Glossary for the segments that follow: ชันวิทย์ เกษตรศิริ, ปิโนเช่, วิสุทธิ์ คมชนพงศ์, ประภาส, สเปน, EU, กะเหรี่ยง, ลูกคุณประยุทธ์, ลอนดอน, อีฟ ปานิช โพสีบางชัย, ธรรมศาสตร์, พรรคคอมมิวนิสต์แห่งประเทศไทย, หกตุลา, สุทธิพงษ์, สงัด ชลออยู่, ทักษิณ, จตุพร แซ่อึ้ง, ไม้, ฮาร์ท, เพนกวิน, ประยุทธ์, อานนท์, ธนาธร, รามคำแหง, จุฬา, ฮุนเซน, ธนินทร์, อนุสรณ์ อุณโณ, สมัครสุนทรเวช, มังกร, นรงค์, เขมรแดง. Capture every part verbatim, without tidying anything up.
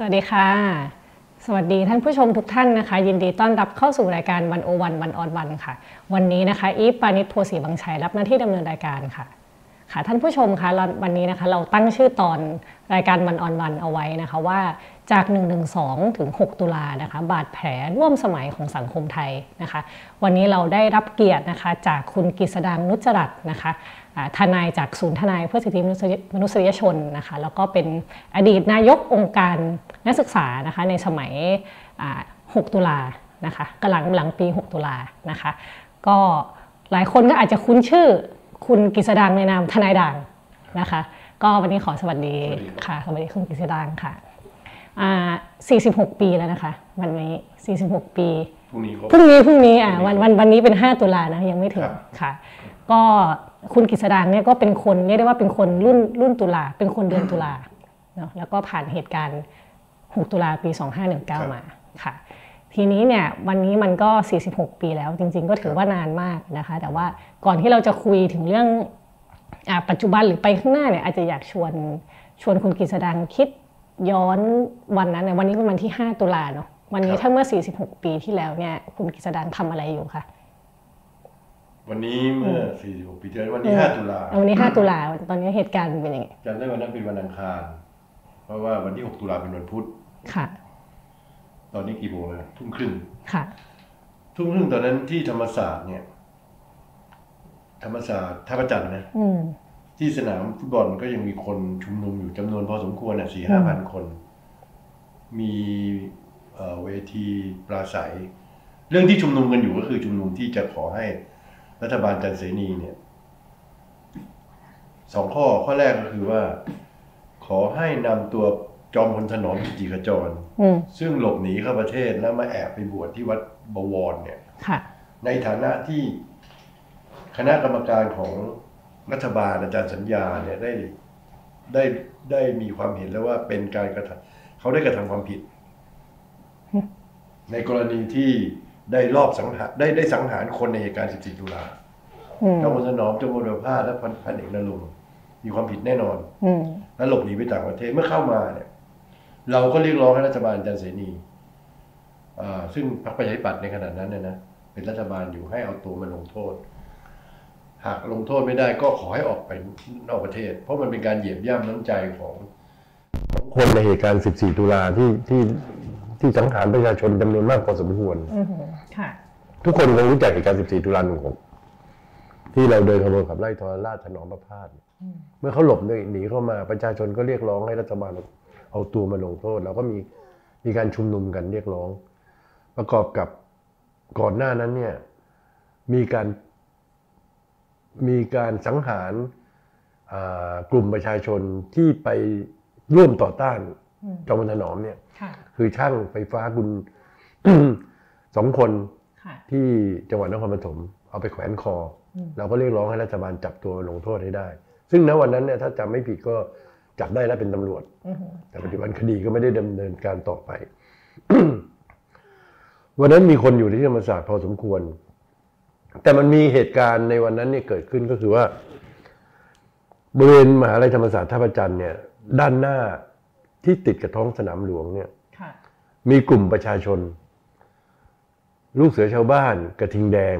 สวัสดีค่ะสวัสดีท่านผู้ชมทุกท่านนะคะยินดีต้อนรับเข้าสู่รายการวันโอวันวันออนวันค่ะวันนี้นะคะอีฟ ปานิช โพสีบางชัยรับหน้าที่ดำเนินรายการค่ะค่ะท่านผู้ชมคะวันนี้นะคะเราตั้งชื่อตอนรายการวันออนวันเอาไว้นะคะว่าจากหนึ่งถึงสองถึงหกตุลานะคะบาดแผลร่วมสมัยของสังคมไทยนะคะวันนี้เราได้รับเกียรตินะคะจากคุณกฤษดางนุชจรัตน์นะคะทนายจากศูนย์ทนายเพื่อสิทธิมนุษยชนนะคะแล้วก็เป็นอดีตนายกองค์การนักศึกษานะคะในสมัยหกตุลานะคะกำลังหลังปีหกตุลานะคะก็หลายคนก็อาจจะคุ้นชื่อคุณกฤษดางในนามทนายด่างนะคะก็วันนี้ขอสวัสดีค่ะสวัสดีคุณกฤษดางค่ะสี่สิบหกปีแล้วนะคะวันนี้สี่สิบหกปีพรุ่งนี้พรุ่งนี้พรุ่งนี้อ่ะวันวันวันนี้เป็นห้าตุลานะยังไม่ถึงค่ะก็คุณกฤษดางเนี่ยก็เป็นคนเรียกได้ว่าเป็นคนรุ่นรุ่นตุลาเป็นคนเดือนตุลาเนาะแล้วก็ผ่านเหตุการณ์หกตุลาปีสองห้าหนึ่งเก้ามาค่ะทีนี้เนี่ยวันนี้มันก็สี่สิบหกปีแล้วจริงๆก็ถือว่านานมากนะคะแต่ว่าก่อนที่เราจะคุยถึงเรื่องอ่าปัจจุบันหรือไปข้างหน้าเนี่ยอาจจะอยากชวนชวนคุณกฤษดางคิดย้อนวันนั้นเนี่ยวันนี้เป็นวันที่ห้าตุลาเนาะวันนี้ถ้าเมื่อสี่สิบหกปีที่แล้วเนี่ยคุณกฤษดางทำอะไรอยู่คะวันนี้เมื่อสี่สิบหกปีที่แล้ววันนี้ห้าตุลาวันนี้ห้าตุลาตอนนี้เหตุการณ์เป็นยังไงจำได้วันนั้นเป็นวันอังคารเพราะว่าวันที่หกตุลาเป็นวันพุธค่ะตอนนี้กี่โมงแล้วทุ่มครึ่งค่ะทุ่มครึ่งตอนนั้นที่ธรรมศาสตร์เนี่ยธรรมศาสตร์ท่าพระจันทร์นะที่สนามฟุตบอลก็ยังมีคนชุมนุมอยู่จำนวนพอสมควรอ่ะสี่ห้าพันคนมีเวทีปราศัยเรื่องที่ชุมนุมกันอยู่ก็คือชุมนุมที่จะขอให้รัฐบาลจันทร์เสนีเนี่ยสองข้อข้อแรกก็คือว่าขอให้นำตัวจอมพลถนอมกิตติขจรซึ่งหลบหนีเข้าประเทศแล้วมาแอบไปบวชที่วัดบวรเนี่ยในฐานะที่คณะกรรมการของรัฐบาลอาจารย์สัญญาเนี่ยได้ได้ได้มีความเห็นแล้วว่าเป็นการกระทำเขาได้กระทำความผิดในกรณีที่ได้ลอบสังหารได้ได้สังหารคนในเหตุการณ์สิบสี่ตุลาเจ้าพลถนอมเจ้าพลประภาสและพันเอกนรงค์มีความผิดแน่นอนและหลบหนีไปต่างประเทศเมื่อเข้ามาเนี่ยเราก็เรียกร้องให้รัฐบาลอาจารย์เสนีซึ่งพรรคประชาธิปัตย์ในขณะนั้นเนี่ยนะเป็นรัฐบาลอยู่ให้เอาตัวมาลงโทษหากลงโทษไม่ได้ก็ขอให้ออกไปนอกประเทศเพราะมันเป็นการเหยียบย่ำน้ำใจของของคนในเหตุการณ์สิบสี่ตุลาที่ที่ที่สังหารประชาชนจำนวนมากพอสมควรทุกคนคงรู้จักเหตุการณ์สิบสี่ตุลาหนึ่งหกที่เราเดินขบวนขับไล่ทรราชถนอมประภาสเมื่อเขาหลบหนีเข้ามาประชาชนก็เรียกร้องให้รัฐบาลเอาตัวมาลงโทษเราก็มีมีการชุมนุมกันเรียกร้องประกอบกับก่อนหน้านั้นเนี่ยมีการมีการสังหารกลุ่มประชาชนที่ไปร่วมต่อต้านจอมพลถนอมเนี่ยคือช่างไฟฟ้าคุณ สองคนที่จังหวัดนครปฐมเอาไปแขวนคอเราก็เรียกร้องให้รัฐบาลจับตัวลงโทษให้ได้ซึ่งณวันนั้นเนี่ยถ้าจำไม่ผิดก็จับได้แล้วเป็นตำรวจแต่ปัจจุบันคดีก็ไม่ได้ดำเนินการต่อไป วันนั้นมีคนอยู่ที่ธรรมศาสตร์พอสมควรแต่มันมีเหตุการณ์ในวันนั้นเนี่ยเกิดขึ้นก็คือว่าบริเวณมหาวิทยาลัยธรรมศาสตร์ท่าพระจันทร์เนี่ยด้านหน้าที่ติดกับท้องสนามหลวงเนี่ยมีกลุ่มประชาชนลูกเสือชาวบ้านกระทิงแดง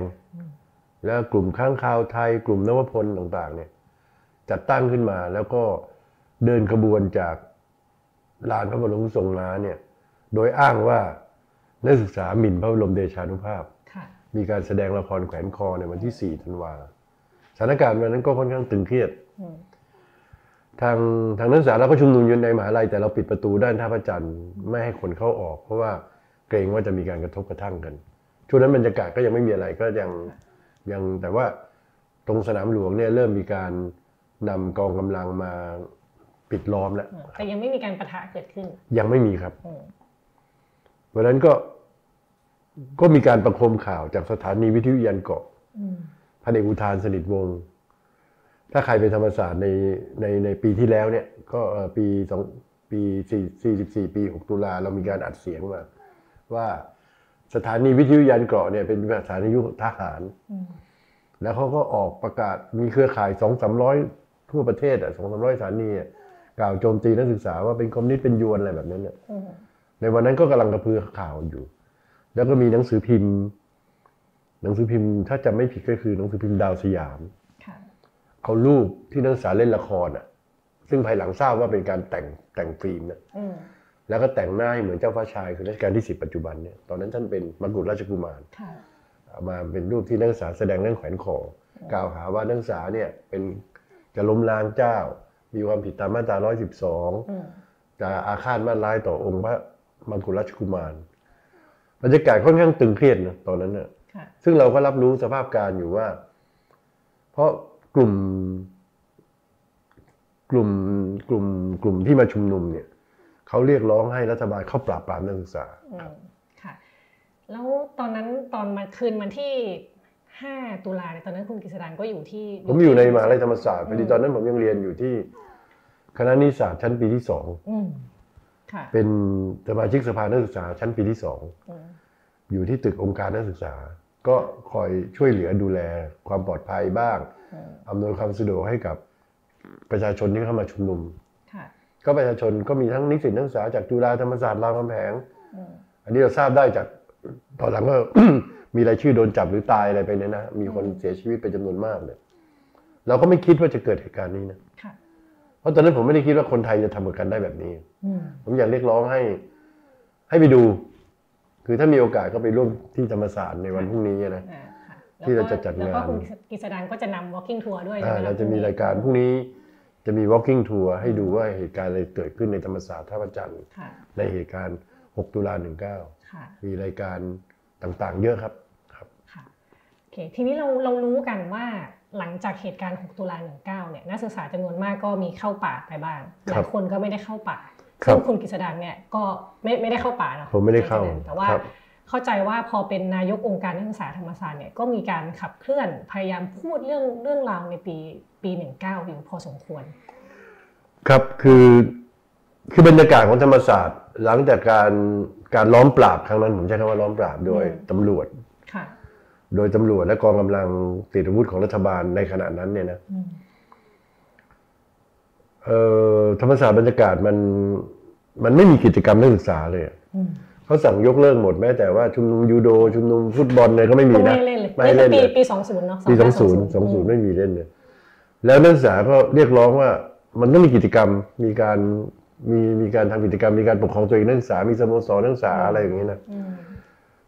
และกลุ่มข้างคาวไทยกลุ่มนวพลต่างๆเนี่ยจัดตั้งขึ้นมาแล้วก็เดินขบวนจากลานพระบรมทรงม้าเนี่ยโดยอ้างว่านักศึกษาหมิ่นพระบรมเดชานุภาพมีการแสดงละครแขวนคอในวันที่สี่ธันวาสถานการณ์วันนั้นก็ค่อนข้างตึงเครียดทางทางนักศึกษาเราก็ชุมนุมอยู่ในมหาวิทยาลัยแต่เราปิดประตูด้านท่าพระจันทร์ไม่ให้คนเข้าออกเพราะว่าเกรงว่าจะมีการกระทบกระทั่งกันช่วงนั้นบรรยากาศก็ยังไม่มีอะไรก็ยังยังแต่ว่าตรงสนามหลวงเนี่ยเริ่มมีการนำกองกำลังมาปิดล้อมแล้วแต่ยังไม่มีการปะทะเกิดขึ้นยังไม่มีครับวันนั้นก็ก็มีการประโคมข่าวจากสถานีวิทยุยันเกาะพันเอกอุทานสนิทวงศ์ถ้าใครเป็นธรรมศาสตร์ในในในปีที่แล้วเนี่ยก็ปีสองปีสี่สิบสี่ปีหกตุลาเรามีการอัดเสียงมาว่าสถานีวิทยุยันเกาะเนี่ยเป็นสถานีวิทยุทหารแล้วเขาก็ออกประกาศมีเครือข่ายสองสามร้อยทั่วประเทศอ่ะสองสามร้อยสถานี กล่าวโจมตีนักศึกษาว่าเป็นคอมมิวนิสต์เป็นยวนอะไรแบบนั้นเนี่ยในวันนั้นก็กำลังกระพือข่าวอยู่แล้วก็มีหนังสือพิมพ์หนังสือพิมพ์ถ้าจำไม่ผิดก็คือหนังสือพิมพ์ดาวสยามเอารูปที่นักศึกษาเล่นละครอ่ะซึ่งภายหลังทราบว่าเป็นการแต่งแต่งฟิล์มนะแล้วก็แต่งหน้าเหมือนเจ้าฟ้าชายคือรัชกาลที่สิบปัจจุบันเนี่ยตอนนั้นท่านเป็นมกุฎราชกุมารมาเป็นรูปที่นักศึกษาแสดงเรื่องแขวนคอกล่าวหาว่านักศึกษาเนี่ยเป็นจะล้มล้างเจ้ามีความผิดตามมาตราหนึ่งร้อยสิบสองจะอาฆาตมาร้ายต่อองค์พระมกุฎราชกุมารบรรยากาศค่อนข้างตึงเครียดนะตอนนั้นเนี่ยซึ่งเราก็รับรู้สภาพการอยู่ว่าเพราะกลุ่มกลุ่มกลุ่มกลุ่มที่มาชุมนุมเนี่ยเขาเรียกร้องให้รัฐบาลเข้าปราบปรามนักศึกษาค่ะแล้วตอนนั้นตอนมาคืนวันที่ห้าตุลาตอนนั้นคุณกฤษดาก็อยู่ที่ผมอยู่ในมหาวิทยาลัยธรรมศาสตร์พอดีตอนนั้นผมยังเรียนอยู่ที่คณะนิติศาสตร์ชั้นปีที่สองเป็นสมาชิกสภานักศึกษาชั้นปีที่สองอยู่ที่ตึกองค์การนักศึกษาก็คอยช่วยเหลือดูแลความปลอดภัยบ้างอำนวยความสะดวกให้กับประชาชนที่เข้ามาชุมนุมก็ประชาชนก็มีทั้งนิสิตนักศึกษาจากจุฬาธรรมศาสตร์รามคำแหงอันนี้เราทราบได้จากตอนหลังก็ มีรายชื่อโดนจับหรือตายอะไรไปเนี่ยนะมีคนเสียชีวิตเป็นจำนวนมากเลยเราก็ไม่คิดว่าจะเกิดเหตุการณ์นี้นะเพราะตอนนั้นผมไม่ได้คิดว่าคนไทยจะทำเหมือนกันได้แบบนี้ผมอยากเรียกร้องให้ให้ไปดูคือถ้ามีโอกาสก็ไปร่วมที่ธรรมศาสตร์ในวันพรุ่งนี้นะที่เราจะจัดงานแล้วก็คุณกฤษดาก็จะนำ walking tour ด้วยเราจะมีรายการพรุ่งนี้จะมี walking tour ให้ดูว่าเหตุการณ์อะไรเกิดขึ้นในธรรมศาสตร์ท่าพระจันทร์ในเหตุการณ์หกตุลาหนึ่งเก้ามีรายการต่างๆเยอะครับครับโอเคทีนี้เราเรารู้กันว่าหลังจากเหตุการณ์หกตุลาหนึ่งเก้าเนี่ยนักศึกษาจำนวนมากก็มีเข้าป่าไปบ้างหลายคนก็ไม่ได้เข้าป่าซึ่งคุณกฤษดาเนี่ยก็ไม่ไม่ได้เข้าป่าเนาะผมไม่ได้เข้าแต่ว่าเข้าใจว่าพอเป็นนายกองค์การนักศึกษาธรรมศาสตร์เนี่ยก็มีการขับเคลื่อนพยายามพูดเรื่องเรื่องราวในปีปีหนึ่งเก้าอยู่พอสมควรครับคือคือบรรยากาศของธรรมศาสตร์หลังจากการการล้อมปราบครั้งนั้นผมใช้คำว่าล้อมปราบโดยตำรวจค่ะโดยตำรวจและกองกำลังติดอาวุธของรัฐบาลในขณะนั้นเนี่ยนะเอ่อธรรมศาสตร์บรรยากาศมันมันไม่มีกิจกรรมนักศึกษาเลยเขาสั่งยกเลิกหมดแม้แต่ว่าชุมนุมยูโดชุมนุมฟุตบอลอะไรก็ไม่มีนะไม่เล่นเลยปีสองศูนย์เนาะปีสองศูนย์ สองศูนย์ไม่มีเล่นเลยแล้วนักศึกษาก็เรียกร้องว่ามันต้องมีกิจกรรมมีการมีมีการทำกิจกรรมมีการปกครองตัวเองนักศึกษามีสโมสรนักศึกษาอะไรอย่างนี้นะ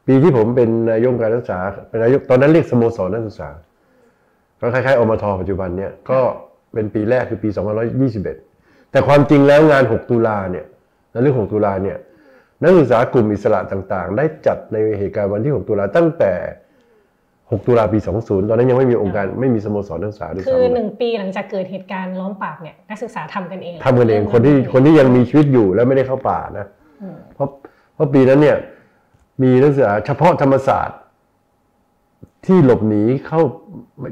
ปีที่ผมเป็นนายกการนักศึกษาเป็นนายกตอนนั้นเรียกสโมสรนักศึกษาก็คล้ายๆอมท.ปัจจุบันเนี่ยก็เป็นปีแรกคือปีสองพันยี่สิบเอ็ดแต่ความจริงแล้วงานหกตุลาเนี่ยและเรื่องหกตุลาเนี่ยนักศึกษากลุ่มอิสระต่างๆได้จัดในเหตุการณ์วันที่หกตุลาตั้งแต่หกตุลาปีสองศูนย์ตอนนั้นยังไม่มีองค์การไม่มีสโมสรนักศึกษาด้วยซ้ำคือหนึ่งปีหลังจากเกิดเหตุการณ์ล้อมปราบเนี่ยนักศึกษาทำกันเองทำกันเองคนที่คนที่ยังมีชีวิตอยู่และไม่ได้เข้าป่านะเพราะเพราะปีนั้นเนี่ยมีนักศึกษาเฉพาะธรรมศาสตร์ที่หลบหนีเข้า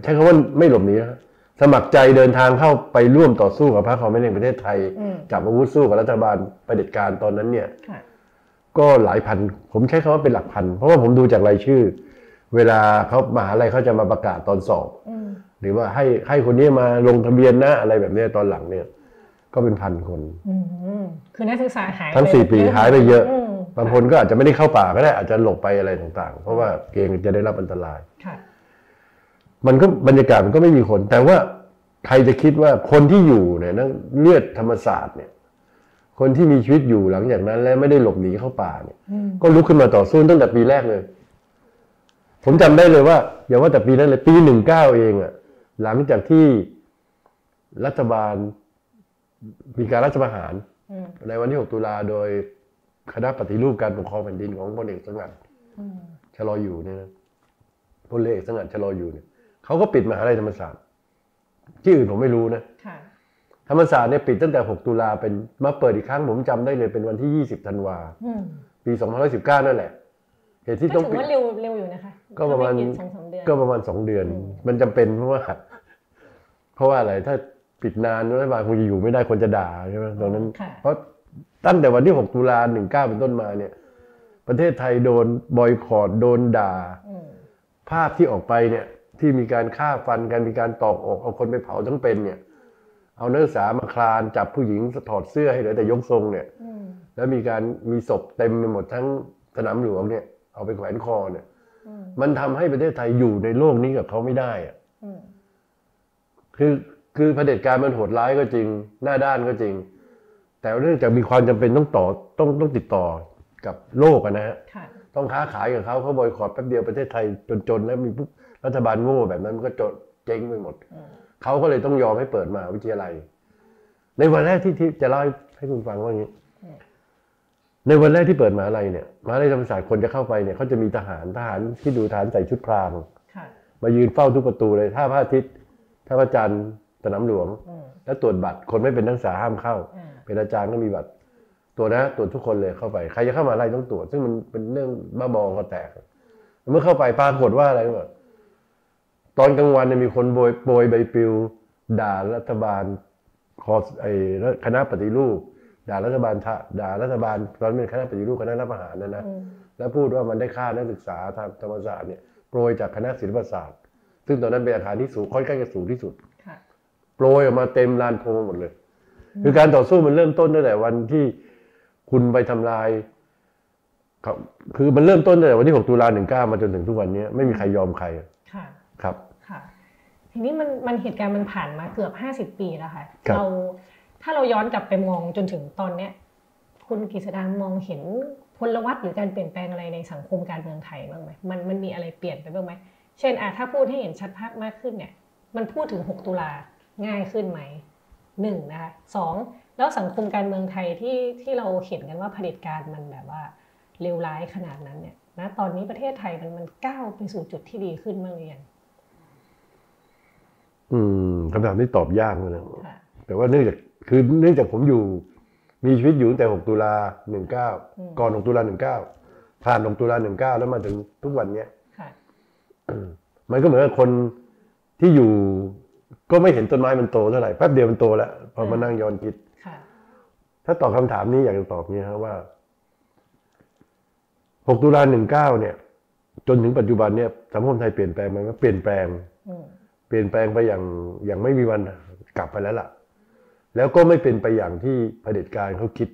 ใช้คำว่าไม่หลบหนีนะสมัครใจเดินทางเข้าไปร่วมต่อสู้กับพรรคคอมมิวนิสต์แห่งประเทศไทยจับอาวุธสู้กับรัฐบาลเผด็จการตอนนั้นเนี่ยก็หลายพันผมใช้คำว่าเป็นหลักพันเพราะว่าผมดูจากรายชื่อเวลาเขามหาลัยเขาจะมาประกาศตอนสอบหรือว่าให้ให้คนนี้มาลงทะเบียนนะอะไรแบบนี้ตอนหลังเนี่ยก็เป็นพันคนคือนักศึกษาหายทั้งสี่ปีหายไปเยอะบางคนก็อาจจะไม่ได้เข้าป่าก็ได้อาจจะหลบไปอะไรต่างๆเพราะว่าเกรงจะได้รับอันตรายมันก็บรรยากาศมันก็ไม่มีคนแต่ว่าใครจะคิดว่าคนที่อยู่เนี่ยนักเลือดธรรมศาสตร์เนี่ยคนที่มีชีวิตอยู่หลังจากนั้นและไม่ได้หลบหนีเข้าป่าเนี่ยก็ลุกขึ้นมาต่อสู้ตั้งแต่ปีแรกเลยผมจำได้เลยว่าอย่าว่าแต่ปีนั้นเลยปีหนึ่งเก้าเองอ่ะหลังจากที่รัฐบาลมีการรัฐประหารในวันที่หกตุลาโดยคณะปฏิรูปการปกครองแผ่นดินของพลเอกสงัดชลออยู่เนี่ยนะพลเอกสงัดชลออยู่เนี่ยเขาก็ปิดมหาวิทยาลัยธรรมศาสตร์ที่อื่นผมไม่รู้นะธรรมศาสตร์เนี่ยปิดตั้งแต่หกตุลาเป็นมาเปิดอีกครั้งผมจำได้เลยเป็นวันที่ยี่สิบธันวาปีสองพันสิบเก้านั่นแหละเหตุที่ต้องปิดก็ถือว่าเร็วเร็วอยู่นะคะก็ประมาณก็ประมาณสองเดือนมันจำเป็นเพราะว่าเพราะว่าอะไรถ้าปิดนานรัฐบาลคงจะอยู่ไม่ได้คนจะด่าใช่ไหมตอนนั้นเพราะตั้งแต่วันที่หกตุลาหนึ่งเก้าเป็นต้นมาเนี่ยประเทศไทยโดนบอยคอตโดนด่าภาพที่ออกไปเนี่ยที่มีการฆ่าฟันกันมีการตอกอกเอาคนไปเผาทั้งเป็นเนี่ย เอานักศึกษามาคลานจับผู้หญิงถอดเสื้อให้เหลือแต่ยกทรงเนี่ยแล้วมีการมีศพเต็มไปหมดทั้งสนามหลวงเนี่ยเอาไปแขวนคอเนี่ยมันทำให้ประเทศไทยอยู่ในโลกนี้กับเขาไม่ได้อ่ะคือคือเผด็จการมันโหดร้ายก็จริงหน้าด้านก็จริงแต่เนื่องจากมีความจำเป็นต้องต่อต้องต้องติดต่อกับโลกนะฮะต้องค้าขายกับเขาเขาบอยคอตแป๊บเดียวประเทศไทยจนๆแล้วมีปุ๊บรัฐบาลโง่แบบนั้นมันก็จนเจ๊งไปหมดเขาก็เลยต้องยอมให้เปิดมาวิทยาลัยในวันแรกที่จะเล่าให้คุณฟังว่าอย่างนี้ในวันแรกที่เปิดมหาวิทยาลัยเนี่ยมหาวิทยาลัยธรรมศาสตร์คนจะเข้าไปเนี่ยเขาจะมีทหารทหารที่ดูทหารใส่ชุดพรางมายืนเฝ้าทุกประตูเลยท่าพระอาทิตย์ท่าพระจันทร์สนามหลวงแล้วตรวจบัตรคนไม่เป็นนักศึกษาห้ามเข้าเป็นอาจารย์ก็มีบัตรตรวจนะตรวจทุกคนเลยเข้าไปใครจะเข้ามหาวิทยาลัยต้องตรวจซึ่งมันเป็นเรื่องบ้าบอคอแตกเมื่อเข้าไปปรากฏว่าอะไรก่อนตอนกลางวันเนี่ยมีคนโบยโบยใบปลิวด่ารัฐบาลคอไอคณะปฏิรูปด่ารัฐบาลด่ารัฐบาลตอนเป็นคณะปฏิรูปคณะรัฐประหารนะนะแล้วพูดว่ามันได้ฆ่านักศึกษาทางธรรมศาสตร์เนี่ยโปรยจากคณะศิลปศาสตร์ซึ่งตอนนั้นเป็นอาคารที่สูงค่อนข้างจะสูงที่สุดโปรยออกมาเต็มลานโพลหมดเลยคือการต่อสู้มันเริ่มต้นตั้งแต่วันที่คุณไปทำลายคือมันเริ่มต้นตั้งแต่วันที่หกตุลาหนึ่งเก้ามาจนถึงทุกวันนี้ไม่มีใครยอมใครครับค่ะทีนี้มันมันเหตุการณ์มันผ่านมาเกือบห้าสิบปีแล้วค่ะเราถ้าเราย้อนกลับไปมองจนถึงตอนเนี้ยคุณกฤษดามองเห็นพลวัตหรือการเปลี่ยนแปลงอะไรในสังคมการเมืองไทยบ้างไหมมันมันมีอะไรเปลี่ยนไปบ้างไหมเช่นอ่ะถ้าพูดให้เห็นชัดภาพมากขึ้นเนี่ยมันพูดถึงหกตุลาง่ายขึ้นไหมหนึ่งนะคะสองแล้วสังคมการเมืองไทยที่ที่เราเห็นกันว่าเผด็จการมันแบบว่าเลวร้ายขนาดนั้นเนี่ยนะตอนนี้ประเทศไทยมันมันก้าวไปสู่จุดที่ดีขึ้นบ้างหรือยังอืมคำถามนี้ตอบยากเลยนะแต่ว่าเนื่องจากคือเนื่องจากผมอยู่มีชีวิตอยู่ตั้งแต่หกตุลาหนึ่งเก้าก่อนหกตุลาหนึ่งเก้าผ่านหกตุลาหนึ่งเก้าแล้วมาถึงทุกวันเนี้ยมันก็เหมือนกับคนที่อยู่ก็ไม่เห็นต้นไม้มันโตเท่าไหร่แป๊บเดียวมันโตแล้วพอมานั่งย้อนคิดถ้าตอบคำถามนี้อยากจะตอบนี้ครับว่าหกตุลาหนึ่งเก้าเนี่ยจนถึงปัจจุบันเนี่ยสังคมไทยเปลี่ยนแปลงมันก็เปลี่ยนแปลงเปลี่ยนแปลงไปอย่างอย่างไม่มีวันกลับไปแล้วล่ะแล้วก็ไม่เป็นไปอย่างที่เผด็จการเขาคิด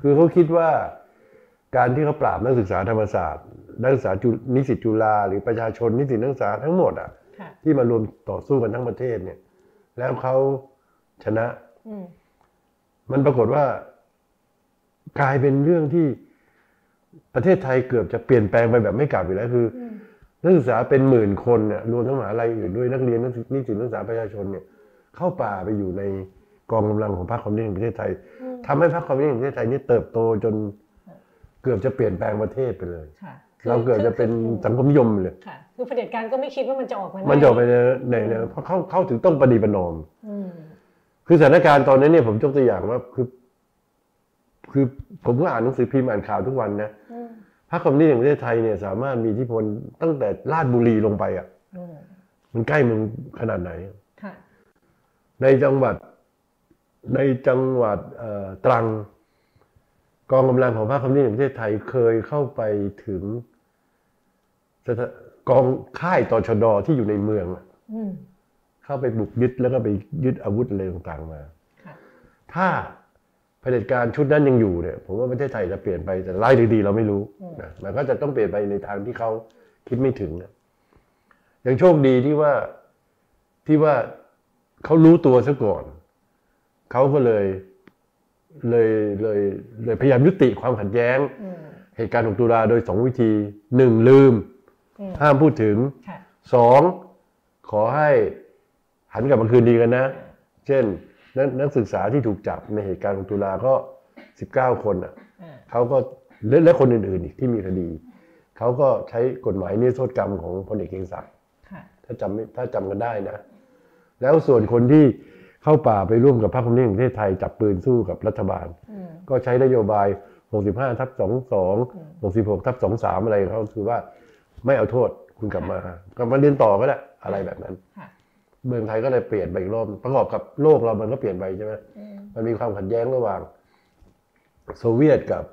คือเขาคิดว่าการที่เขาปราบนักศึกษาธรรมศาสตร์นักศึกษานิสิตจุฬาหรือประชาชนนิสิตนักศึกษาทั้งหมดอ่ะที่มารวมต่อสู้กันทั้งประเทศเนี่ยแล้วเขาชนะมันปรากฏว่ากลายเป็นเรื่องที่ประเทศไทยเกือบจะเปลี่ยนแปลงไปแบบไม่กลับอีกแล้วคือนักศึกษาเป็นหมื่นคนเนี่ยรวมทั้งมหาลัยอื่นด้วยนักเรียนนักนิสิตนักศึกษาประชาชนเนี่ยเข้าป่าไปอยู่ในกองกำลังของพรรคคอมมิวนิสต์แห่งประเทศไทยทำให้พรรคคอมมิวนิสต์แห่งประเทศไทยนี่เติบโตจนเกือบจะเปลี่ยนแปลงประเทศไปเลยเราเกือบจะเป็นสังคมนิยมเลยคือเผด็จการก็ไม่คิดว่ามันจะออกมามันจะออกไปในเลยเพราะเขาเข้าถึงต้องปฏิบัติโนมคือสถานการณ์ตอนนี้เนี่ยผมยกตัวอย่างว่าคือคือผมก็อ่านหนังสือพิมพ์อ่านข่าวทุกวันนะพรรคคอมมิวนิสต์แห่งประเทศไทยเนี่ยสามารถมีอิทธิพลตั้งแต่ราชบุรีลงไปอ่ะมันใกล้เมืองขนาดไหนในจังหวัดในจังหวัดตรังกองกำลังของพรรคคอมมิวนิสต์แห่งประเทศไทยเคยเข้าไปถึงกองค่ายตชด.ที่อยู่ในเมืองเข้าไปบุกยึดแล้วก็ไปยึดอาวุธอะไรต่างๆมาถ้าเผด็จการชุดนั้นยังอยู่เนี่ยผมว่าประเทศไทยจะเปลี่ยนไปแต่ไล่ดีๆเราไม่รู้นะมันก็จะต้องเปลี่ยนไปในทางที่เขาคิดไม่ถึงนะยังโชคดีที่ว่าที่ว่าเขารู้ตัวซะก่อนเขาก็เลยเลยเลยเลยพยายามยุติความขัดแย้งเหตุการณ์หกตุลาโดยสองวิธีหนึ่งลืมห้ามพูดถึงสองขอให้หันกลับมาคืนดีกันนะเช่นนักศึกษาที่ถูกจับในเหตุการณ์หกตุลาก็สิบเก้าคนอ่ะเขาก็และคนอื่นๆอีกที่มีคดีเขาก็ใช้กฎหมายนิรโทษกรรมของพลเอกเกรียงศักดิ์ถ้าจำถ้าจำกันได้นะแล้วส่วนคนที่เข้าป่าไปร่วมกับพรรคคอมมิวนิสต์แห่งประเทศไทยจับปืนสู้กับรัฐบาลก็ใช้นโยบาย หกสิบห้าทับสองสอง หกสิบหกทับสองสาม อะไรเขาคือว่าไม่เอาโทษคุณกลับมากลับมาเรียนต่อก็ได้อะไรแบบนั้นเมืองไทยก็เลยเปลี่ยนไปอีกรอบประกอบกับโลกเรามันก็เปลี่ยนไปใช่ไหมมันมีความขัดแย้งระหว่างโซเวียตกับ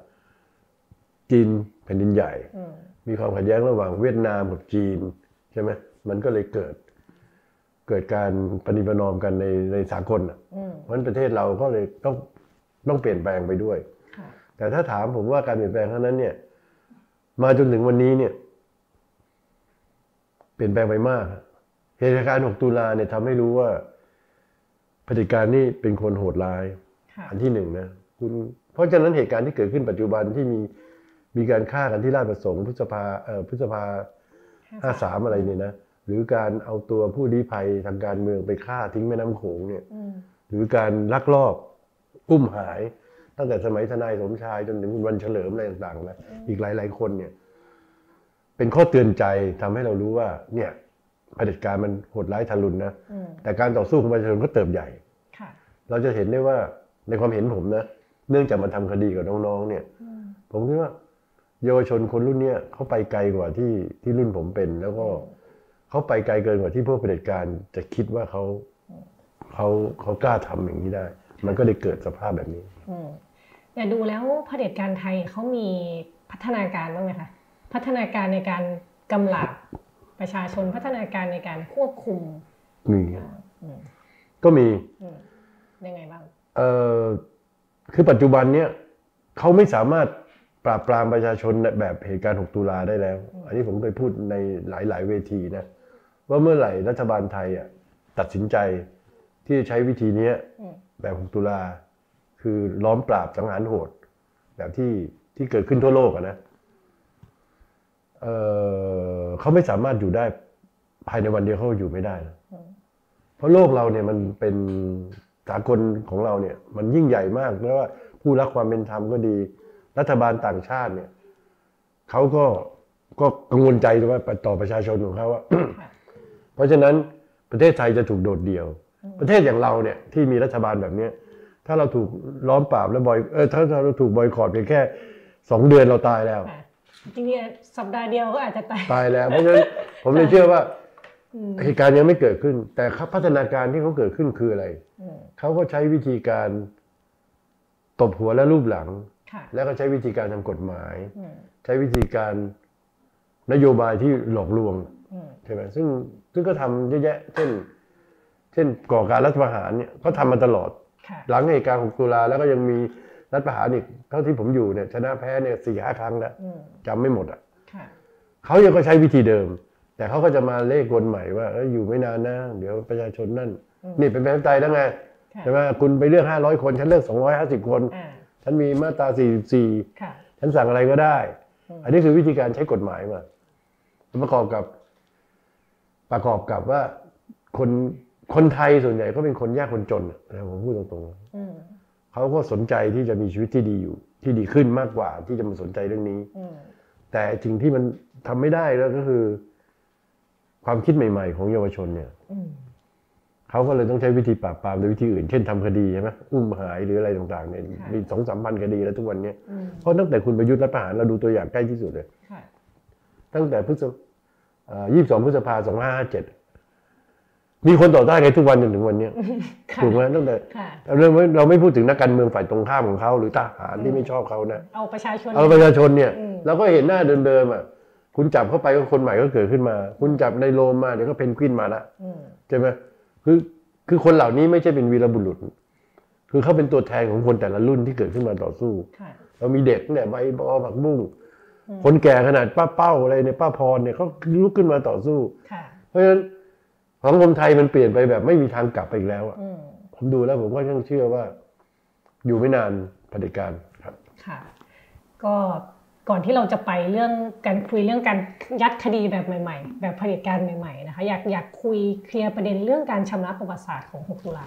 จีนแผ่นดินใหญ่มีความขัดแย้งระหว่างเวียดนามกับจีนใช่ไหมมันก็เลยเกิด เกิดการปฏิบัตินอมกันในในสากลเพราะฉะนั้นประเทศเราก็เลยต้องต้องเปลี่ยนแปลงไปด้วยแต่ถ้าถามผมว่าการเปลี่ยนแปลงครั้งนั้นเนี่ยมาจนถึงวันนี้เนี่ยเปลี่ยนแปลงไปมากเหตุการณ์หกตุลาเนี่ยทำให้รู้ว่าเผด็จการนี่เป็นคนโหดร้ายอันที่หนึ่งนะคุณเพราะฉะนั้นเหตุการณ์ที่เกิดขึ้นปัจจุบันที่มีมีการฆ่ากันที่ราชประสงค์พฤษภาเอ่อพฤษภาห้าสามอะไรนี่นะหรือการเอาตัวผู้ลี้ภัยทางการเมืองไปฆ่าทิ้งแม่น้ำโขงเนี่ยหรือการลักลอบอุ้มหายตั้งแต่สมัยทนายสมชายจนถึงคุณวันเฉลิมอะไรต่างๆนะอีกหลายๆคนเนี่ยเป็นข้อเตือนใจทำให้เรารู้ว่าเนี่ยเผด็จการมันโหดร้ายทารุณนะแต่การต่อสู้ของประชาชนก็เติบใหญ่เราจะเห็นได้ว่าในความเห็นผมนะเนื่องจากมันทำคดีกับน้องๆเนี่ยผมคิดว่าเยาวชนคนรุ่นเนี้ยเขาไปไกลกว่าที่ที่รุ่นผมเป็นแล้วก็เขาไปไกลเกินกว่าที่พวกเผด็จการจะคิดว่าเขาเขาเขากล้าทำอย่างนี้ได้มันก็เลยเกิดสภาพแบบนี้แต่ดูแล้วเผด็จการไทยเขามีพัฒนาการบ้างไหมคะพัฒนาการในการกำหลับประชาชนพัฒนาการในการควบคุมมีก็มียังไงบ้างเออคือปัจจุบันเนี้ยเขาไม่สามารถปราบปรามประชาชนแบบเหตุการณ์หกตุลาได้แล้วอันนี้ผมเคยพูดในหลายๆเวทีนะว่าเมื่อไหร่รัฐบาลไทยอ่ะตัดสินใจที่จะใช้วิธีนี้แบบหกตุลาคือล้อมปราบสังหารโหดแบบที่ที่เกิดขึ้นทั่วโลกอ่ะนะเออเขาไม่สามารถอยู่ได้ภายในวันเดียวเขาอยู่ไม่ได้นะเพราะโลกเราเนี่ยมันเป็นสากลของเราเนี่ยมันยิ่งใหญ่มากเพราะว่าผู้รักความเป็นธรรมก็ดีรัฐบาลต่างชาติเนี่ยเขาก็ก็กังวลใจว่าต่อประชาชนของเขาว่า เพราะฉะนั้นประเทศไทยจะถูกโดดเดี่ยวประเทศอย่างเราเนี่ยที่มีรัฐบาลแบบนี้ถ้าเราถูกล้อมปราบและบอยเออถ้าเราถูกบอยคอตเพียงแค่สองเดือนเราตายแล้วจริงๆสัปดาห์เดียวก็อาจจะตายตายแล้วเพราะฉะนั้นผมเลยเชื่อว่าเหตุการณ์ยังไม่เกิดขึ้นแต่พัฒนาการที่เขาเกิดขึ้นคืออะไรเขาก็ใช้วิธีการตบหัวและลูบหลังแล้วก็ใช้วิธีการทางกฎหมายใช้วิธีการนโยบายที่หลอกลวงใช่ไหมซึ่งซึ่งก็ทำเยอะแยะเช่นเช่นก่อการรัฐประหารเนี่ยก็ทำมาตลอดหลังเหตุการณ์หกตุลาแล้วก็ยังมีรัฐประหารอีกเท่าที่ผมอยู่เนี่ยชนะแพ้เนี่ยสี่ห้าครั้งแล้วจำไม่หมดอ่ะเขายังก็ใช้วิธีเดิมแต่เขาก็จะมาเล่กลใหม่ว่าอยู่ไม่นานนะเดี๋ยวประชาชนนั่นนี่เป็นประชาธิปไตยแล้วไงใช่ไหมคุณไปเลือกห้าร้อยคนฉันเลือกสองร้อยห้าสิบคนฉันมีมาตราสี่สิบสี่ฉันสั่งอะไรก็ได้อันนี้คือวิธีการใช้กฎหมายมาประกอบกับประกอบกับว่าคนคนไทยส่วนใหญ่ก็เป็นคนยากคนจนนะผมพูดตรงๆเขาก็สนใจที่จะมีชีวิตที่ดีอยู่ที่ดีขึ้นมากกว่าที่จะมาสนใจเรื่องนี้แต่สิ่งที่มันทำไม่ได้แล้วก็คือความคิดใหม่ๆของเยาวชนเนี่ยเขาก็เลยต้องใช้วิธีปราบปรามโดยวิธีอื่นเช่นทำคดีใช่ไหมอุ้มหายหรืออะไรต่างๆเนี่ยมีสองสามพันคดีแล้วทุกวันนี้เพราะตั้งแต่คุณประยุทธ์รัฐประหารเราดูตัวอย่างใกล้ที่สุดเลยตั้งแต่พฤษภายี่สิบสองพฤษภาสองห้าห้าเจ็ดมีคนต่อต้านในทุกวันจนถึงวันนี้ถูกไหมตั้งแต่เรื่องเราไม่พูดถึงนักการเมืองฝ่ายตรงข้ามของเขาหรือทหารที่ไม่ชอบเขานะเอาประชาชนเอาประชาชนเนี่ยเราก็เห็นหน้าเดิมๆอ่ะคุณจับเข้าไปก็คนใหม่ก็เกิดขึ้นมาคุณจับในโลมมาเดี๋ยวก็เพนกวินมาละใช่ไหมคือคือคนเหล่านี้ไม่ใช่เป็นวีรบุรุษคือเขาเป็นตัวแทนของคนแต่ละรุ่นที่เกิดขึ้นมาต่อสู้เรามีเด็กเนี่ยใบบอผักบุ้งคนแก่ขนาดป้าเป้าอะไรเนี่ยป้าพรเนี่ยเขาลุกขึ้นมาต่อสู้เพราะฉะนั้นของคนไทยมันเปลี่ยนไปแบบไม่มีทางกลับไปอีกแล้วอ่ะผมดูแล้วผมก็ยังเชื่อว่าอยู่ไม่นานเผด็จการครับค่ะก็ก่อนที่เราจะไปเรื่องการคุยเรื่องการยัดคดีแบบใหม่ๆแบบเผด็จการใหม่ๆนะคะอยากอยากคุยเคลียร์ประเด็นเรื่องการชำระประวัติศาสตร์ของหกตุลา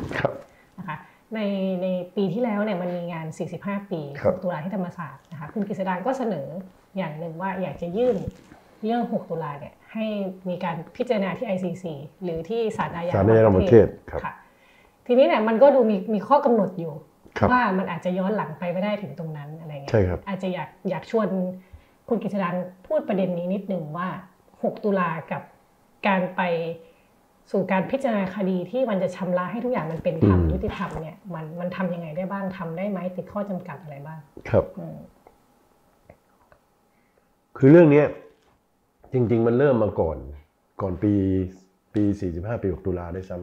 นะคะในในปีที่แล้วเนี่ยมันมีงานสี่สิบห้าปีหกตุลาที่ธรรมศาสตร์นะคะคุณกฤษดาก็เสนออย่างหนึ่งว่าอยากจะยื่นเรื่องหกตุลาเนี่ยให้มีการพิจารณาที่ ไอ ซี ซี หรือที่ศาลอาญาของประเทศค่ะทีนี้เนี่ยมันก็ดูมีมีข้อกำหนดอยู่ว่ามันอาจจะย้อนหลังไปไม่ได้ถึงตรงนั้นอะไรเงี้ยอาจจะอยากอยากชวนคุณกฤษดาพูดประเด็นนี้นิดหนึ่งว่าหกตุลากับการไปสู่การพิจารณาคดีที่มันจะชำระให้ทุกอย่างมันเป็นธรรมยุติธรรมเนี่ยมันมันทำยังไงได้บ้างทำได้ไหมติดข้อจำกัดอะไรบ้างครับคือเรื่องนี้จริงๆมันเริ่มมาก่อนก่อนปีปี ปีสี่สิบห้าปีหกตุลาได้ซ้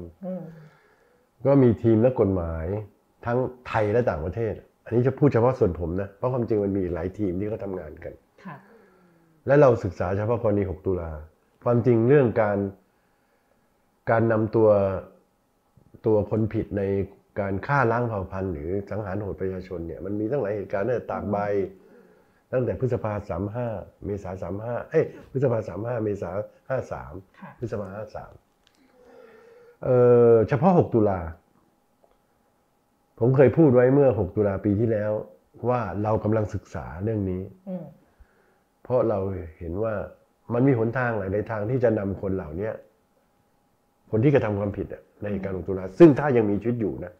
ำก็มีทีมนักกฎหมายทั้งไทยและต่างประเทศอันนี้จะพูดเฉพาะส่วนผมนะเพราะความจริงมันมีหลายทีมที่เขาทำงานกันและเราศึกษาเฉพาะกรณีหกตุลาความจริงเรื่องการการนำตัวตัวคนผิดในการฆ่าล้างเผ่าพันธุ์หรือสังหารโหดประชาชนเนี่ยมันมีตั้งหลายเหตุการณ์ตั้งแต่ตากใบตั้งแต่พฤษภาสามห้าเมษาสามห้าเอ้ยพฤษภาสามห้าเมษาห้าสามพฤษภาห้าสามเอ่อเฉพาะหกตุลาผมเคยพูดไว้เมื่อหกตุลาปีที่แล้วว่าเรากำลังศึกษาเรื่องนี้เพราะเราเห็นว่ามันมีหนทางหลายในทางที่จะนำคนเหล่านี้คนที่กระทำความผิดในเหตุการณ์หกตุลาซึ่งถ้ายังมีชีวิตอยู่นะ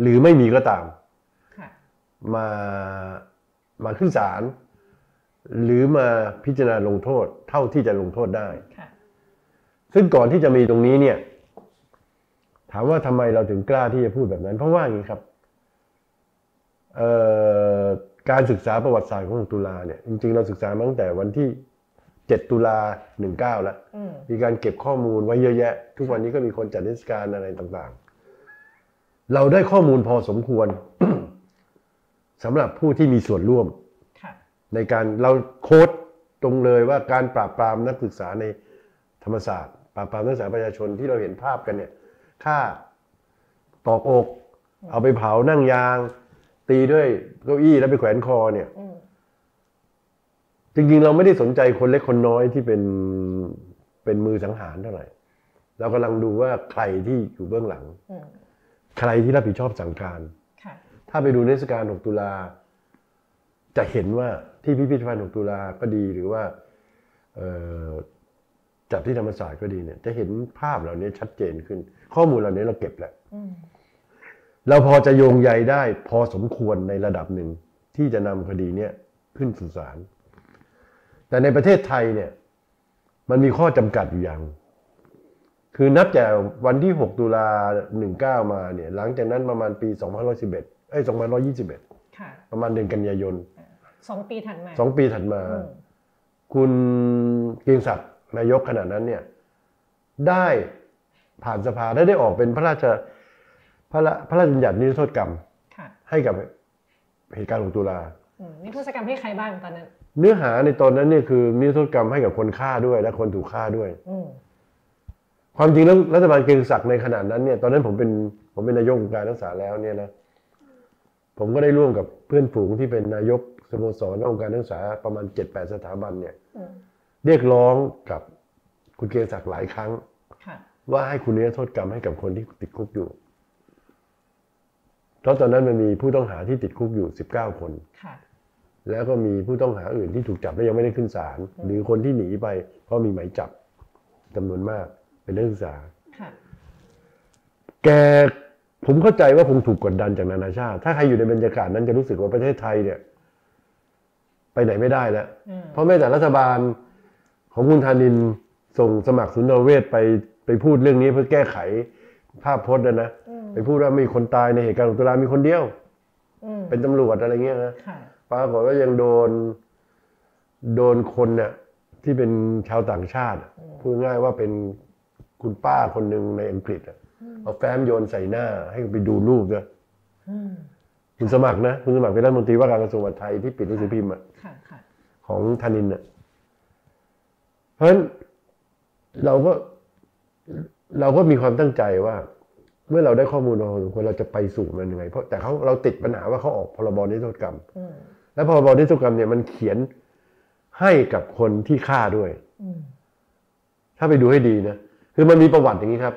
หรือไม่มีก็ตามมามาขึ้นศาลหรือมาพิจารณาลงโทษเท่าที่จะลงโทษได้ซึ่งก่อนที่จะมีตรงนี้เนี่ยถามว่าทำไมเราถึงกล้าที่จะพูดแบบนั้นเพราะว่าอย่างนี้ครับการศึกษาประวัติศาสตร์ของหกตุลาเนี่ยจริงๆเราศึกษามาตั้งแต่วันที่เจ็ดตุลาหนึ่งเก้าแล้วมีการเก็บข้อมูลไว้เยอะแยะทุกวันนี้ก็มีคนจัดนิทรรศการอะไรต่างๆเราได้ข้อมูลพอสมควร สำหรับผู้ที่มีส่วนร่วมในการเราโค้ดตรงเลยว่าการปราบปรามนักศึกษาในธรรมศาสตร์ปราบปรามนักศึกษาประชาชนที่เราเห็นภาพกันเนี่ยฆ่าตอกอกเอาไปเผานั่งยางตีด้วยเก้าอี้แล้วไปแขวนคอเนี่ยจริงๆเราไม่ได้สนใจคนเล็กคนน้อยที่เป็นเป็นมือสังหารเท่าไหร่เรากำลังดูว่าใครที่อยู่เบื้องหลังใครที่รับผิดชอบสั่งการถ้าไปดูนิทรรศการหกตุลาจะเห็นว่าที่พิพิธภัณฑ์หกตุลาก็ดีหรือว่าจับที่ธรรมศาสตร์ก็ดีเนี่ยจะเห็นภาพเหล่านี้ชัดเจนขึ้นข้อมูลเหล่านี้เราเก็บแล้วเราพอจะโยงใยได้พอสมควรในระดับหนึ่งที่จะนำคดีนี้ขึ้นสู่ศาลแต่ในประเทศไทยเนี่ยมันมีข้อจำกัดอยู่อย่างคือนับจากวันที่หกตุลาหนึ่งเก้ามาเนี่ยหลังจากนั้นประมาณปีสองพันหนึ่งร้อยสิบเอ็ดเอ้ยสองพันหนึ่งร้อยยี่สิบเอ็ดค่ะประมาณเดือนกันยายนสองปีถัดมาสองปีถัดมาคุณเกรียงศักดิ์นายกขณะนั้นเนี่ยได้ผ่านสภาได้ได้ออกเป็นพระราชพระพระราชบัญญัตินิรโทษกรรมให้กับเหตุการณ์หกตุลานิรโทษกรรมให้ใครบ้างตอนนั้นเนื้อหาในตอนนั้นเนี่ยคือนิรโทษกรรมให้กับคนฆ่าด้วยและคนถูกฆ่าด้วยความจริงแล้วรัฐบาลเกรียงศักดิ์ในขณะนั้นเนี่ยตอนนั้นผมเป็นผมเป็นนายกองค์การนักศึกษาแล้วเนี่ยนะผมก็ได้ร่วมกับเพื่อนฝูงที่เป็นนายกสโมสรองค์การนักศึกษาประมาณ เจ็ดแปด สถาบันเนี่ยเรียกร้องกับคุณเกรียงศักดิ์หลายครั้งว่าให้คุณนิรโทษกรรมให้กับคนที่ติดคุกอยู่เพราะตอนนั้นมันมีผู้ต้องหาที่ติดคุกอยู่สิบเก้าคนแล้วก็มีผู้ต้องหาอื่นที่ถูกจับและยังไม่ได้ขึ้นศาลหรือคนที่หนีไปเพราะมีหมายจับจำนวนมากเป็นนักศึกษาแกผมเข้าใจว่าคงถูกกดดันจากนานาชาติถ้าใครอยู่ในบรรยากาศนั้นจะรู้สึกว่าประเทศไทยเนี่ยไปไหนไม่ได้แล้วเพราะแม้แต่รัฐบาลของคุณธานินทร์ส่งสมัครสุนทรเวชไปไปพูดเรื่องนี้เพื่อแก้ไขภาพพจน์นะไปพูดว่ามีคนตายในเหตุการณ์ตุลามีคนเดียวเป็นตำรวจอะไรเงี้ยนะปรากฏว่ายังโดนโดนคนเนี่ยที่เป็นชาวต่างชาติพูดง่ายว่าเป็นคุณป้าคนหนึ่งในอังกฤษเอาแฟ้มโยนใส่หน้าให้ไปดูรูปด้วยคุณสมัครนะคุณสมัครเป็นรัฐมนตรีว่าการกระทรวงมหาดไทยที่ปิดหนังสือพิมพ์ของธนินทร์เพราะฉะนั้นเราก็เราก็มีความตั้งใจว่าเมื่อเราได้ข้อมูลเราควรเราจะไปสู่มันยังไงเพราะแต่เขาเราติดปัญหาว่าเขาออกพรบนิรโทษกรรมและพรบนิรโทษกรรมเนี่ยมันเขียนให้กับคนที่ฆ่าด้วยถ้าไปดูให้ดีนะคือมันมีประวัติอย่างนี้ครับ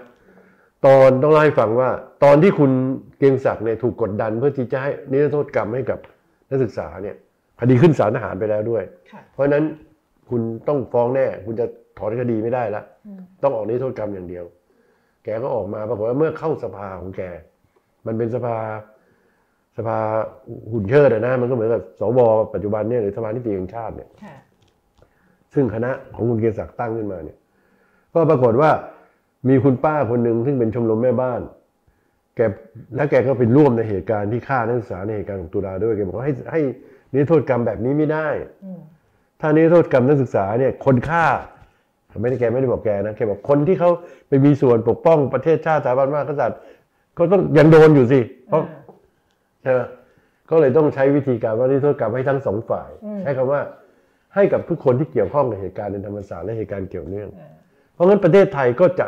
ตอนต้องเล่าให้ฟังว่าตอนที่คุณเกรียงศักดิ์เนี่ยถูกกดดันเพื่อที่จะให้นิรโทษกรรมให้กับนักศึกษาเนี่ยคดีขึ้นศาลทหารไปแล้วด้วยเพราะฉะนั้นคุณต้องฟ้องแน่คุณจะถอนคดีไม่ได้แล้วต้องออกนิรโทษกรรมอย่างเดียวแกก็ออกมาปรากฏว่าเมื่อเข้าสภาของแกมันเป็นสภาสภาหุ่นเชิดอะนะมันก็เหมือนกับสวปัจจุบันเนี่ยหรือสภานิติบัญญัติแห่งชาติเนี่ยซึ่งคณะของคุณเกรียงศักดิ์ตั้งขึ้นมาเนี่ยก็ปรากฏว่ามีคุณป้าคนหนึ่งซึ่งเป็นชมรมแม่บ้านแกและแกก็ไปร่วมในเหตุการณ์ที่ฆ่านักศึกษาในเหตุการณ์ของตุลาด้วยแกบอกว่าให้ให้นิรโทษกรรมแบบนี้ไม่ได้ถ้านิรโทษกรรมนักศึกษาเนี่ยคนฆ่า ไม่ได้แกไม่ได้บอกแกนะแกบอกคนที่เขาไปมีส่วนปกป้องประเทศชาติสถาบันพระมหากษัตริย์ก็ต้องยังโดนอยู่สิเพราะใช่ไหมก็เลยต้องใช้วิธีการว่านิรโทษกรรมให้ทั้งสองฝ่ายใช้คำว่าให้กับทุกคนที่เกี่ยวข้องกับเหตุการณ์ในธรรมศาสตร์และเหตุการณ์เกี่ยวเนื่องเพราะงั้นประเทศไทยก็จะ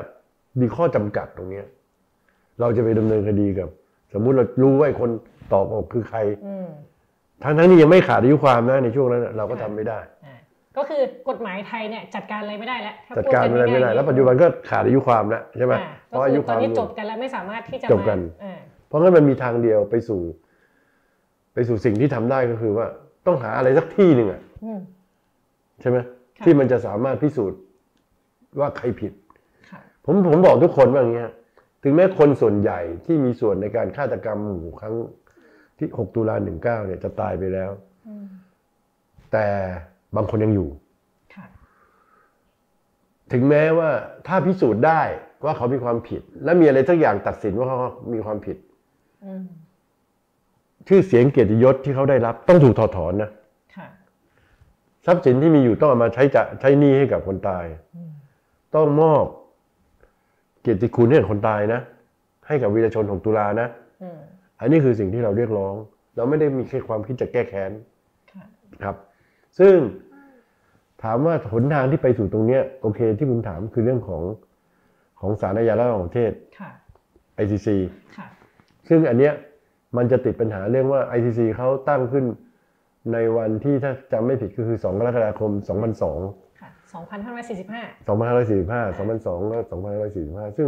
มีข้อจำกัดตรงนี้เราจะไปดำเนินคดีกับสมมุติเรารู้ว่าคนตอบออกคือใครทั้งทั้งนี้ยังไม่ขาดอายุความนะในช่วงนั้นเราก็ทำไม่ได้ก็คือกฎหมายไทยเนี่ยจัดการอะไรไม่ได้แล้วจัดการอะไรไม่ได้แล้วปัจจุบันก็ขาดอายุความแล้วใช่ไหมเพราะอายุความจบกันแล้วไม่สามารถที่จะจบกันเพราะงั้นมันมีทางเดียวไปสู่ไปสู่สิ่งที่ทำได้ก็คือว่าต้องหาอะไรสักที่หนึ่งอ่ะใช่ไหมที่มันจะสามารถพิสูจน์ว่าใครผิดผมผมบอกทุกคนว่าอย่างเงี้ยถึงแม้คนส่วนใหญ่ที่มีส่วนในการฆาตกรรมหมู่ครั้งที่หกตุลาหนึ่งเก้าเนี่ยจะตายไปแล้วแต่บางคนยังอยู่ถึงแม้ว่าถ้าพิสูจน์ได้ว่าเขามีความผิดและมีอะไรสักอย่างตัดสินว่าเขามีความผิดชื่อเสียงเกียรติยศที่เขาได้รับต้องถูกถอดถอนนะทรัพย์สินที่มีอยู่ต้องเอามาใช้จะใช้หนี้ให้กับคนตายต้องมอบเกียรติคุณให้กับคนตายนะให้กับวีรชนของตุลานะอันนี้คือสิ่งที่เราเรียกร้องเราไม่ได้มีแค่ความคิดจะแก้แค้นครับซึ่งถามว่าหนทางที่ไปสู่ตรงเนี้ยโอเคที่ผมถามคือเรื่องของของศาลอาญาระหว่างประเทศ ไอ ซี ซี ซึ่งอันเนี้ยมันจะติดปัญหาเรื่องว่า ไอ ซี ซี เขาตั้งขึ้นในวันที่ถ้าจำไม่ผิดก็คือสองกรกฎาคมสองพันสอง สองพันห้าร้อยสี่สิบห้า สองพันห้าร้อยสี่สิบห้า สองพันสอง และ สองพันห้าร้อยสี่สิบห้า ซึ่ง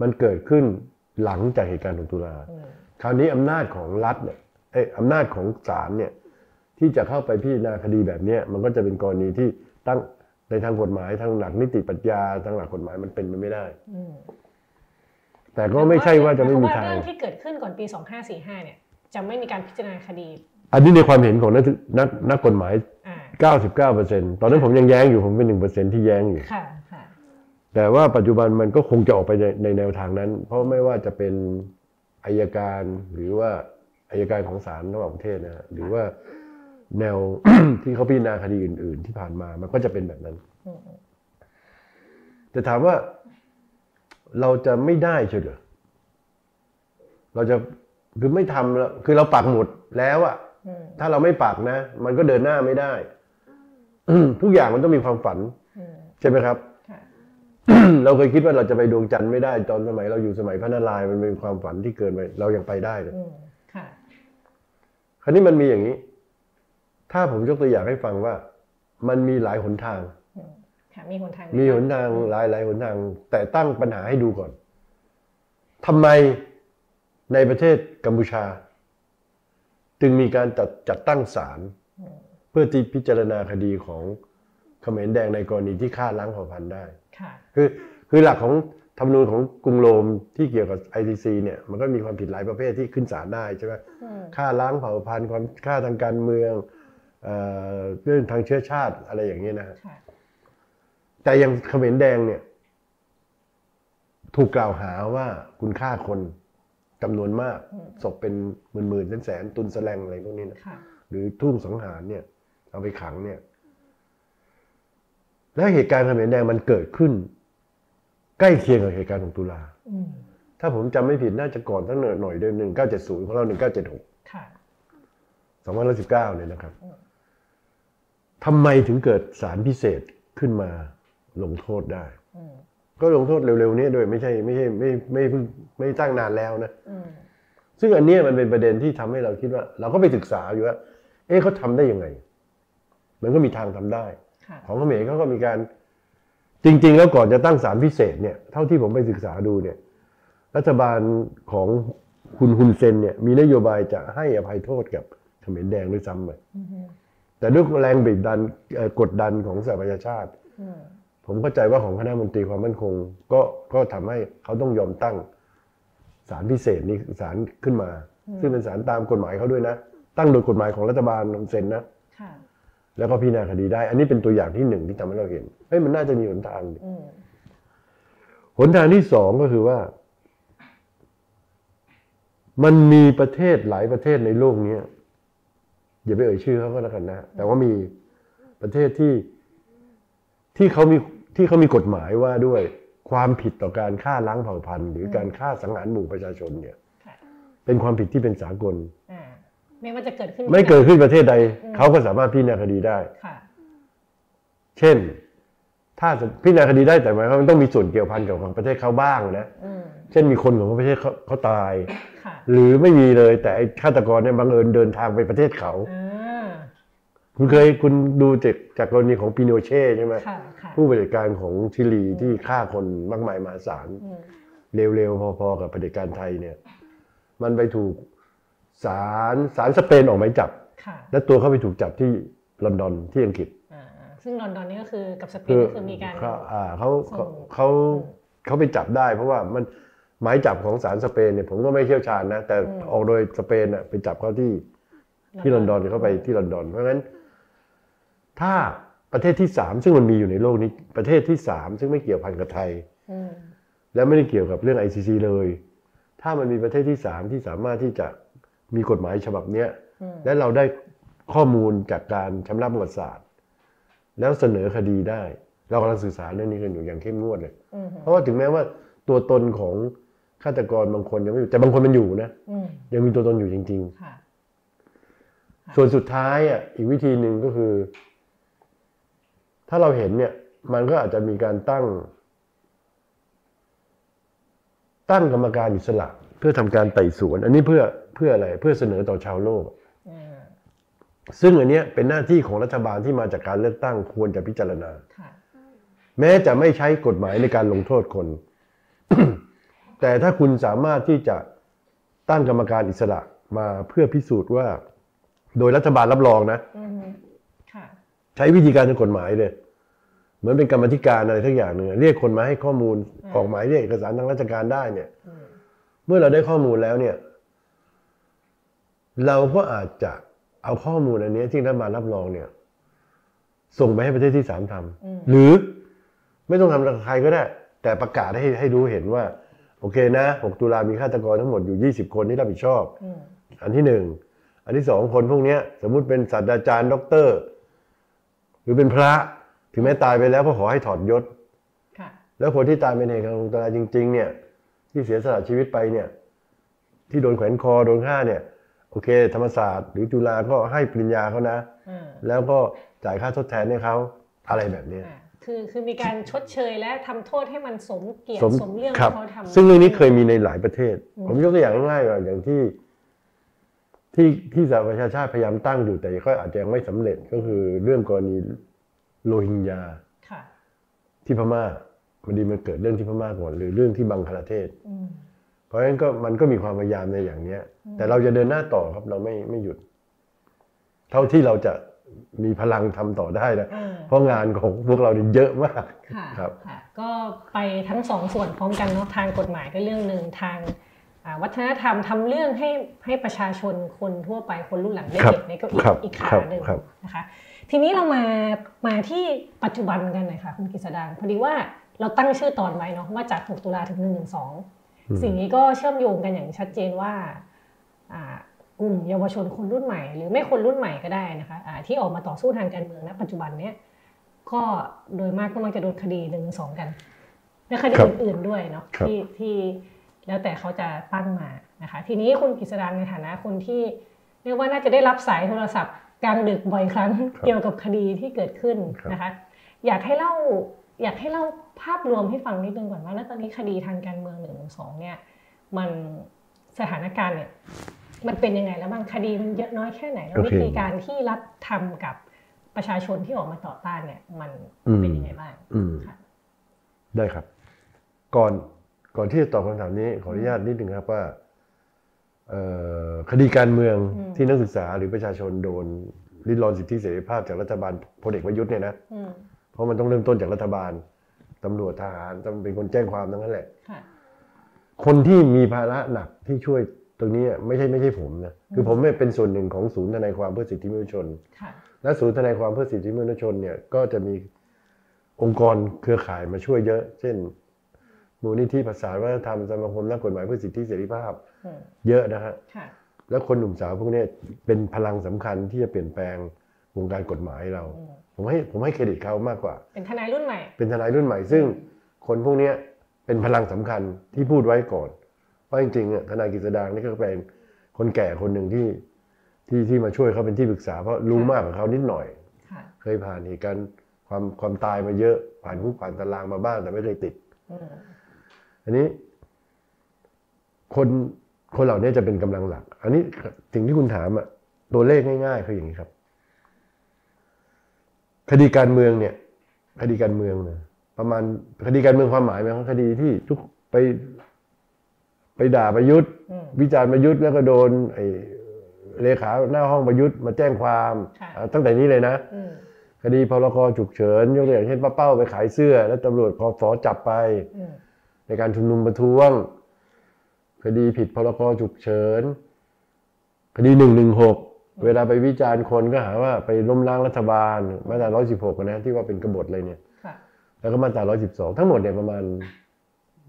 มันเกิดขึ้นหลังจากเหตุการณ์ของตุลาคราวนี้อำนาจของรัฐเนี่ยเอ้ยอำนาจของศาลเนี่ยที่จะเข้าไปพิจารณาคดีแบบนี้มันก็จะเป็นกรณีที่ตั้งในทางกฎหมายทางหลักนิติปรัชญาทางหลักกฎหมายมันเป็นไปไม่ได้แต่ก็ไม่ใช่ว่าจะไม่มีทางเรื่องที่เกิดขึ้นก่อนปีสองพันห้าร้อยสี่สิบห้าเนี่ยจะไม่มีการพิจารณาคดีอันนี้ในความเห็นของนักนักนักกฎหมาย เก้าสิบเก้าเปอร์เซ็นต์ ตอนนั้นผมยังแย้งอยู่ผมเป็นหนึ่งเปอร์เซ็นต์ที่แย้งอยู่แต่ว่าปัจจุบันมันก็คงจะออกไปในแนวทางนั้นเพราะไม่ว่าจะเป็นอัยการหรือว่าอัยการของศาลระหว่างประเทศนะหรือว่าแนว ที่เขาพิจารณาคดีอื่นๆที่ผ่านมามันก็จะเป็นแบบนั้นแต่ถามว่าเราจะไม่ได้ใช่หรือเราจะคือไม่ทำแล้วคือเราปักหมุดแล้วอะถ้าเราไม่ปักนะมันก็เดินหน้าไม่ได้ ทุกอย่างมันต้องมีความฝัน ใช่ไหมครับ เราเคยคิดว่าเราจะไปดวงจันทร์ไม่ได้ตอนสมัยเราอยู่สมัยพระนารายณ์มันเป็นความฝันที่เกินไปเรายังไปได้เลยคราวนี้มันมีอย่างนี้ถ้าผมยกตัวอย่างให้ฟังว่ามันมีหลายหนทางมีหนทางมีหนทางหลายหลายหนทางแต่ตั้งปัญหาให้ดูก่อนทำไมในประเทศกัมพูชาจึงมีการจัดจัดตั้งศาลเพื่อที่พิจารณาคดีของเขมรแดงในกรณีที่ฆ่าล้างเผ่าพันธุ์ได้คือคือหลักของธรรมนูญของกรุงโรมที่เกี่ยวกับ ไอ ซี ซี เนี่ยมันก็มีความผิดหลายประเภทที่ขึ้นศาลได้ใช่ไหมฆ่าล้างเผ่าพันธุ์ความฆ่าทางการเมืองเรื่องทางเชื้อชาติอะไรอย่างนี้นะฮะแต่ยังเขมรแดงเนี่ยถูกกล่าวหาว่าคุณฆ่าคนจำนวนมากศพเป็นหมื่นๆแสนๆตุนแสลงอะไรพวกนี้นะหรือทุ่งสังหารเนี่ยเอาไปขังเนี่ยแล้วเหตุการณ์เขมรแดงมันเกิดขึ้นใกล้เคียงกับเหตุการณ์ของตุลาถ้าผมจำไม่ผิดน่าจะก่อนตั้งหน่อยเดือนหนึ่งเก้าเจ็ดศูนย์ของเราหนึ่งเก้าเจ็ดหกสองพันสิบเก้าเนี่ยนะครับทำไมถึงเกิดศาลพิเศษขึ้นมาลงโทษได้ก็ลงโทษเร็วๆนี้โดยไม่ใช่ไม่ใช่ไม่ไม่เพิ่งไม่ตั้งนานแล้วนะซึ่งอันนี้มันเป็นประเด็นที่ทำให้เราคิดว่าเราก็ไปศึกษาอยู่ว่าเอ๊ะเขาทำได้ยังไงมันก็มีทางทำได้ของเขมรเขาก็มีการจริงๆแล้วก่อนจะตั้งศาลพิเศษเนี่ยเท่าที่ผมไปศึกษาดูเนี่ยรัฐบาลของคุณฮุนเซนเนี่ยมีนโยบายจะให้อภัยโทษกับเขมรแดงด้วยซ้ำไปแต่ด้วยแรงบีบดันกดดันของสหประชาชาติผมเข้าใจว่าของคณะมนตรีความมั่นคงก็ก็ทำให้เขาต้องยอมตั้งศาลพิเศษนี้ศาลขึ้นมาซึ่งเป็นศาลตามกฎหมายเขาด้วยนะตั้งโดยกฎหมายของรัฐบาลนำเซ็นนะแล้วก็พิจารณาคดีได้อันนี้เป็นตัวอย่างที่หนึ่งที่ทำให้เราเห็นเฮ้ยมันน่าจะมีหนทางหนทางที่สองก็คือว่ามันมีประเทศหลายประเทศในโลกนี้อย่าไปเอ่ยชื่อเขาก็แล้วกันนะแต่ว่ามีประเทศที่ที่เขามีที่ ที่เขามีกฎหมายว่าด้วยความผิดต่อการฆ่าล้างเผ่าพันธุ์หรือการฆ่าสังหารหมู่ประชาชนเนี่ยเป็นความผิดที่เป็นสากลไม่ว่าจะเกิดขึ้นไม่เกิดขึ้นประเทศใดเขาก็สามารถพิจารณาคดีได้เช่นถ้าพิจารณาคดีได้แต่หมายความว่ามันต้องมีส่วนเกี่ยวพันกับของประเทศเขาบ้างนะเช่นมีคนของประเทศเขาตายหรือไม่มีเลยแต่ฆาตกรเนี่ยบังเอิญเดินทางไปประเทศเขาคุณเคยคุณดูจากจากกรณีของปิโนเช่ใช่ไหมผู้ปฏิบัติการของชิลีที่ฆ่าคนมากมายมหาศาลเร็วๆพอๆกับปฏิบัติการไทยเนี่ยมันไปถูกศาลศาลสเปนออกหมายจับและตัวเขาไปถูกจับที่ลอนดอนที่อังกฤษซึ่งลอนดอนนี่ก็คือกับสเปนก็คือมีการเขาเขาเขาเขาไปจับได้เพราะว่ามันหมายจับของศาลสเปนเนี่ยผมก็ไม่เชี่ยวชาญนะแต่ออกโดยสเปนอ่ะไปจับเขาที่ที่ลอนดอนเขาไปที่ลอนดอนเพราะงั้นถ้าประเทศที่สามซึ่งมันมีอยู่ในโลกนี้ประเทศที่สามซึ่งไม่เกี่ยวพันกับไทยและไม่ได้เกี่ยวกับเรื่อง ไอ ซี ซี เลยถ้ามันมีประเทศที่สามที่สามารถที่จะมีกฎหมายฉบับเนี้ยและเราได้ข้อมูลจากการชำระประวัติศาสตร์แล้วเสนอคดีได้เรากำลังสื่อสารเรื่องนี้กันอยู่อย่างเข้มงวดเลยเพราะว่าถึงแม้ว่าตัวตนของฆาตกรบางคนยังไม่อยู่แต่บางคนมันอยู่นะยังมีตัวตนอยู่จริงๆส่วนสุดท้ายอ่ะอีกวิธีหนึ่งก็คือถ้าเราเห็นเนี่ยมันก็อาจจะมีการตั้งตั้งกรรมการอิสระเพื่อทำการไต่สวนอันนี้เพื่อเพื่ออะไรเพื่อเสนอต่อชาวโลกซึ่งอันนี้เป็นหน้าที่ของรัฐบาลที่มาจากการเลือกตั้งควรจะพิจารณาแม้จะไม่ใช้กฎหมายในการลงโทษคน แต่ถ้าคุณสามารถที่จะตั้งกรรมการอิสระมาเพื่อพิสูจน์ว่าโดยรัฐบาลรับรองนะใช้วิธีการทางกฎหมายเลยเหมือนเป็นกรรมธิการอะไรทั้งอย่างหนึ่งเรียกคนมาให้ข้อมูลออกหมายเรียกเอกสารทางราชการได้เนี่ยเมื่อเราได้ข้อมูลแล้วเนี่ยเราก็อาจจะเอาข้อมูลอันนี้ที่รัฐบาลรับรองเนี่ยส่งไปให้ประเทศที่สามทำหรือไม่ต้องทำกับใครก็ได้แต่ประกาศให้ให้รู้เห็นว่าโอเคนะหกตุลามีฆาตกรทั้งหมดอยู่ยี่สิบคนที่รับผิดชอบอันที่หนึ่งอันที่สองคนพวกนี้สมมุติเป็นศาสตราจารย์ด็อกเตอร์หรือเป็นพระถึงแม้ตายไปแล้วก็ขอให้ถอดยศแล้วคนที่ตายเป็นเหตุการณ์ตายจริงๆเนี่ยที่เสียสละชีวิตไปเนี่ยที่โดนแขวนคอโดนฆ่าเนี่ยโอเคธรรมศาสตร์หรือจุฬาก็ให้ปริญญาเขานะแล้วก็จ่ายค่าทดแทนให้เขาอะไรแบบนี้คือคือมีการชดเชยและทำโทษให้มันสมเกียรติสมเรื่องที่เขาทำซึ่งเรื่องนี้เคยมีในหลายประเทศผมยกตัวอย่างง่ายๆอย่างที่ที่ที่สหประชาชาติพยายามตั้งอยู่แต่ก็อาจจะยังไม่สำเร็จก็คือเรื่องกรณีโรฮิงญาที่พม่าพอดีมันเกิดเรื่องที่พม่าก่อนหรือเรื่องที่บังคลาเทศเพราะฉะนั้นก็มันก็มีความพยายามในอย่างนี้แต่เราจะเดินหน้าต่อครับเราไม่ไม่หยุดเท่าที่เราจะมีพลังทำต่อได้นะเพราะงานของพวกเราเยอะมากครับก็ไปทั้งสองส่วนพร้อมกันเนาะทางกฎหมายก็เรื่องหนึ่งทางวัฒนธรรมทำเรื่องให้ให้ประชาชนคนทั่วไปคนรุ่นหลังได้เห็นนี่ก็อีกขาหนึ่งนะคะทีนี้เรามามาที่ปัจจุบันกันหน่อยค่ะคุณกฤษดางพอดีว่าเราตั้งชื่อตอนไว้เนาะว่าจากหกตุลาถึงหนึ่งหนึ่งสองสิ่งนี้ก็เชื่อมโยงกันอย่างชัดเจนว่ากลุ่มเยาวชนคนรุ่นใหม่หรือไม่คนรุ่นใหม่ก็ได้นะคะะที่ออกมาต่อสู้ทางการเมืองณนะปัจจุบันเนี้ยก็โดยมากก็มักจะโดนคดีหนึ่งสองกันและคดีอื่นๆด้วยเนาะที่ที่แล้วแต่เขาจะตั้งมานะคะทีนี้คุณกฤษดางในฐานะคนที่เรียกว่าน่าจะได้รับสายโทรศัพท์กลางดึกบ่อยครั้งเกี่ยวกับคดีที่เกิดขึ้นนะคะอยากให้เล่าอยากให้เล่าภาพรวมให้ฟังนิดนึงก่อนว่าแล้วตอนนี้คดีทางการเมืองหนึ่งหนึ่งสองเนี่ยมันสถานการณ์เนี่ยมันเป็นยังไงแล้วบางคดีมันเยอะน้อยแค่ไหนแล้ววิธีการที่รัฐทำกับประชาชนที่ออกมาต่อต้านเนี่ยมันเป็นยังไงบ้างค่ะได้ครับก่อนก่อนที่จะตอบคำถามนี้ขออนุญาตนิดนึงครับว่าคดีการเมืองที่นักศึกษาหรือประชาชนโดนริดรอนสิทธิเสรีภาพจากรัฐบาลพลเอกประยุทธ์เนี่ยนะเพราะมันต้องเริ่มต้นจากรัฐบาลตำรวจทหารต้องเป็นคนแจ้งความทั้งนั้นแหละคนที่มีภาระหนักที่ช่วยตรงนี้ไม่ใช่ไม่ใช่ผมนะคือผมไม่เป็นส่วนหนึ่งของศูนย์ทนายความเพื่อสิทธิมนุษยชนและศูนย์ทนายความเพื่อสิทธิมนุษยชนเนี่ยก็จะมีองค์กรเครือข่ายมาช่วยเยอะเช่นมูลนิธิภาษาวัฒนธรรมสมาคมนักกฎหมายเพื่อสิทธิเสรีภาพเยอะนะฮะและคนหนุ่มสาวพวกนี้เป็นพลังสำคัญที่จะเปลี่ยนแปลงวงการกฎหมายเราผ ผมให้ผมให้เครดิตเขามากกว่าเป็นทนายรุ่นใหม่เป็นทนายรุ่นใหม่ซึ่งคนพวกนี้เป็นพลังสำคัญที่พูดไว้ก่อนว่าจริงๆเนี่ยทนายกฤษดางนี่ก็เป็นคนแก่คนหนึ่งที่ที่ที่มาช่วยเขาเป็นที่ปรึกษาเพราะรู้มากกว่าเขานิดหน่อยเคยผ่านเหตุการณ์ความความตายมาเยอะผ่านคุกผ่านตารางมาบ้างแต่ไม่เคยติดอันนี้คนคนเหล่านี้จะเป็นกำลังหลักอันนี้สิ่งที่คุณถามอะตัวเลขง่ายๆคืออย่างนี้ครับคดีการเมืองเนี่ยคดีการเมืองเนี่ยประมาณคดีการเมืองความหมายมันคดีที่ทุกไปไปด่าประยุทธ์วิจารณ์ประยุทธ์แล้วก็โดนไอ้เลขาหน้าห้องประยุทธ์มาแจ้งความตั้งแต่นี้เลยนะคดีพรกฉุกเฉินยกตัวอย่างเช่นป้าเป้าไปขายเสื้อแล้วตำรวจคสช.จับไปในการชุมนุมประท้วงคดีผิดพรกฉุกเฉินคดีหนึ่งหนึ่งหกเวลาไปวิจารณ์คนก็หาว่าไปล้มล้างรัฐบาลมาตราหนึ่งร้อยสิบหกนะที่ว่าเป็นกบฏอะไรเนี่ยแล้วก็มาตราหนึ่งร้อยสิบสองทั้งหมดเนี่ยประมาณ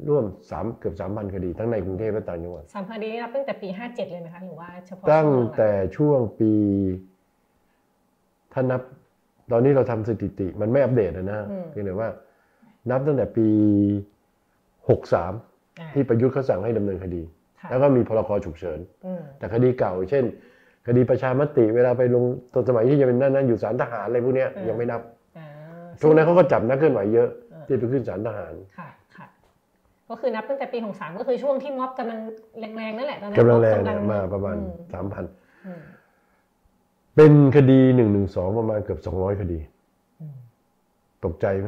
ร่วมสามเกือบ สามพัน คดีทั้งในกรุงเทพและต่างจังหวัดสามคดีนับตั้งแต่ปีห้าเจ็ดเลยมั้ยคะหรือว่าเฉพาะตั้งแต่ช่วงปีถ้านับตอนนี้เราทำสถิติมันไม่อัปเดตนะเพียงแต่ว่านับตั้งแต่ปีหกสามที่ประยุทธ์เขาสั่งให้ดำเนินคดีแล้วก็มีพรกฉุกเฉินแต่คดีเก่าเช่นคดีประชามติเวลาไปลงตอนสมัยที่ยังเป็นนั่นนั่นอยู่ศาลทหารอะไรพวกนี้ยังไม่นับช่วงนั้นเขาก็จับนักเคลื่อนไหวเยอะที่ไปขึ้นศาลทหารก็คือนับตั้งแต่ปีหกสามก็คือช่วงที่ม็อบกำลังแรงๆนั่นแหละตอนนั้นกำลังแรงมาประมาณ สามพัน เป็นคดีหนึ่งหนึ่งสองประมาณเกือบสองร้อยคดีตกใจไหม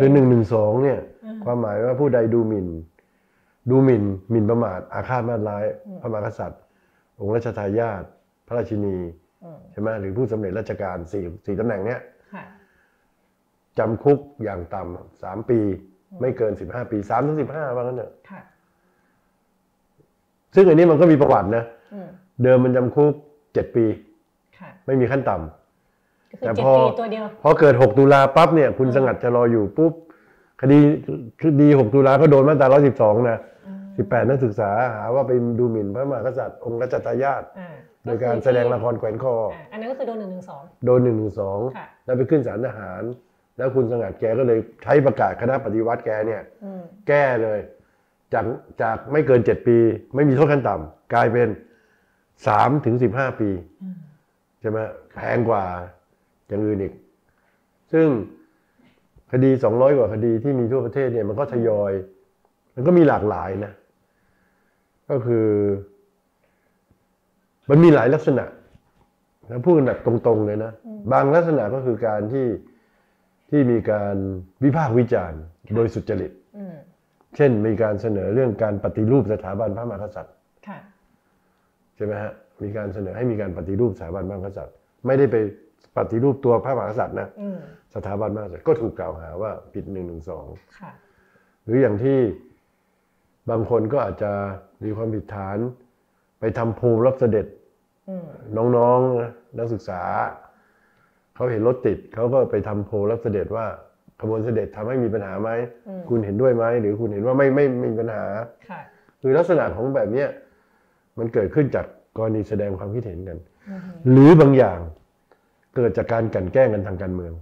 คือหนึ่งหนึ่งสองเนี่ยความหมายว่าผู้ใดดูหมิ่นดูหมิ่นหมิ่นประมาทอาฆาตมาตร้ายพระมหากษัตริย์องค์รัชทายาทพระราชินีใช่ไหมหรือผู้สำเร็จราชการ4 4ตำแหน่งเนี้ยจำคุกอย่างต่ำสามปีไม่เกินสิบห้าปีสามถึงสิบห้าว่างั้นน่ะค่ะซึ่งอันนี้มันก็มีประวัตินะเดิมมันจำคุกเจ็ดปีไม่มีขั้นต่ำแต่พอพอเกิดหกตุลาปั๊บเนี่ยคุณสงัดจะรออยู่ปุ๊บคดีคดีหกตุลาก็โดนมาตราหนึ่งร้อยสิบสองนะสิบแปดนักศึกษาหาว่าไปดูหมิ่นพระมหากษัตริย์องค์รัชทายาทโดยการแสดงละครแขวนคออันนั้นก็คือโดนหนึ่งหนึ่งสองโดนหนึ่งหนึ่งสองแล้วไปขึ้นศาลทหารแล้วคุณสงัดแกก็เลยใช้ประกาศคณะปฏิวัติแกเนี่ยแก้เลยจากจากไม่เกินเจ็ดปีไม่มีโทษขั้นต่ำกลายเป็นสามถึงสิบห้าปีใช่ไหมแพงกว่าอย่างอื่นอีกซึ่งคดีสองร้อยกว่าคดีที่มีทั่วประเทศเนี่ยมันก็ทยอยมันก็มีหลากหลายนะก็คือมันมีหลายลักษณะนะพูดกันแบบตรงๆเลยนะบางลักษณะก็คือการที่ที่มีการวิพากษ์วิจารณ์โดยสุจริตเช่นมีการเสนอเรื่องการปฏิรูปสถาบันพระมหากษัตริย์ใช่ไหมฮะมีการเสนอให้มีการปฏิรูปสถาบันพระมหากษัตริย์ไม่ได้ไปปฏิรูปตัวพระมหากษัตริย์นะสถาบันพระมหากษัตริย์ก็ถูกกล่าวหาว่าผิดหนึ่งหนึ่งสองหรืออย่างที่บางคนก็อาจจะมีความผิดฐานไปทำโพลรับเสด็จน้องๆนักศึกษาเขาเห็นรถติดเขาก็ไปทำโพลรับเสด็จว่าขบวนเสด็จทำให้มีปัญหาไหมคุณเห็นด้วยไหมหรือคุณเห็นว่าไม่ไม่มีปัญหาคือลักษณะของแบบนี้มันเกิดขึ้นจากกรณีแสดงความคิดเห็นกันหรือบางอย่างเกิดจากการกลั่นแกล้งกันทางการเมือง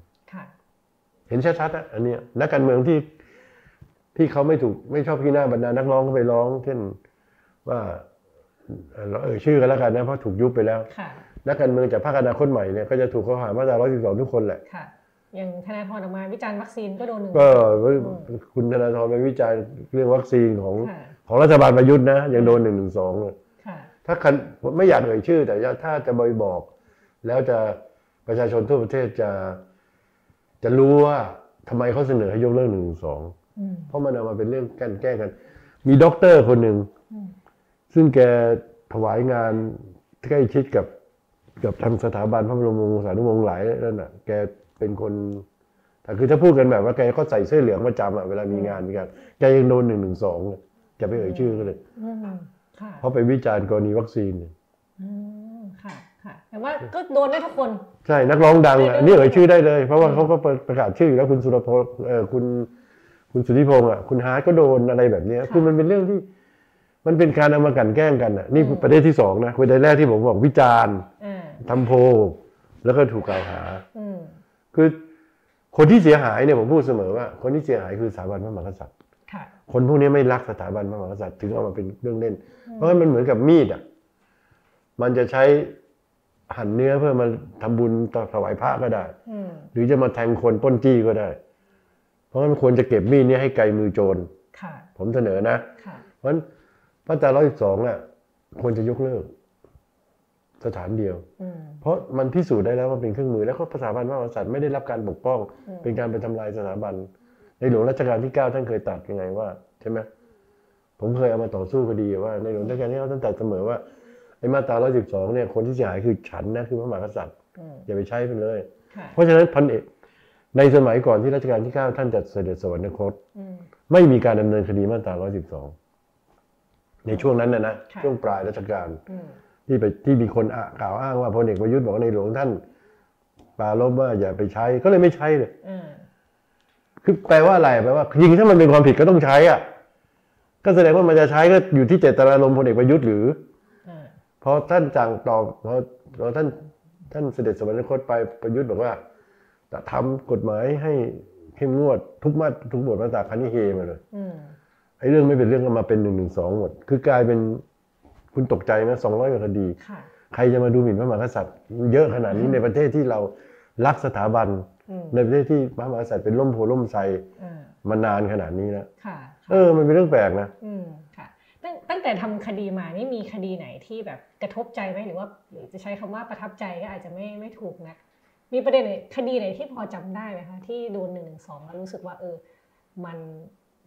เห็นชัดๆนะอันนี้นักการเมืองที่ที่เขาไม่ถูกไม่ชอบขี้หน้าบรรดานักร้องเขาไปร้องเช่นว่าเราเอ่ยชื่อกันแล้วกันนะเพราะถูกยุบไปแล้วนักการเมืองจากภาคอนาคตใหม่เนี่ยก็จะถูกข้อหามาตราหนึ่งร้อยสิบสองทุกคนแหละค่ะอย่างธนาธรออกมาวิจารณ์วัคซีนก็โดนหนึ่งก็คุณธนาธรไปวิจารณ์เรื่องวัคซีนของของรัฐบาลประยุทธ์นะยังโดนหนึ่งหนึ่งสองเลยค่ะถ้าไม่อยากเอ่ยชื่อแต่ถ้าจะบ่อยบอกแล้วจะประชาชนทั่วประเทศจะจะรู้ว่าทำไมเขาเสนอให้ยกเลิกหนึ่งหนึ่งสองเพราะมันเอามาเป็นเรื่องการแก้กันมีด็อกเตอร์คนหนึ่งซึ่งแกถวายงานใกล้ชิดกับกับทางสถาบันพระบรมวงศานุวงศ์หลายนั่นน่ะแกเป็นคนแต่คือถ้าพูดกันแบบว่าแกก็ใส่เสื้อเหลืองประจำอ่ะเวลามีงานมีการแกยังโดนหนึ่งหนึ่งสองจะไปเอ่ยชื่อก็เลยเพราะไปวิจารณ์กรณีวัคซีนอืมค่ะค่ะแต่ว่าก็โดนได้ทุกคนใช่นักร้องดังอ่ะนี่เอ่ยชื่อได้เลยเพราะว่าเขาก็ประกาศชื่ออยู่แล้วคุณสุรพลเอ่อคุณคุณสุทธิพงษ์อ่ะคุณฮาร์ทก็โดนอะไรแบบนี้คือมันเป็นเรื่องที่มันเป็นการเอามากันแกล้งกันน่ะนี่ประเด็นที่สองนะประเด็นแรกที่ผมบอกวิจารณ์ทำโพลแล้วก็ถูกกล่าวหา คือคนที่เสียหายเนี่ยผมพูดเสมอว่าคนที่เสียหายคือสถาบันพระมหากษัตริย์คนพวกนี้ไม่รักสถาบันพระมหากษัตริย์ถึงเอามาเป็นเรื่องเล่นเพราะงั้นมันเหมือนกับมีดอ่ะมันจะใช้หั่นเนื้อเพื่อมาทำบุญต่อถวายพระก็ได้หรือจะมาแทงคนปล้นจี้ก็ได้เพราะงั้นควรจะเก็บมีดนี้ให้ไกลมือโจรผมเสนอนะเพราะฉะนั้นมาตราหนึ่งร้อยสิบสองอ่ะควรจะยกเลิกสถานเดียวเพราะมันพิสูจน์ได้แล้วว่าเป็นเครื่องมือแล้วก็สถาบันพระมหากษัตริย์ไม่ได้รับการปกป้องเป็นการไปทำลายสถาบันในหลวงรัชกาลที่เก้าท่านเคยตัดยังไงว่าใช่ไหมผมเคยเอามาต่อสู้คดีว่าในหลวงรัชกาลที่เก้าท่านตัดเสมอว่าไอ้มาตราหนึ่งร้อยสิบสองเนี่ยคนที่เสียหายคือฉันนะคือพระมหากษัตริย์อย่าไปใช้มันเลยเพราะฉะนั้นพันเอกในสมัยก่อนที่รัชกาลที่เก้าท่านจัดเสด็จสวรรคตไม่มีการดำเนินคดีมาตราหนึ่งร้อยสิบสองในช่วงนั้นนะนะช่วงปลายรัชกาลที่ไปที่มีคนกล่าวอ้างว่าพลเอกประยุทธ์บอกในหลวงท่านปราลบว่าอย่าไปใช้ก็เลยไม่ใช้เลยคือแปลว่าอะไรแปลว่าจริงถ้ามันเป็นความผิดก็ต้องใช้อ่ะก็แสดงว่ามันจะใช้ก็อยู่ที่เจตนารมณ์พลเอกประยุทธ์หรือพอท่านจางตอบพอพอท่านท่านเสด็จสวรรคตไปประยุทธ์บอกว่าจะทำกฎหมายให้เข้มงวดทุกมาตราทุกบทมาตราคันนี้เฮมาเลยไอ้เรื่องไม่เป็นเรื่องก็มาเป็นหนึ่งหนึ่งสองหมดคือกลายเป็นคุณตกใจไหมสองร้อยกว่าคดีใครจะมาดูหมิ่นพระมหากษัตริย์เยอะขนาดนี้ในประเทศที่เรารักสถาบันในประเทศที่พระมหากษัตริย์เป็นล่มโพล่มไทรมานานขนาดนี้แล้วเออมันเป็นเรื่องแปลกนะตั้งแต่ทำคดีมานี่มีคดีไหนที่แบบกระทบใจไหมหรือว่าหรือจะใช้คำว่าประทับใจก็อาจจะไม่ไม่ถูกนะมีประเด็นไหนคดีไหนที่พอจำได้ไหมคะที่โดนหนึ่งหนึ่งสองแล้วรู้สึกว่าเออมัน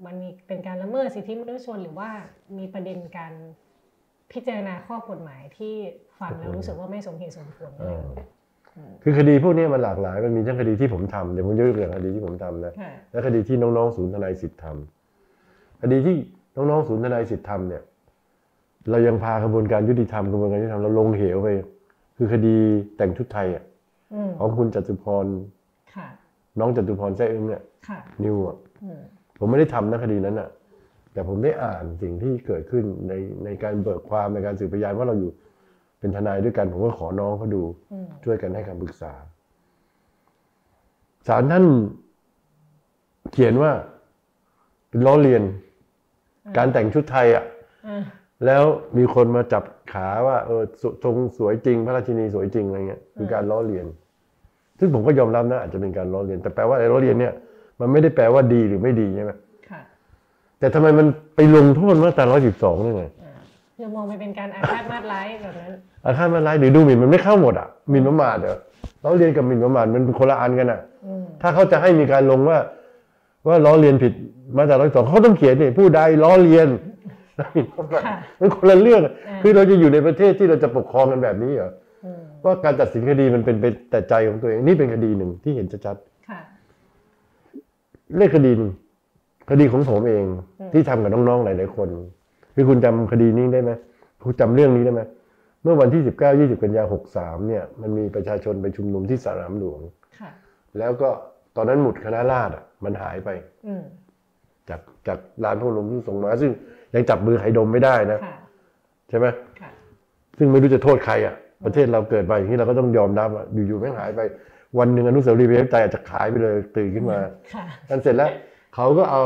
มันมีเป็นการละเมิดสิทธิมนุษยชนหรือว่ามีประเด็นการพิจารณาข้อกฎหมายที่ฟังแล้วรู้สึกว่าไม่สมเหตุสมผลเลยคือคดีพวกนี้มันหลากหลายมันมีทั้งคดีที่ผมทำเดี๋ยวผมยกเรื่องคดีที่ผมทำนะและคดีที่น้องๆศูนย์ทนายสิทธิ์ทำคดีที่น้องๆศูนย์ทนายสิทธิ์ทำเนี่ยเรายังพากระบวนการยุติธรรมกระบวนการยุติธรรมเราลงเหวไปคือคดีแต่งชุดไทยอ่ะของคุณจตุพรน้องจตุพรแซ่อึ้งเนี่ยนิวอ่ะผมไม่ได้ทำนะคดีนั้นอ่ะแต่ผมได้อ่านสิ่งที่เกิดขึ้นในในการเบิกความในการสืบพยานว่าเราอยู่เป็นทนายด้วยกันผมก็ขอน้องเขาดูช่วยกันให้คำปรึกษาศาลท่านเขียนว่าเป็นล้อเลียนการแต่งชุดไทยอ่ะแล้วมีคนมาจับขาว่าเออทรงสวยจริงพระราชินีสวยจริงอะไรเงี้ยคือการล้อเลียนซึ่งผมก็ยอมรับนะอาจจะเป็นการล้อเลียนแต่แปลว่าไอ้ล้อเลียนเนี่ยมันไม่ได้แปลว่าดีหรือไม่ดีใช่ไหมแต่ทำไมมันไปลงโทษมาตราหนึ่งร้อยสิบสองได้ไงคือมองไปเป็นการอาฆาตมาดร้ายแบบนั้นอาฆาตมาดร้ายหรือดูหมิ่นมันไม่เข้าหมดอ่ะหมิ่นประมาทเหรอล้อเลียนกับหมิ่นประมาทมันเป็นคนละอันกันอ่ะถ้าเขาจะให้มีการลงว่าว่าล้อเลียนผิดมาตราหนึ่งร้อยสิบสองเขาต้องเขียนนี่ผู้ใดล้อเลียนมันคนละเรื่องคือเราจะอยู่ในประเทศที่เราจะปกครองกันแบบนี้เหรอว่าการตัดสินคดีมันเป็นไปแต่ใจของตัวเองนี่เป็นคดีหนึ่งที่เห็นชัดๆเรื่องคดีหนึ่งคดีของผมเองที่ทำกับน้องๆหลายๆคนคือคุณจำคดีนี้ได้ไหมคุณจำเรื่องนี้ได้ไหมเมื่อวันที่สิบเก้ายี่สิบกันยาหกสามเนี่ยมันมีประชาชนไปชุมนุมที่สนามหลวงแล้วก็ตอนนั้นหมุดคณะราษฎรอ่ะมันหายไปจากจากลานพระบรมที่ส่งมาซึ่งยังจับมือไขดมไม่ได้นะใช่ไหมซึ่งไม่รู้จะโทษใครอ่ะประเทศเราเกิดไปอย่างนี้เราก็ต้องยอมรับอ่ะอยู่ๆไม่หายไปวันหนึ่งอนุสาวรีย์ประชาธิปไตยอาจจะขายไปเลยตื่นขึ้นมากันเสร็จแล้วเขาก็เอา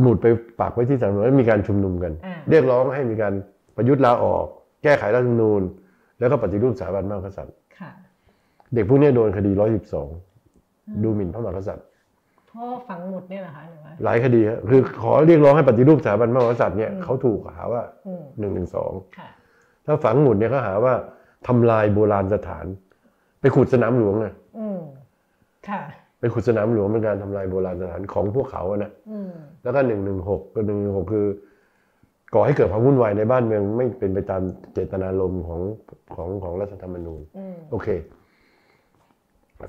หมุดไปปักไว้ที่ศาลแล้วมีการชุมนุมกันเรียกร้องให้มีการประยุทธ์ลาออกแก้ไขรัฐธรรมนูญแล้วก็ปฏิรูปสถาบันพระมหากษัตริย์เด็กพวกนี้โดนคดีหนึ่งร้อยสิบสองดูหมิ่นพระมหากษัตริย์พ่อฝังหมุดเนี่ยเหรอคะหรือว่าหลายคดีครับคือขอเรียกร้องให้ปฏิรูปสถาบันพระมหากษัตริย์เนี่ยเขาถูกหาว่าหนึ่งหนึ่งสองถ้าฝังหมุดเนี่ยเขาหาว่าทำลายโบราณสถานไปขุดสนามหลวงนะไปขุดสนามหลวงเป็นการทำลายโบราณสถานของพวกเขาอะนะแล้วก็หนึ่งหนึ่งหกก็หนึ่งหนึ่งหกคือก่อให้เกิดความวุ่นวายในบ้านเมืองไม่เป็นไปตามเจตนารมณ์ของของของรัฐธรรมนูญโอเค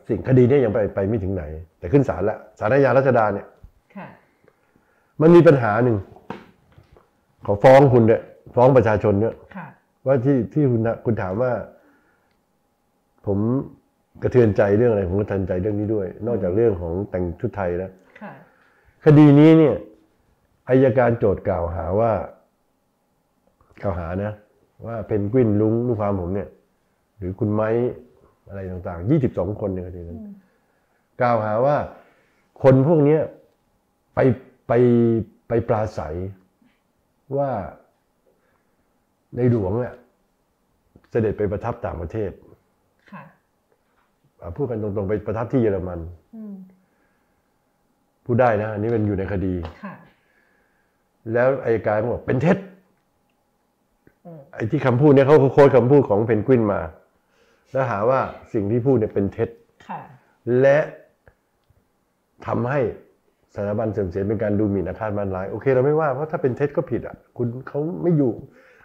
สิ่งคดีเนี่ยยังไปไปไม่ถึงไหนแต่ขึ้นศาลละศาลอาญารัชดาเนี่ยมันมีปัญหาหนึ่งขอฟ้องคุณเนี่ยฟ้องประชาชนเนี่ยว่าที่ที่คุณคุณถามว่าผมกระเทือนใจเรื่องอะไรผมกระเทือนใจเรื่องนี้ด้วยนอกจากเรื่องของแต่งชุดไทยแล้วคดีนี้เนี่ยอัยการโจทย์กล่าวหาว่ากล่าวหานะว่าเพนกวินลุงลูกความผมเนี่ยหรือคุณไม้ อะไรต่างๆยี่สิบสองคนในคดีนั้นกล่าวหาว่าคนพวกนี้ไปไปไปปราศัยว่าในหลวงเนี่ยเสด็จไปประทับต่างประเทศพูดกันตรงๆไปประทับที่เยอรมันพูดได้นะอันนี้เป็นอยู่ในคดีแล้วอัยการบอกเป็นเท็จไอ้ที่คำพูดเนี่ยเขาโค้ดคำพูดของเพนกวินมาแล้วหาว่าสิ่งที่พูดเนี่ยเป็นเท็จและทำให้สถาบันเสื่อมเสียเป็นการดูหมิ่นอาฆาตมาร้ายโอเคเราไม่ว่าเพราะถ้าเป็นเท็จก็ผิดอ่ะคุณเขาไม่อยู่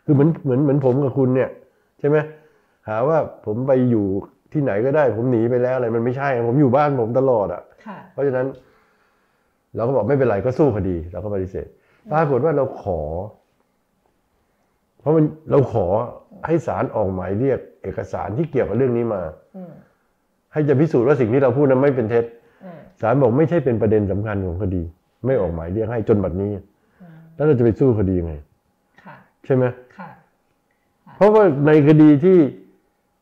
คือเหมือนเหมือนเหมือนผมกับคุณเนี่ยใช่ไหมหาว่าผมไปอยู่ที่ไหนก็ได้ผมหนีไปแล้วอะไรมันไม่ใช่ผมอยู่บ้านผมตลอดอ่ะเพราะฉะนั้นเราก็บอกไม่เป็นไรก็สู้คดีเราก็ปฏิเสธปรากฏว่าเราขอเพราะมันเราขอให้ศาลออกหมายเรียกเอกสารที่เกี่ยวกับเรื่องนี้มาให้จะพิสูจน์ว่าสิ่งที่เราพูดนั้นไม่เป็นเท็จศาลบอกไม่ใช่เป็นประเด็นสำคัญของคดีไม่ออกหมายเรียกให้จนบัดนี้แล้วเราจะไปสู้คดีไงใช่ไหมเพราะว่าในคดีที่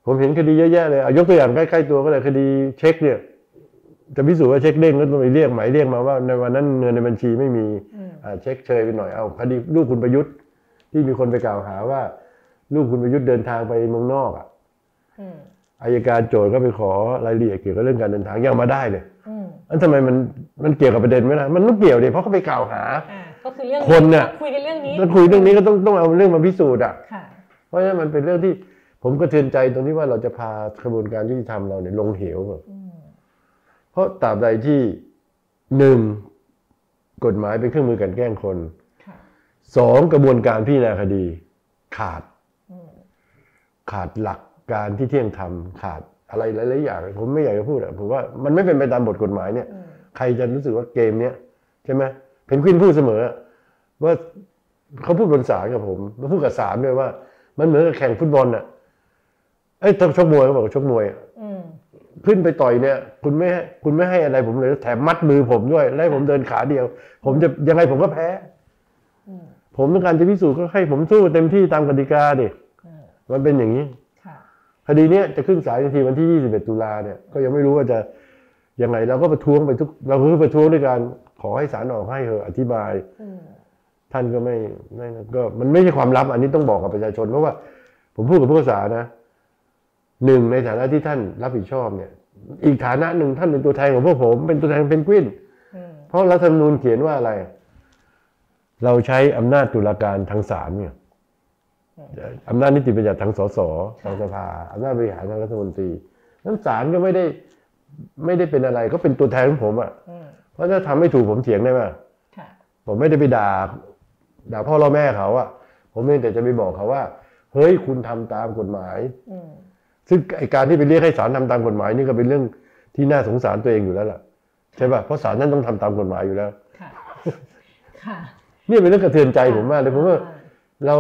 ผมเห็นคดีเยอะแยะเลยยกตัวอย่างใกล้ๆตัวก็เลยคดีเช็คเนี่ยจะพิสูจน์ว่าเช็คเด้งก็ต้องไปเรียกหมายเรียกมาว่าในวันนั้นเงินในบัญชีไม่มีเช็คเชยไปหน่อยเอาคดีลูกคุณประยุทธ์ที่มีคนไปกล่าวหาว่าลูกคุณประยุทธ์เดินทางไปเมืองนอกอ่ะอัยการโจทก์ก็ไปขอรายละเอียดเกี่ยวกับเรื่องการเดินทางยังมาได้เลยอันทำไมมันมันเกี่ยวกับประเด็นไหมล่ะมันไม่เกี่ยวเลยเพราะเขาไปกล่าวหาคนเนี่ยคุยกันเรื่องนี้ถ้าคุยเรื่องนี้ก็ต้องต้องเอาเรื่องมาพิสูจน์อ่ะเพราะฉะนั้นมันเป็นเรื่องที่ผมกระเทือนใจตรงที่ว่าเราจะพากระบวนการยุติธรรมเราเนี่ยลงเหวเพราะตราบใดที่หนึ่งกฎหมายเป็นเครื่องมือกลั่นแกล้งคนสองกระบวนการพิจารณาคดีขาดขาดหลักการที่เที่ยงธรรมขาดอะไรหลายๆอย่างผมไม่อยากจะพูดอะผมว่ามันไม่เป็นไปตามบทกฎหมายเนี่ยใครจะรู้สึกว่าเกมเนี้ยใช่ไหมเพนกวินพูดเสมอว่าเขาพูดบนศาลกับผมมาพูดกับศาลด้วยว่ามันเหมือนกับแข่งฟุตบอลอะเอ้ยชกมวยเขาบอกชกมวยขึ้นไปต่อยเนี่ยคุณไม่คุณไม่ให้อะไรผมเลยแถมมัดมือผมด้วยไล่ผมเดินขาเดียวผมจะยังไงผมก็แพ้ผมต้องการจะพิสูจน์ก็ให้ผมสู้เต็มที่ตามกติกาดิมันเป็นอย่างนี้คดีนี้จะขึ้นศาลทีวันที่ยี่สิบเอ็ดตุลาเนี่ยก็ยังไม่รู้ว่าจะยังไงเราก็ประท้วงไปทุกเราก็ประท้วงด้วยการขอให้ศาลออกให้เถอะอธิบายท่านก็ไม่ไม่ก็มันไม่ใช่ความลับอันนี้ต้องบอกกับประชาชนเพราะว่าผมพูดกับผู้พิพากษานะหนึ่งในฐานะที่ท่านรับผิดชอบเนี่ยอีกฐานะหนึ่งท่านเป็นตัวแทนของพวกผมเป็นตัวแทนเพนกวินเพราะรัฐธรรมนูญเขียนว่าอะไรเราใช้อำนาจตุลาการทางศาลเนี่ยอำนาจนิติบัญญัติทางสสทางสภาอำนาจบริหารทางรัฐมนตรีนั้นศาลก็ไม่ได้ไม่ได้เป็นอะไรก็เป็นตัวแทนของผมอ่ะเพราะถ้าทำไม่ถูกผมเถียงได้ไหมผมไม่ได้ไปด่าด่าพ่อเราแม่เขาอ่ะผมเองแต่จะไปบอกเขาว่าเฮ้ยคุณทำตามกฎหมายซึ่งการที่ไปเรียกให้ศาลทำตามกฎหมายนี่ก็เป็นเรื่องที่น่าสงสารตัวเองอยู่แล้วล่ะใช่ป่ะเพราะศาลนั่นต้องทำตามกฎหมายอยู่แล้วนี่เป็นเรื่องกระเทือนใจผมมากเลยผมว่าเรา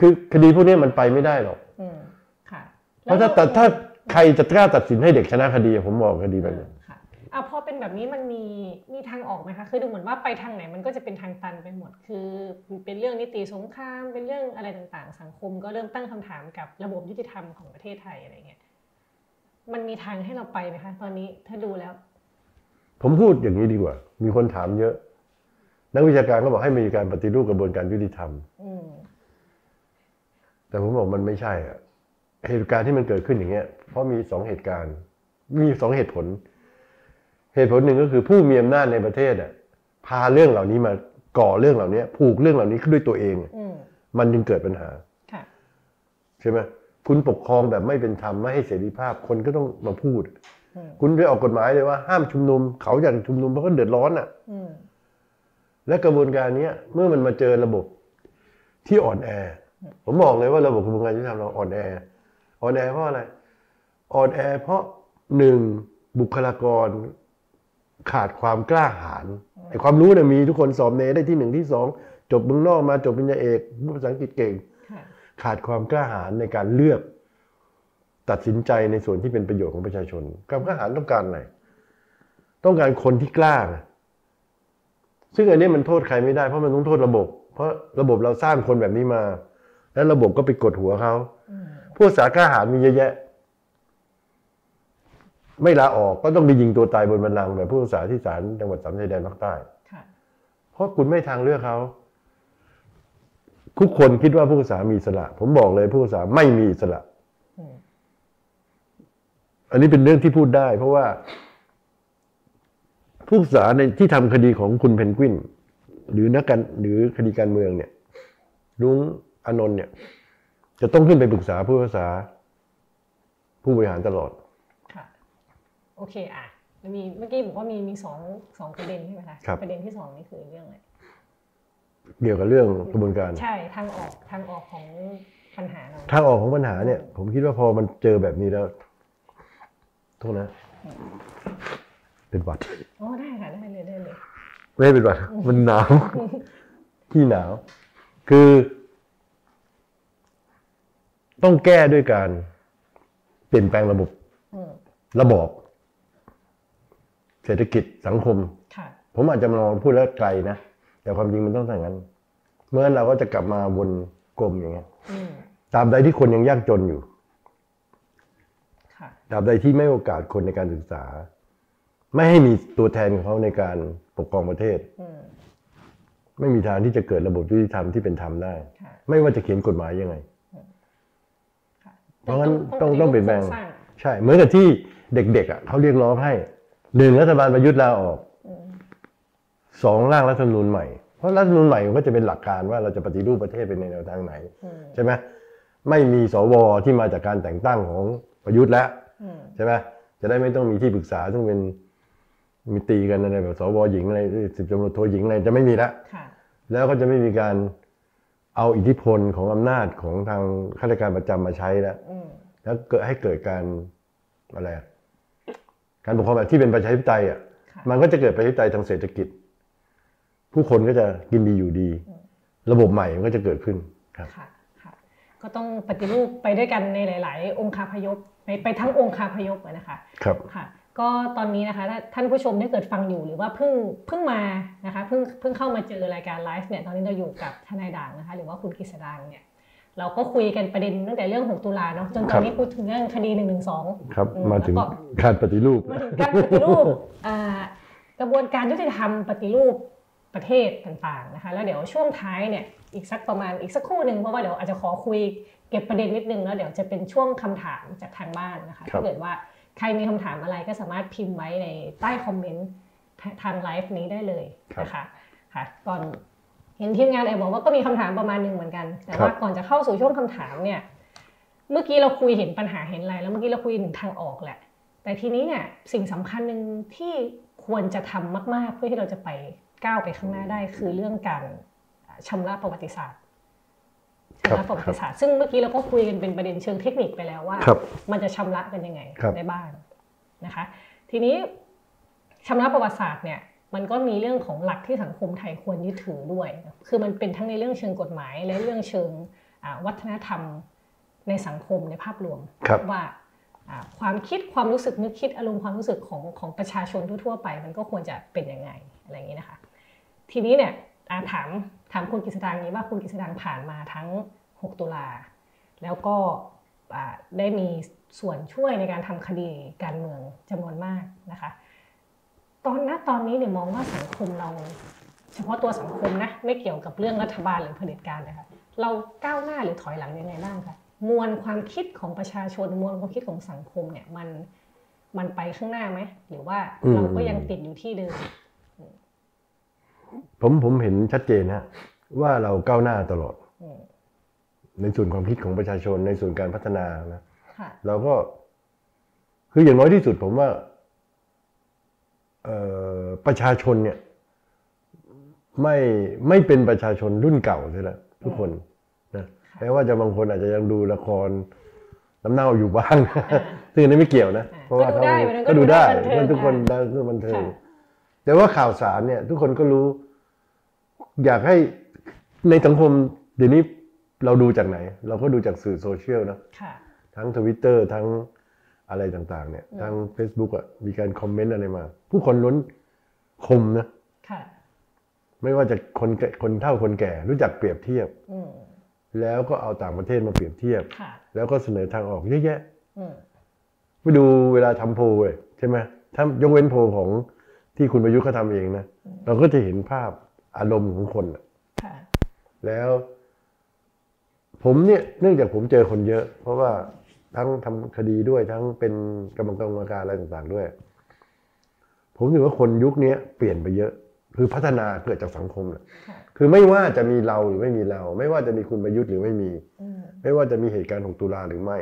คือคดีพวกนี้มันไปไม่ได้หรอกเพราะถ้าแต่ถ้าใครจะกล้าตัดสินให้เด็กชนะคดีผมบอกคดีแบบนี้อ่ะพอเป็นแบบนี้มันมีมีทางออกไหมคะคือดูเหมือนว่าไปทางไหนมันก็จะเป็นทางตันไปหมดคือเป็นเรื่องนิติสงครามเป็นเรื่องอะไรต่างๆสังคมก็เริ่มตั้งคำถามกับระบบยุติธรรมของประเทศไทยอะไรเงี้ยมันมีทางให้เราไปไหมคะตอนนี้ถ้าดูแล้วผมพูดอย่างนี้ดีกว่ามีคนถามเยอะนักวิชาการก็บอกให้มีการปฏิรูปกระบวนการยุติธรรมแต่ผมบอกมันไม่ใช่อะเหตุการณ์ที่มันเกิดขึ้นอย่างเงี้ยเพราะมีสองเหตุการณ์มีสองเหตุผลเหตุผลหนึ่งก็คือผู้มีอำนาจในประเทศอ่ะพาเรื่องเหล่านี้มาก่อเรื่องเหล่านี้ผูกเรื่องเหล่านี้ขึ้นด้วยตัวเองมันจึงเกิดปัญหาใช่ไหมคุณปกครองแบบไม่เป็นธรรมไม่ให้เสรีภาพคนก็ต้องมาพูดคุณไปออกกฎหมายเลยว่าห้ามชุมนุมเขาอยากชุมนุมเพราะเขาเดือดร้อนอ่ะและกระบวนการนี้เมื่อมันมาเจอระบบที่อ่อนแอผมบอกเลยว่าระบบกระบวนการยุติธรรมเราอ่อนแออ่อนแอเพราะอะไรอ่อนแอเพราะหนึ่งบุคลากรขาดความกล้าหาญไอ้ความรู้เนี่ยมีทุกคนสอบเนได้ที่หนึ่งที่สองจบเมืองนอกมาจบปริญญาเอกภาษาอังกฤษเก่งขาดความกล้าหาญในการเลือกตัดสินใจในส่วนที่เป็นประโยชน์ของประชาชนความกล้าหาญต้องการอะไรต้องการคนที่กล้าซึ่งอันนี้มันโทษใครไม่ได้เพราะมันต้องโทษระบบเพราะระบบเราสร้างคนแบบนี้มาแล้วระบบก็ไปกดหัวเขาพวกสากล้าหาญมีเยอะแยะ ไม่ลาออกก็ต้องไปยิงตัวตายบนบันลังแบบผู้พิพากษาที่ศาลจังหวัดสามชายแดนภาคใต้เพราะคุณไม่ทางเลือกเขาทุกคนคิดว่าผู้พิพากษามีอิสระผมบอกเลยผู้พิพากษาไม่มีอิสระอันนี้เป็นเรื่องที่พูดได้เพราะว่าผู้พิพากษาในที่ทำคดีของคุณเพนกวินหรือนักการหรือคดีการเมืองเนี่ยลุงอานนท์เนี่ยจะต้องขึ้นไปปรึกษาผู้พิพากษาผู้บริหารตลอดค่ะโอเคอ่ะมีเมื่อกี้บอกว่ามีมีสองสองประเด็นใช่ไหมคะประเด็นที่สองนี่คือเรื่องอะไรเกี่ยวกับเรื่องกระบวนการใช่ทางออกทางออกของปัญหาเราทางออกของปัญหาเนี่ยผมคิดว่าพอมันเจอแบบนี้แล้วโทษนะเป็นหวัดอ๋อได้ค่ะได้เลยได้เลยไม่เป็นหวัดมันหนาวที่หนาวคือต้องแก้ด้วยการเปลี่ยนแปลงระบบระบอบเศรษฐกิจสังคมผมอาจจะมองพูดแล้วไกลนะแต่ความจริงมันต้องอย่างนั้นเมื่อเราก็จะกลับมาวนกลมอย่างเงี้ยตามใดที่คนยังยากจนอยู่ตามใดที่ไม่โอกาสคนในการศึกษาไม่ให้มีตัวแทนของเขาในการปกครองประเทศไม่มีทางที่จะเกิดระบบยุติธรรมที่เป็นธรรมได้ไม่ว่าจะเขียนกฎหมายยังไงเพราะงั้นต้องต้องเปลี่ยนแปลงใช่เหมือนกับที่เด็กๆอ่ะเขาเรียกร้องให้หนึ่งรัฐบาลประยุทธ์ลาออกสองร่างรัฐธรรมนูญใหม่เพราะรัฐธรรมนูญใหม่ก็จะเป็นหลักการว่าเราจะปฏิรูปประเทศเป็นในแนวทางไหนใช่ไหมไม่มีสวที่มาจากการแต่งตั้งของประยุทธ์แล้วใช่ไหมจะได้ไม่ต้องมีที่ปรึกษาต้องเป็นมีตีกันอะไรแบบสวหญิงอะไรสิบตำรวจโทหญิงอะไรจะไม่มีแล้วแล้วก็จะไม่มีการเอาอิทธิพลของอำนาจของทางข้าราชการประจำมาใช้แล้วแล้วเกิดให้เกิดการอะไรการปกครองแบบที่เป็นประชาธิปไตยอ่ะมันก็จะเกิดประชาธิปไตยทางเศรษฐกิจผู้คนก็จะกินดีอยู่ดีระบบใหม่มันก็จะเกิดขึ้นครับก็ต้องปฏิรูปไปด้วยกันในหลายๆองค์คาพยพไปไปทั้งองค์คาพยพนะคะครับค่ะก็ตอนนี้นะคะท่านผู้ชมถ้าเกิดฟังอยู่หรือว่าเพิ่งเพิ่งมานะคะเพิ่งเพิ่งเข้ามาเจอรายการไลฟ์เนี่ยตอนนี้เราอยู่กับทนายด่างนะคะหรือว่าคุณกฤษดางเนี่ยเราก็คุยกันประเด็นตั้งแต่เรื่องหกตุลาเนาะจนตอนนี้พูดถึงเรื่องคดีหนึ่งหนึ่งสองครับมาถึงการปฏิรูปมาถึงการปฏิรูปกระบวนการยุติธรรมปฏิรูปประเทศต่างๆนะคะแล้วเดี๋ยวช่วงท้ายเนี่ยอีกสักประมาณอีกสักครู่หนึ่งเพราะว่าเดี๋ยวอาจจะขอคุยเก็บประเด็นนิดนึงแล้วเดี๋ยวจะเป็นช่วงคำถามจากทางบ้านนะคะถ้าเกิดว่าใครมีคำถามอะไรก็สามารถพิมพ์ไว้ในใต้คอมเมนต์ทางไลฟ์นี้ได้เลยนะคะค่ะก่อนเห็นทีมงานไอ้บอกว่าก็มีคำถามประมาณหนึ่งเหมือนกันแต่ว่าก่อนจะเข้าสู่ช่วงคำถามเนี่ยเมื่อกี้เราคุยเห็นปัญหาเห็นอะไรแล้วเมื่อกี้เราคุยถึงทางออกแหละแต่ทีนี้เนี่ยสิ่งสำคัญหนึ่งที่ควรจะทำมากๆเพื่อที่เราจะไปก้าวไปข้างหน้าได้คือเรื่องการชำระประวัติศาสตร์ชำระประวัติศาสตร์ซึ่งเมื่อกี้เราก็คุยกันเป็นประเด็นเชิงเทคนิคไปแล้วว่ามันจะชำระกันยังไงได้บ้างนะคะทีนี้ชำระประวัติศาสตร์เนี่ยมันก็มีเรื่องของหลักที่สังคมไทยควรยึดถือด้วยคือมันเป็นทั้งในเรื่องเชิงกฎหมายและเรื่องเชิงวัฒนธรรมในสังคมในภาพรวมว่าความคิดความรู้สึกนึกคิดอารมณ์ความรู้สึกของของประชาชนทั่วๆไปมันก็ควรจะเป็นยังไงอะไรอย่างนี้นะคะทีนี้เนี่ยถามถามคุณกฤษดางนี้ว่าคุณกฤษดางผ่านมาทั้งหกตุลาแล้วก็ได้มีส่วนช่วยในการทำคดีการเมืองจำนวนมากนะคะตอนนั้นตอนนี้เนี่ยมองว่าสังคมเราเฉพาะตัวสังคมนะไม่เกี่ยวกับเรื่องรัฐบาลหรือเผด็จการนะคะเราก้าวหน้าหรือถอยหลังยังไงบ้างคะมวลความคิดของประชาชนมวลความคิดของสังคมเนี่ยมันมันไปข้างหน้าไหมหรือว่าเราก็ยังติดอยู่ที่เดิมผมผมเห็นชัดเจนฮะว่าเราก้าวหน้าตลอดในส่วนความคิดของประชาชนในส่วนการพัฒนานะเราก็คืออย่างน้อยที่สุดผมว่าประชาชนเนี่ยไม่ไม่เป็นประชาชนรุ่นเก่าใช่แล้วทุกคนนะแม้ว่าจะบางคนอาจจะยังดูละครน้ำเน่าอยู่บ้างซึ่งนี่ไม่เกี่ยวนะเพราะว่าเขาก็ดูได้ทุกคนดูบันเทิงแต่ว่าข่าวสารเนี่ยทุกคนก็รู้อยากให้ในสังคมเดี๋ยวนี้เราดูจากไหนเราก็ดูจากสื่อโซเชียลนะทั้ง ทวิตเตอร์ ทั้งอะไรต่างๆเนี่ยทั้ง เฟซบุ๊ก อ่ะมีการคอมเมนต์อะไรมาผู้คนล้นคมนะไม่ว่าจะคนคนเฒ่าคนแก่รู้จักเปรียบเทียบแล้วก็เอาต่างประเทศมาเปรียบเทียบแล้วก็เสนอทางออกเยอะแยะไปดูเวลาทำโพลเลย ใช่ไหมถ้ายกเว้นโพลของที่คุณประยุทธ์เขาทำเองนะเราก็จะเห็นภาพอารมณ์ของคนแล้วผมเนี่ยเนื่องจากผมเจอคนเยอะเพราะว่าทั้งทำคดีด้วยทั้งเป็นกรรมการอะไรต่างๆด้วยผมถือว่าคนยุคนี้เปลี่ยนไปเยอะคือพัฒนาเกิดจากสังคมแหละคือไม่ว่าจะมีเราหรือไม่มีเราไม่ว่าจะมีคุณประยุทธ์หรือไม่มีไม่ว่าจะมีเหตุการณ์หกตุลาหรือไม่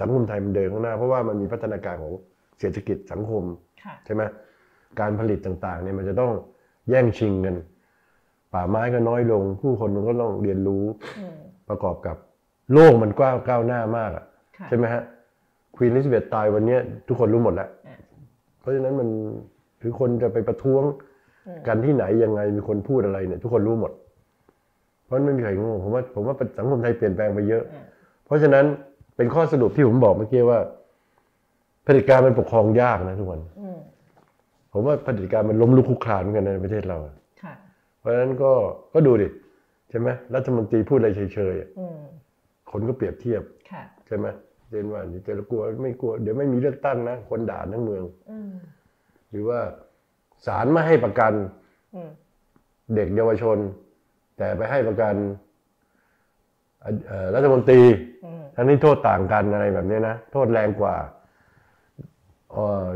สังคมไทยมันเดินข้างหน้าเพราะว่ามันมีพัฒนาการของเศรษฐกิจสังคมใช่ไหมการผลิตต่างๆเนี่ยมันจะต้องแย่งชิงกันป่าไม้ก็น้อยลงผู้คนมันก็ต้องเรียนรู้ประกอบกับโลกมันกว้างก้าวหน้ามากอ่ะใช่ไหมฮะควีนลิซาเบธตายวันนี้ทุกคนรู้หมดแล้วเพราะฉะนั้นมันคือคนจะไปประท้วงกันที่ไหนยังไงมีคนพูดอะไรเนี่ยทุกคนรู้หมดเพราะไม่มีใครโง่ผมว่าผมว่าสังคมไทยเปลี่ยนแปลงไปเยอะเพราะฉะนั้นเป็นข้อสรุปที่ผมบอกเมื่อกี้ว่าเผด็จการมันปกครองยากนะทุกคนผมว่าเผด็จการมันล้มลุกคลุกคลานเหมือนกันในประเทศเราเพราะฉะนั้นก็ก็ดูดิใช่ไหมรัฐมนตรีพูดอะไรเฉยๆคนก็เปรียบเทียบใช่ไหมเจนว่าจะกลัวไม่กลัวเดี๋ยวไม่มีเลือกตั้งนะคนด่าทั้งเมืองหรือว่าศาลไม่ให้ประกันเด็กเยาวชนแต่ไปให้ประกันรัฐมนตรีทั้งที่โทษต่างกันอะไรแบบนี้นะโทษแรงกว่า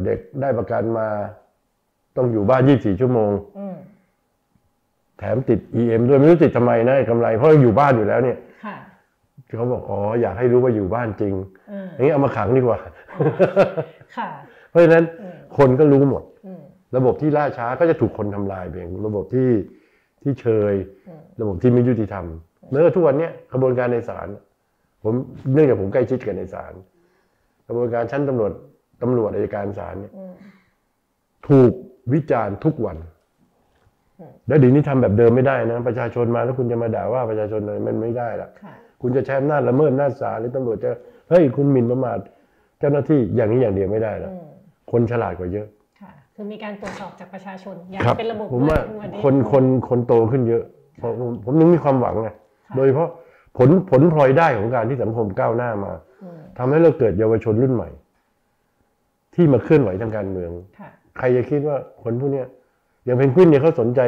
เด็กได้ประกันมาต้องอยู่บ้านยี่สิบสี่ชั่วโมงแถมติด อี เอ็ม ด้วยไม่รู้ติดทำไมนะกำไรเพราะอยู่บ้านอยู่แล้วเนี่ยเขาบอกอ๋ออยากให้รู้ว่าอยู่บ้านจริงอย่างนี้เอามาขังดีกว่าเพราะฉะนั้นคนก็รู้หมดระบบที่ล่าช้าก็จะถูกคนทำลายเองระบบที่ที่เชยระบบที่ไม่ยุติธรรมเมื่อทุกวันนี้กระบวนการในศาลผมเนื่องจากผมใกล้ชิดกับในศาลกระบวนการชั้นตำรวจตำรวจอัยการศาลเนี่ยถูกวิจารณ์ทุกวันแล้วเดี๋ยวนี้ทำแบบเดิมไม่ได้นะประชาชนมาแล้วคุณจะมาด่าว่าประชาชนเลยมันไม่ได้ละคุณจะใช้อำนาจละเมิดอำนาจศาลหรือตำรวจจะเฮ้ยคุณหมิ่นประมาทเจ้าหน้าที่อย่างนี้อย่างเดียวไม่ได้ละคนฉลาดกว่าเยอะคือมีการตรวจสอบจากประชาชนอย่างเป็นระบบผมว่าคนคนคนโตขึ้นเยอะผมผมนึกมีความหวังไงโดยเฉพาะผลผลพลอยได้ของการที่สังคมก้าวหน้ามาทำให้เราเกิดเยาวชนรุ่นใหม่ที่มาเคลื่อนไหวทางการเมืองใครจะคิดว่าคนพวกนี้อย่างเพนกวินเนี่ยเขาสนใจ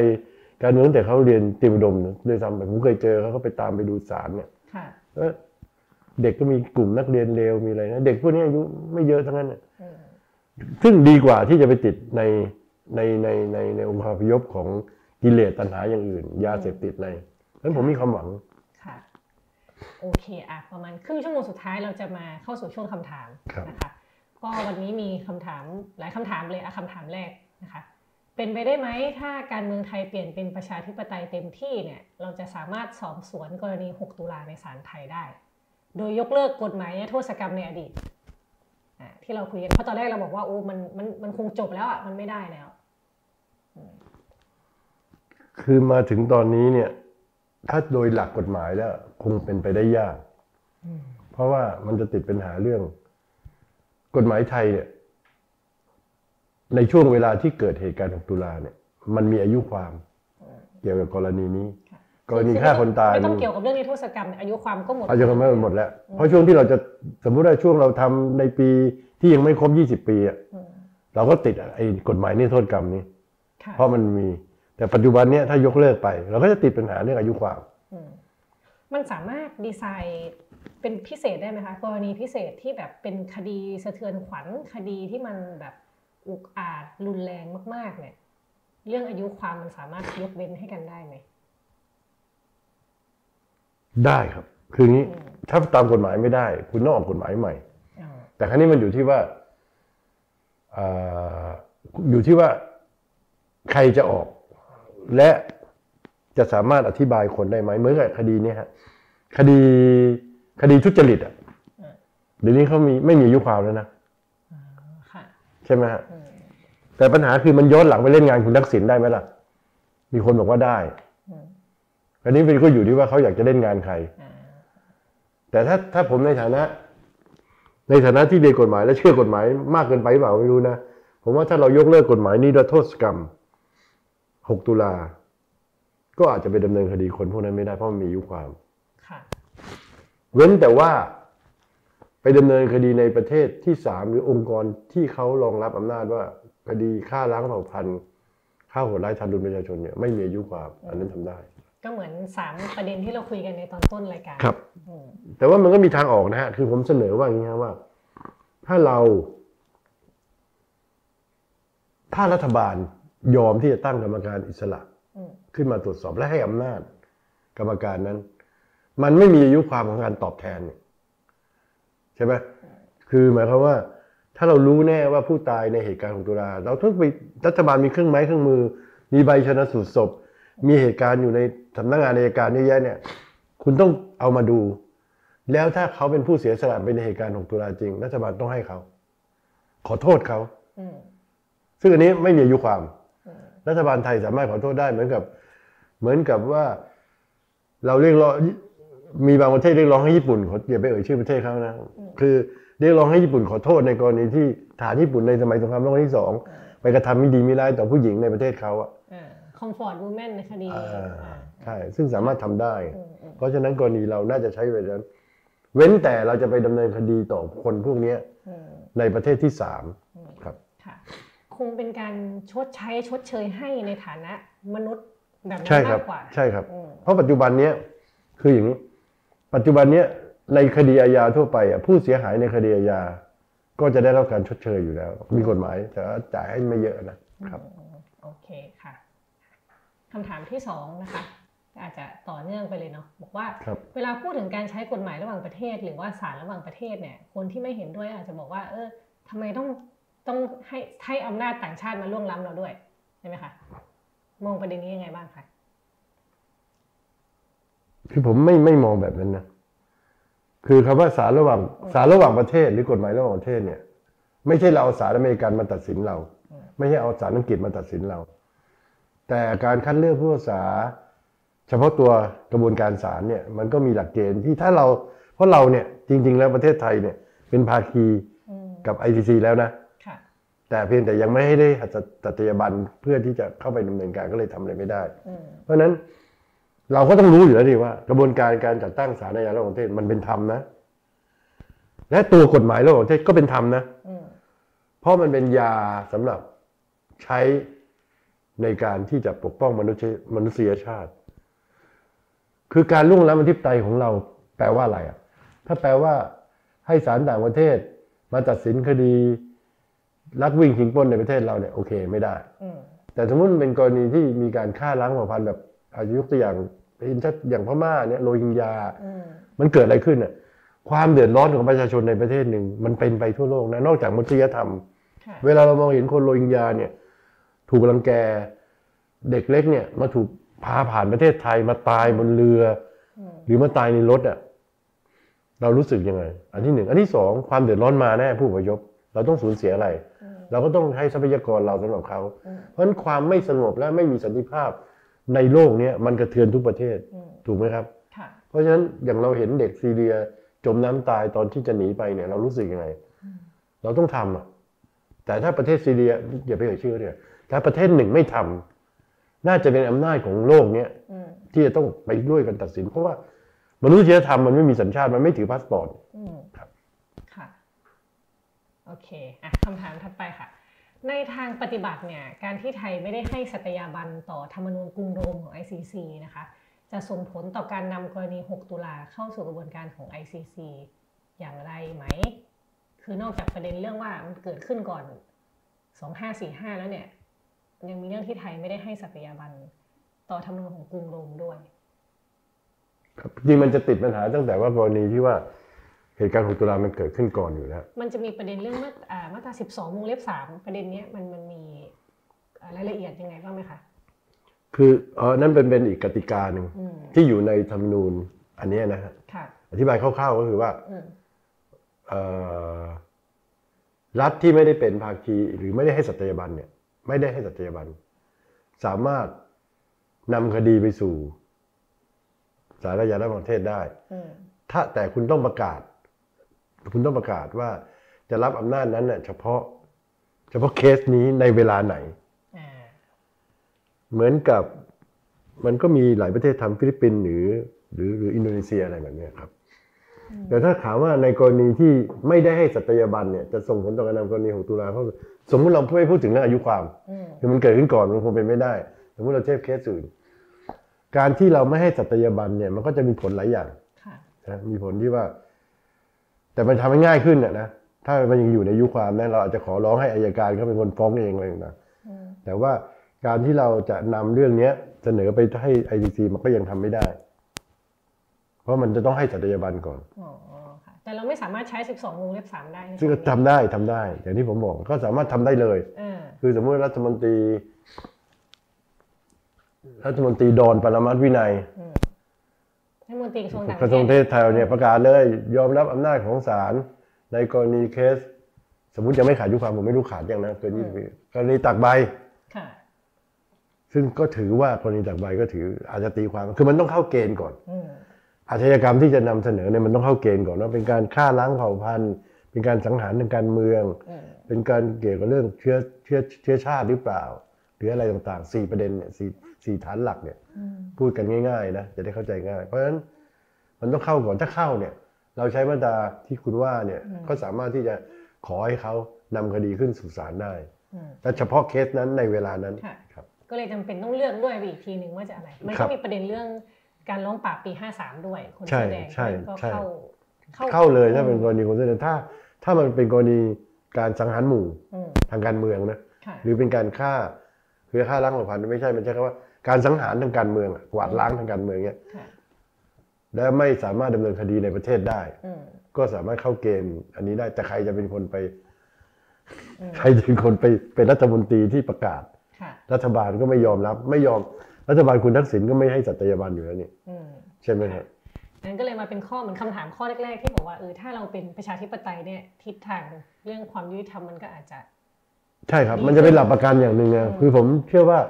การเมืองแต่เขาเรียนติวดมด้วยซ้ำแต่ผมเคยเจอเขาเขาไปตามไปดูศาลเนี่ยเด็กก็มีกลุ่มนักเรียนเลวมีอะไรนะเด็กพวกนี้อายุไม่เยอะทั้งนั้นซึ่งดีกว่าที่จะไปติดในในในในในองค์ความพยพของกิเลสตัณหาอย่างอื่นยาเสพติดอะไรนั้นผมมีความหวังค่ะโอเคอ่ะประมาณครึ่งชั่วโมงสุดท้ายเราจะมาเข้าสู่ช่วงคำถามนะคะก็วันนี้มีคำถามหลายคำถามเลยอ่ะคำถามแรกนะคะเป็นไปได้ไหมถ้าการเมืองไทยเปลี่ยนเป็นประชาธิปไตยเต็มที่เนี่ยเราจะสามารถสอบสวนกรณีหกตุลาในศาลไทยได้โดยยกเลิกกฎหมายนิรโทษกรรมในอดีตที่เราคุยกันเพราะตอนแรกเราบอกว่าโอ้มันมันมันคงจบแล้วอ่ะมันไม่ได้แล้วคือมาถึงตอนนี้เนี่ยถ้าโดยหลักกฎหมายแล้วคงเป็นไปได้ยากเพราะว่ามันจะติดปัญหาเรื่องกฎหมายไทยเนี่ยในช่วงเวลาที่เกิดเหตุการณ์หกตุลาเนี่ยมันมีอายุความเกี่ยวกับกรณีนี้กรณีฆ่าคนตายไม่ต้องเกี่ยวกับเรื่องนิรโทษกรรมอายุความก็หมดอายุความไม่หมดแล้วเพราะช่วงที่เราจะสมมุติว่าช่วงเราทำในปีที่ยังไม่ครบยี่สิบปีอ่ะเราก็ติดไอ้กฎหมายนิรโทษกรรมนี้เพราะมันมีแต่ปัจจุบันเนี้ยถ้ายกเลิกไปเราก็จะติดปัญหาเรื่องอายุความมันสามารถดีไซน์เป็นพิเศษได้ไหมคะกรณีพิเศษที่แบบเป็นคดีสะเทือนขวัญคดีที่มันแบบอุกอาจรุนแรงมากๆเนี่ยเรื่องอายุความมันสามารถยกเว้นให้กันได้ไหมได้ครับคืองี้ถ้าตามกฎหมายไม่ได้คุณต้องออกกฎหมายใหม่แต่ครั้งนี้มันอยู่ที่ว่าอยู่ที่ว่าใครจะออกและจะสามารถอธิบายคนได้ไหมเหมือนกับคดีนี้ฮะคดีคดีทุจริตอ่ะเดี๋ยวนี้เขามีไม่มีอายุความแล้วนะใช่ไหมฮะแต่ปัญหาคือมันย้อนหลังไปเล่นงานคุณทักษิณได้ไหมล่ะมีคนบอกว่าได้อันนี้เป็นก็อยู่ที่ว่าเขาอยากจะเล่นงานใครแต่ถ้าถ้าผมในฐานะในฐานะที่เรียนกฎหมายและเชื่อกฎหมายมากเกินไปเปล่าไม่รู้นะผมว่าถ้าเรายกเลิกกฎหมายนิรโทษกรรมหกตุลาก็อาจจะไปดำเนินคดีคนพวกนั้นไม่ได้เพราะมันมีอายุความเว้นแต่ว่า ไปดำเนินคดีในประเทศที่สามหรือองค์กรที่เขารองรับอำนาจว่าคดีฆ่าล้างเผ่าพันธุ์ฆ่าโหดร้ายทารุณประชาชนเนี่ยไม่มีอายุความอันนั้นทำได้ก็เหมือนสามประเด็นที่เราคุยกันในตอนต้นรายการครับแต่ว่ามันก็มีทางออกนะฮะคือผมเสนอว่าอย่างนี้ครับว่าถ้าเราถ้ารัฐบาลยอมที่จะตั้งกรรมการอิสระขึ้นมาตรวจสอบและให้อำนาจกรรมการนั้นมันไม่มีอายุความของการตอบแทนใช่ไหมคือหมายความว่าถ้าเรารู้แน่ว่าผู้ตายในเหตุการณ์ของตุลาเราต้องไปรัฐบาลมีเครื่องไม้เครื่องมือมีใบชนะสูตรศพมีเหตุการณ์อยู่ในสำนักงานอัยการเยอะแยะเนี่ยคุณต้องเอามาดูแล้วถ้าเขาเป็นผู้เสียสละเป็นเหตุการณ์ของตุลาจริงรัฐบาลต้องให้เขาขอโทษเขาซึ่งอันนี้ไม่มีอายุความรัฐบาลไทยสามารถขอโทษได้เหมือนกับเหมือนกับว่าเราเรียกร้องมีบางประเทศเรียกร้องให้ญี่ปุ่นขออย่าไปเอ่ยชื่อประเทศเขานะคือเรียกร้องให้ญี่ปุ่นขอโทษในกรณีที่ทหารญี่ปุ่นในสมัยสงครามโลกครั้งที่สองไปกระทำไม่ดีไม่ร้ายต่อผู้หญิงในประเทศเขาอะคอมฟอร์ตวูแมนในคดีใช่ซึ่งสามารถทำได้เพราะฉะนั้นกรณีเราน่าจะใช้เวลาเว้นแต่เราจะไปดำเนินคดีต่อคนพวกนี้ในประเทศที่สามครับคงเป็นการชดใช้ชดเชยให้ในฐานะมนุษย์แบบนั้นมากกว่าใช่ครับเพราะปัจจุบันเนี้ยคืออย่างนี้ปัจจุบันเนี้ยในคดีอาญาทั่วไปอ่ะผู้เสียหายในคดีอาญาก็จะได้รับการชดเชยอยู่แล้วมีกฎหมายจะจ่ายให้ไม่เยอะนะครับโอเคค่ะคำถามที่สองนะคะอาจจะต่อเนื่องไปเลยเนาะบอกว่าเวลาพูดถึงการใช้กฎหมายระหว่างประเทศหรือว่าศาลระหว่างประเทศเนี่ยคนที่ไม่เห็นด้วยอาจจะบอกว่าเออทำไมต้องต้องให้ให้อำนาจต่างชาติมาล่วงล้ำเราด้วยใช่ไหมคะมองประเด็นนี้ยังไงบ้างคะคือผมไม่ไม่มองแบบนั้นนะคือคำว่าศาลระหว่างศาลระหว่างประเทศหรือกฎหมายระหว่างประเทศเนี่ยไม่ใช่เราเอาศาลอเมริกันมาตัดสินเราไม่ใช่เอาศาลอังกฤษมาตัดสินเราแต่การคัดเลือกผู้พิพากษาเฉพาะตัวกระบวนการศาลเนี่ยมันก็มีหลักเกณฑ์ที่ถ้าเราเพราะเราเนี่ยจริงๆแล้วประเทศไทยเนี่ยเป็นภาคีกับ ไอ ซี ซี แล้วนะแต่เพียงแต่ยังไม่ให้ได้สัตยาบันเพื่อที่จะเข้าไปดำเนินการก็เลยทำอะไรไม่ได้เพราะนั้นเราก็ต้องรู้อยู่แล้วดิว่ากระบวนการการจัดตั้งศาลอาญาระหว่างประเทศมันเป็นธรรมนะและตัวกฎหมายระหว่างประเทศก็เป็นธรรมนะเพราะมันเป็นยาสำหรับใช้ในการที่จะปกป้องมนุษยชาติคือการล่วงล้ำอธิปไตยของเราแปลว่าอะไรอ่ะถ้าแปลว่าให้ศาลต่างประเทศมาตัดสินคดีลักวิ่งชิงปล้นในประเทศเราเนี่ยโอเคไม่ได้แต่สมมติเป็นกรณีที่มีการฆ่าล้างเผ่าพันธุ์แบบอายุยกตัวอย่างอินชัดอย่างพม่าเนี่ยโรฮิงญามันเกิดอะไรขึ้นอ่ะความเดือดร้อนของประชาชนในประเทศหนึ่งมันเป็นไปทั่วโลกนะนอกจากมนุษยธรรมเวลาเรามองเห็นคนโรฮิงญาเนี่ยถูกรังแกเด็กเล็กเนี่ยมาถูกพาผ่านประเทศไทยมาตายบนเรือหรือมาตายในรถอ่ะเรารู้สึกยังไงอันที่หนึ่งอันที่สองความเดือดร้อนมาแน่ผู้อพยพเราต้องสูญเสียอะไรเราก็ต้องให้ทรัพยากรเราสำหรับเขาเพราะฉะนั้นความไม่สงบและไม่มีสันติภาพในโลกนี้มันกระเทือนทุกประเทศถูกไหมครับเพราะฉะนั้นอย่างเราเห็นเด็กซีเรียจมน้ำตายตอนที่จะหนีไปเนี่ยเรารู้สึกยังไงเราต้องทำอ่ะแต่ถ้าประเทศซีเรียอย่าไปเอ่ยชื่อเนี่ยถ้าประเทศหนึ่งไม่ทำน่าจะเป็นอำนาจของโลกนี้ที่จะต้องไปด้วยกันตัดสินเพราะว่ามนุษยธรรมมันไม่มีสัญชาติมันไม่ถือพาสปอร์ตครับโอเคอ่ะคำถามถัดไปค่ะในทางปฏิบัติเนี่ยการที่ไทยไม่ได้ให้สัตยาบันต่อธรรมนูญกรุงโรมของ ไอ ซี ซี นะคะจะส่งผลต่อการนำกรณีหกตุลาเข้าสู่กระบวนการของ ไอ ซี ซี อย่างไรไหมคือนอกจากประเด็นเรื่องว่ามันเกิดขึ้นก่อนสองพันห้าร้อยสี่สิบห้าแล้วเนี่ยยังมีเรื่องที่ไทยไม่ได้ให้สัตยาบันต่อธรรมนูญของกรุงโรมด้วยครับจริงมันจะติดปัญหาตั้งแต่ว่ากรณีที่ว่าเหตุการณ์หกตุลามันเกิดขึ้นก่อนอยู่แล้วมันจะมีประเด็นเรื่องมาตราสิบสองวงเล็บสามประเด็นนี้มันมันมีรายละเอียดยังไงบ้างไหมคะคือเออนั่นเป็นเป็นอีกกติกาหนึ่งที่อยู่ในธรรมนูญอันนี้นะฮะอธิบายคร่าวๆก็คือว่ารัฐที่ไม่ได้เป็นภาคีหรือไม่ได้ให้สัตยาบันเนี่ยไม่ได้ให้สัตยาบันสามารถนำคดีไปสู่ศาลอาญาระหว่างประเทศได้ถ้าแต่คุณต้องประกาศคุณต้องประกาศว่าจะรับอำนาจนั้นเนี่ยเฉพาะเฉพาะเคสนี้ในเวลาไหนเหมือนกับมันก็มีหลายประเทศทำฟิลิปปินส์หรือหรืออินโดนีเซียอะไรแบบนี้ครับ แต่ถ้าถามว่าในกรณีที่ไม่ได้ให้สัตยาบันเนี่ยจะส่งผลต่อการดำเนินกรณีของตุลาเขาสมมติเราไม่พูดถึงเรื่องอายุความคือมันเกิดขึ้นก่อนมันคงเป็นไม่ได้สมมติเราเทียบเคสอื่นการที่เราไม่ให้สัตยาบันเนี่ยมันก็จะมีผลหลายอย่างนะมีผลที่ว่าแต่มันทำให้ง่ายขึ้นนะถ้ามันยังอยู่ในอายุความนะเราอาจจะขอร้องให้อัยการเขาเป็นคนฟ้องเองอะไรต่างๆแต่ว่าการที่เราจะนำเรื่องนี้เสนอไปให้ ไอ ซี ซี มันก็ยังทำไม่ได้เพราะมันจะต้องให้สัตยาบันก่อนอ๋อค่ะแต่เราไม่สามารถใช้สิบสองวงเล็บสามได้ซึ่งทำได้ทำได้อย่างที่ผมบอกก็สามารถทำได้เลยคือสมมติรัฐมนตรีรัฐมนตรีดอนปรมัตถ์วินัยรัฐมนตรีกระทรวงต่างประเทศกระทรวงไทยเนี่ยประกาศเลยยอมรับอำนาจของศาลในกรณีเคสสมมติจะไม่ขาดยุความผมไม่รู้ขาดยังนะเกินยี่สิบปีกรณีตักใบซึ่งก็ถือว่ากรณีตักใบก็ถืออาจจะตีความคือมันต้องเข้าเกณฑ์ก่อนอาชญากรรมที่จะนำเสนอเนี่ยมันต้องเข้าเกณฑ์ก่อนว่าเป็นการฆ่าล้างเผ่าพันธุ์เป็นการสังหารทางการเมืองเป็นการเกี่ยวกับเรื่องเชื้อเชื้อเชื้อชาติหรือเปล่าหรืออะไรต่างๆสี่ประเด็นเนี่ยสี่สี่ฐานหลักเนี่ยพูดกันง่ายๆนะจะได้เข้าใจง่ายเพราะฉะนั้นมันต้องเข้าก่อนถ้าเข้าเนี่ยเราใช้มาตราที่คุณว่าเนี่ยก็สามารถที่จะขอให้เขานำคดีขึ้นสู่ศาลได้และเฉพาะเคสนั้นในเวลานั้นครับก็เลยจำเป็นต้องเลือกด้วยไปอีกทีหนึ่งว่าจะอะไรมันก็มีประเด็นเรื่องการล้มป่าปีห้าสามด้วยคนแสดงก็เข้าเข้าเลยถ้าเป็นกรณีคนแสดงถ้าถ้ามันเป็นกรณีการสังหารหมู่ทางการเมืองนะหรือเป็นการฆ่าคือฆ่าล้างเผ่าพันธุ์ไม่ใช่มันใช้คำว่าการสังหารทางการเมืองกวาดล้างทางการเมืองเนี้ยและไม่สามารถดำเนินคดีในประเทศได้ก็สามารถเข้าเกณฑ์อันนี้ได้แต่ใครจะเป็นคนไปใครจะเป็นคนไปเป็นรัฐมนตรีที่ประกาศรัฐบาลก็ไม่ยอมรับไม่ยอมรัฐบาลคุณทักษิณก็ไม่ให้สัตยาบันอยู่แล้วนี่ใช่ไหมครับนั่นก็เลยมาเป็นข้อเหมือนคำถามข้อแรกๆที่บอกว่าเออถ้าเราเป็นประชาธิปไตยเนี่ยทิศทางเรื่องความยุติธรรมมันก็อาจจะใช่ครับมันจะเป็นหลักประกันอย่างหนึ่งนะคือผมเชื่อว่า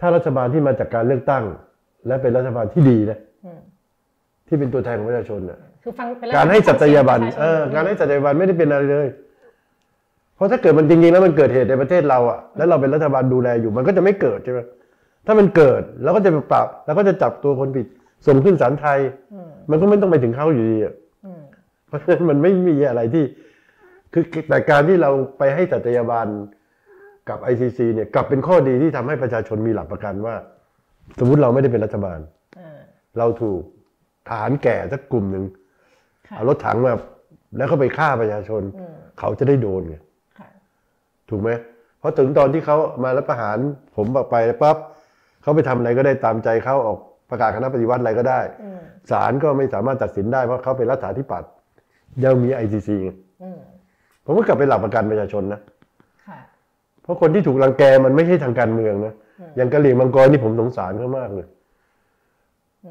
ถ้ารัฐบาลที่มาจากการเลือกตั้งและเป็นรัฐบาลที่ดีนะที่เป็นตัวแทนของประชาชนนะการให้สัตยาบันเออการให้สัตยาบันไม่ได้เป็นอะไรเลยเพราะถ้าเกิดมันจริงๆแล้วมันเกิดเหตุในประเทศเราอ่ะแล้วเราเป็นรัฐบาลดูแลอยู่มันก็จะไม่เกิดใช่ไหมถ้ามันเกิดเราก็จะปรับแล้วก็จะจับตัวคนผิดส่งขึ้นศาลไทยมันก็ไม่ต้องไปถึงเขาอยู่ดีเพราะฉะนั้นมันไม่มีอะไรที่คือแต่การที่เราไปให้สัตยาบันกับ ไอ ซี ซี เนี่ยกลับเป็นข้อดีที่ทำให้ประชาชนมีหลักประกันว่าสมมติเราไม่ได้เป็นรัฐบาลเราถูกทหารแก่สักกลุ่มหนึ่งเอารถถังมาแล้วเขาไปฆ่าประชาชนเขาจะได้โดนไงถูกไหมเพราะถึงตอนที่เขามารับประหารผมไปปั๊บเขาไปทำอะไรก็ได้ตามใจเขาออกประกาศคณะปฏิวัติอะไรก็ได้ศาลก็ไม่สามารถตัดสินได้เพราะเขาเป็นรัฐาธิปัตย์ยังมี ไอ ซี ซี ผมก็กลับไปหลักประกันประชาชนนะเพราะคนที่ถูกรังแกมันไม่ใช่ทางการเมืองนะอย่างกะเหรี่ยงมังกรนี่ผมสงสารเขามากเลย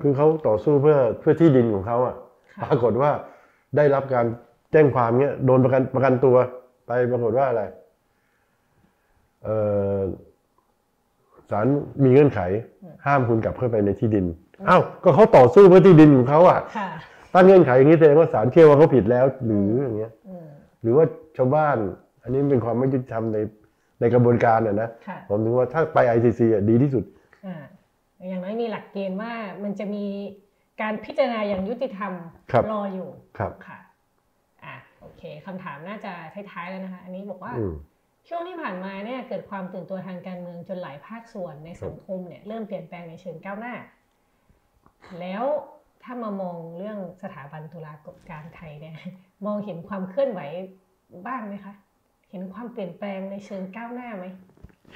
คือเขาต่อสู้เพื่อเพื่อที่ดินของเขาอ่ะปรากฏว่าได้รับการแจ้งความเนี้ยโดนประกันประกันตัวไปปรากฏว่าอะไรเออศาลมีเงื่อนไขห้ามคุณกลับเข้าไปในที่ดินอ้าวก็เขาต่อสู้เพื่อที่ดินของเขาอ่ะตั้งเงื่อนไขอย่างนี้แสดงว่าศาลเชื่อว่าเขาผิดแล้วหรืออย่างเงี้ยหรือว่าชาวบ้านอันนี้เป็นความไม่ยุติธรรมในในกระบวนการเนี่ยนะผมถึงว่าถ้าไป ไอ ซี ซี อ่ะดีที่สุดอย่างน้อยมีหลักเกณฑ์ว่ามันจะมีการพิจารณาอย่างยุติธรรมรออยู่ครับค่ะอ่ะโอเคคำถามน่าจะท้ายๆแล้วนะคะอันนี้บอกว่าช่วงที่ผ่านมาเนี่ยเกิดความตื่นตัวทางการเมืองจนหลายภาคส่วนในสังคมเนี่ยเริ่มเปลี่ยนแปลงในเชิงก้าวหน้าแล้วถ้ามามองเรื่องสถาบันตุลาการไทยเนี่ยมองเห็นความเคลื่อนไหวบ้างไหมคะเห็นความเปลี่ยนแปลงในเชิงก้าวหน้าไหม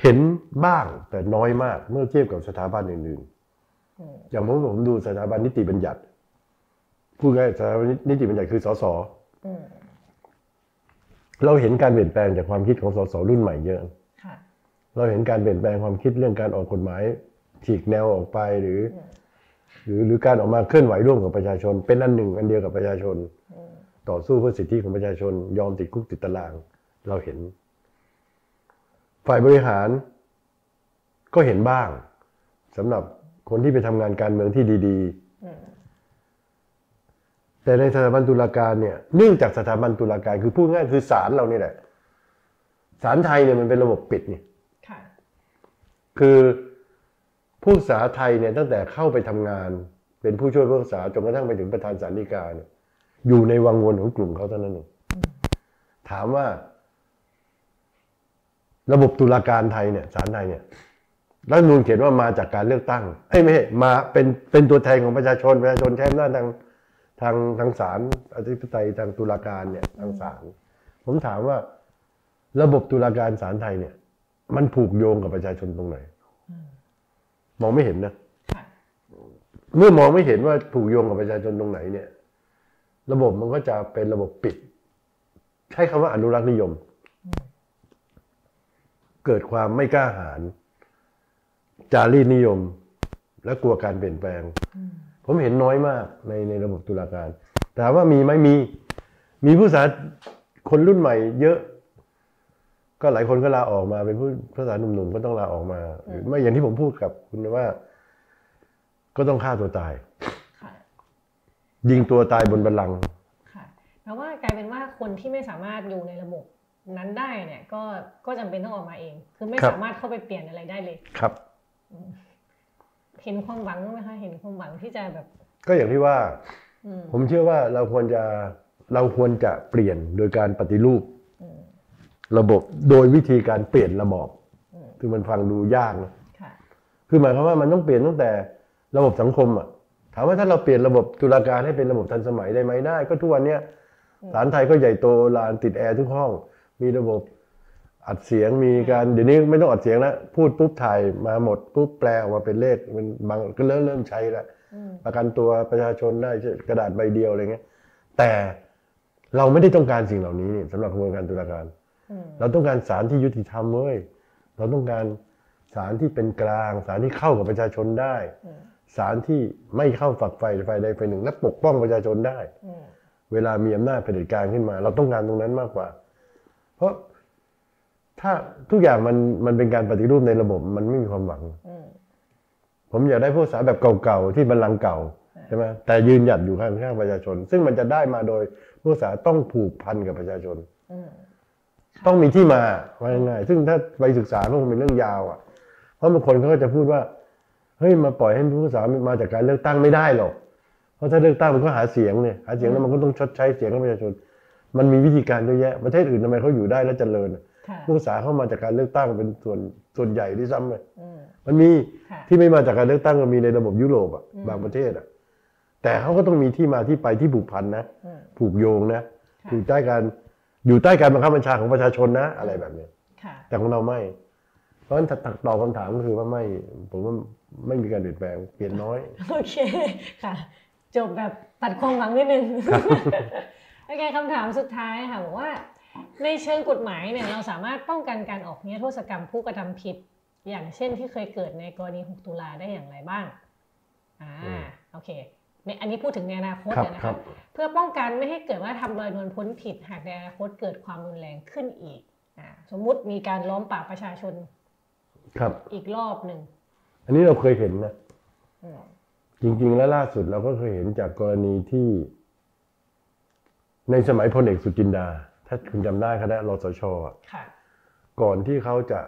เห็นบ้างแต่น้อยมากเมื่อเทียบกับสถาบันอื่นๆอย่างผมผมดูสถาบันนิติบัญญัติพูดง่ายสถาบันนิติบัญญัติคือสสเราเห็นการเปลี่ยนแปลงจากความคิดของสสรุ่นใหม่เยอะเราเห็นการเปลี่ยนแปลงความคิดเรื่องการออกกฎหมายฉีกแนวออกไปหรือหรือหรือการออกมาเคลื่อนไหวร่วมกับประชาชนเป็นอันหนึ่งอันเดียวกับประชาชนต่อสู้เพื่อสิทธิของประชาชนยอมติดคุกติดตารางเราเห็นฝ่ายบริหารก็เห็นบ้างสำหรับคนที่ไปทำงานการเมืองที่ดีๆแต่ในสถาบันตุลาการเนี่ยเนื่องจากสถาบันตุลาการคือพูดง่ายคือศาลเรานี่แหละศาลไทยเนี่ยมันเป็นระบบปิดเนี่ยคือผู้สาไทยเนี่ยตั้งแต่เข้าไปทำงานเป็นผู้ช่วยผู้สาจนกระทั่งไปถึงประธานศาลฎีกาเนี่ย อยู่ในวังวนของกลุ่มเขาเท่านั้นเองถามว่าระบบตุลาการไทยเนี่ยศาลไทยเนี่ยรัฐธรรมนูญเขียนว่ามาจากการเลือกตั้งเอ้ยไม่มาเป็นเป็นตัวแทนของประชาชนประชาชนใช้อำนาจทางทางทางศาลอธิปไตยทางตุลาการเนี่ยทางศาลผมถามว่าระบบตุลาการศาลไทยเนี่ยมันผูกโยงกับประชาชนตรงไหนมองไม่เห็นนะเมื่อมองไม่เห็นว่าผูกโยงกับประชาชนตรงไหนเนี่ยระบบมันก็จะเป็นระบบปิดใช้คำว่าอนุรักษ์นิยมเกิดความไม่กล้าหาญจารีตนิยมและกลัวการเปลี่ยนแปลงผมเห็นน้อยมากในในระบบตุลาการแต่ว่ามีไหมมีมีผู้สาคนรุ่นใหม่เยอะก็หลายคนก็ลาออกมาเป็นผู้ผู้สาหนุ่มๆก็ต้องลาออกมาไม่อย่างที่ผมพูดกับคุณว่าก็ต้องฆ่าตัวตายยิงตัวตายบนบัลลังก์แปลว่ากลายเป็นว่าคนที่ไม่สามารถอยู่ในระบบนั้นได้เนี่ยก็ก็จำเป็นต้องออกมาเองคือไม่สามารถเข้าไปเปลี่ยนอะไรได้เลยครับเห็นความหวังไหมคะเห็นความหวังที่จะแบบก็อย่างที่ว่าผมเชื่อว่าเราควรจะเราควรจะเปลี่ยนโดยการปฏิรูประบบโดยวิธีการเปลี่ยนระบอบคือมันฟังดูยากนะคือหมายความว่ามันต้องเปลี่ยนตั้งแต่ระบบสังคมอ่ะถามว่าถ้าเราเปลี่ยนระบบตุลาการให้เป็นระบบทันสมัยได้ไหมได้ก็ทุกวันนี้ศาลไทยก็ใหญ่โตลานติดแอร์ทุกห้องมีระบบอัดเสียงมีการเดี๋ยวนี้ไม่ต้องอัดเสียงแล้วพูดปุ๊บถ่ายมาหมดปุ๊บแปลออกมาเป็นเลขมันบางก็เริ่มเริ่มใช้แล้วประกันตัวประชาชนได้กระดาษใบเดียวอะไรเงี้ยแต่เราไม่ได้ต้องการสิ่งเหล่านี้นี่สำหรับกระบวนการตุลาการเราต้องการศาลที่ยุติธรรมเว้ยเราต้องการศาลที่เป็นกลางศาลที่เข้ากับประชาชนได้ศาลที่ไม่เข้าฝักใฝ่ฝ่ายใดฝ่ายหนึ่งและปกป้องประชาชนได้เวลามีอำนาจเผด็จการขึ้นมาเราต้องการตรงนั้นมากกว่าเพราะถ้าทุกอย่างมันมันเป็นการปฏิรูปในระบบมันไม่มีความหวังผมอยากได้พวกศาลแบบเก่าๆที่บัลลังก์เก่าใช่ไหมแต่ยืนหยัดอยู่ข้างๆประชาชนซึ่งมันจะได้มาโดยพวกศาลต้องผูกพันกับประชาชนต้องมีที่มาว่ายังไงซึ่งถ้าไปศึกษามันคงเป็นเรื่องยาวอ่ะเพราะบางคนเขาก็จะพูดว่าเฮ้ยมาปล่อยให้ผู้สามาจากการเลือกตั้งไม่ได้หรอกเพราะถ้าเลือกตั้งมันก็หาเสียงเนี่ยหาเสียงแล้วมันก็ต้องชดใช้เสียงของประชาชนมันมีวิธีการเยอะแยะประเทศอื่นทำไมเขาอยู่ได้และเจริญผู้สาเข้ามาจากการเลือกตั้งเป็นส่วนส่วนใหญ่ที่ซ้ำเลยมันมีที่ไม่มาจากการเลือกตั้งก็มีในระบบยุโรปอ่ะบางประเทศอ่ะแต่เขาก็ต้องมีที่มาที่ไปที่ผูกพันนะผูกโยงนะอยู่ใต้การอยู่ใต้การบังคับบัญชาของประชาชนนะอะไรแบบนี้แต่ของเราไม่เพราะฉะนั้นตอบคำถามก็คือว่าไม่ผมว่าไม่มีการเปลี่ยนแปลงเปลี่ยนน้อยโอเคค่ะจบแบบตัดความหวังนิดนึงโอเคคำถามสุดท้ายค่ะบอกว่าในเชิงกฎหมายเนี่ยเราสามารถป้องกันการออกเนี้ยโทษกรรมผู้กระทำผิดอย่างเช่นที่เคยเกิดในกรณีหกตุลาได้อย่างไรบ้างอ่าโอเคอันนี้พูดถึงในอนาคตนะครับเพื่อป้องกันไม่ให้เกิดว่าทำลอยนวลพ้นผิดหากในอนาคตเกิดความรุนแรงขึ้นอีกอ่าสมมุติมีการล้อมปราบประชาชนครับอีกรอบหนึ่งอันนี้เราเคยเห็นนะจริงๆแล้วล่าสุดเราก็เคยเห็นจากกรณีที่ในสมัยพลเอกสุจินดาถ้าคุณจำได้คณะรสช.ก่อนที่เขาจะ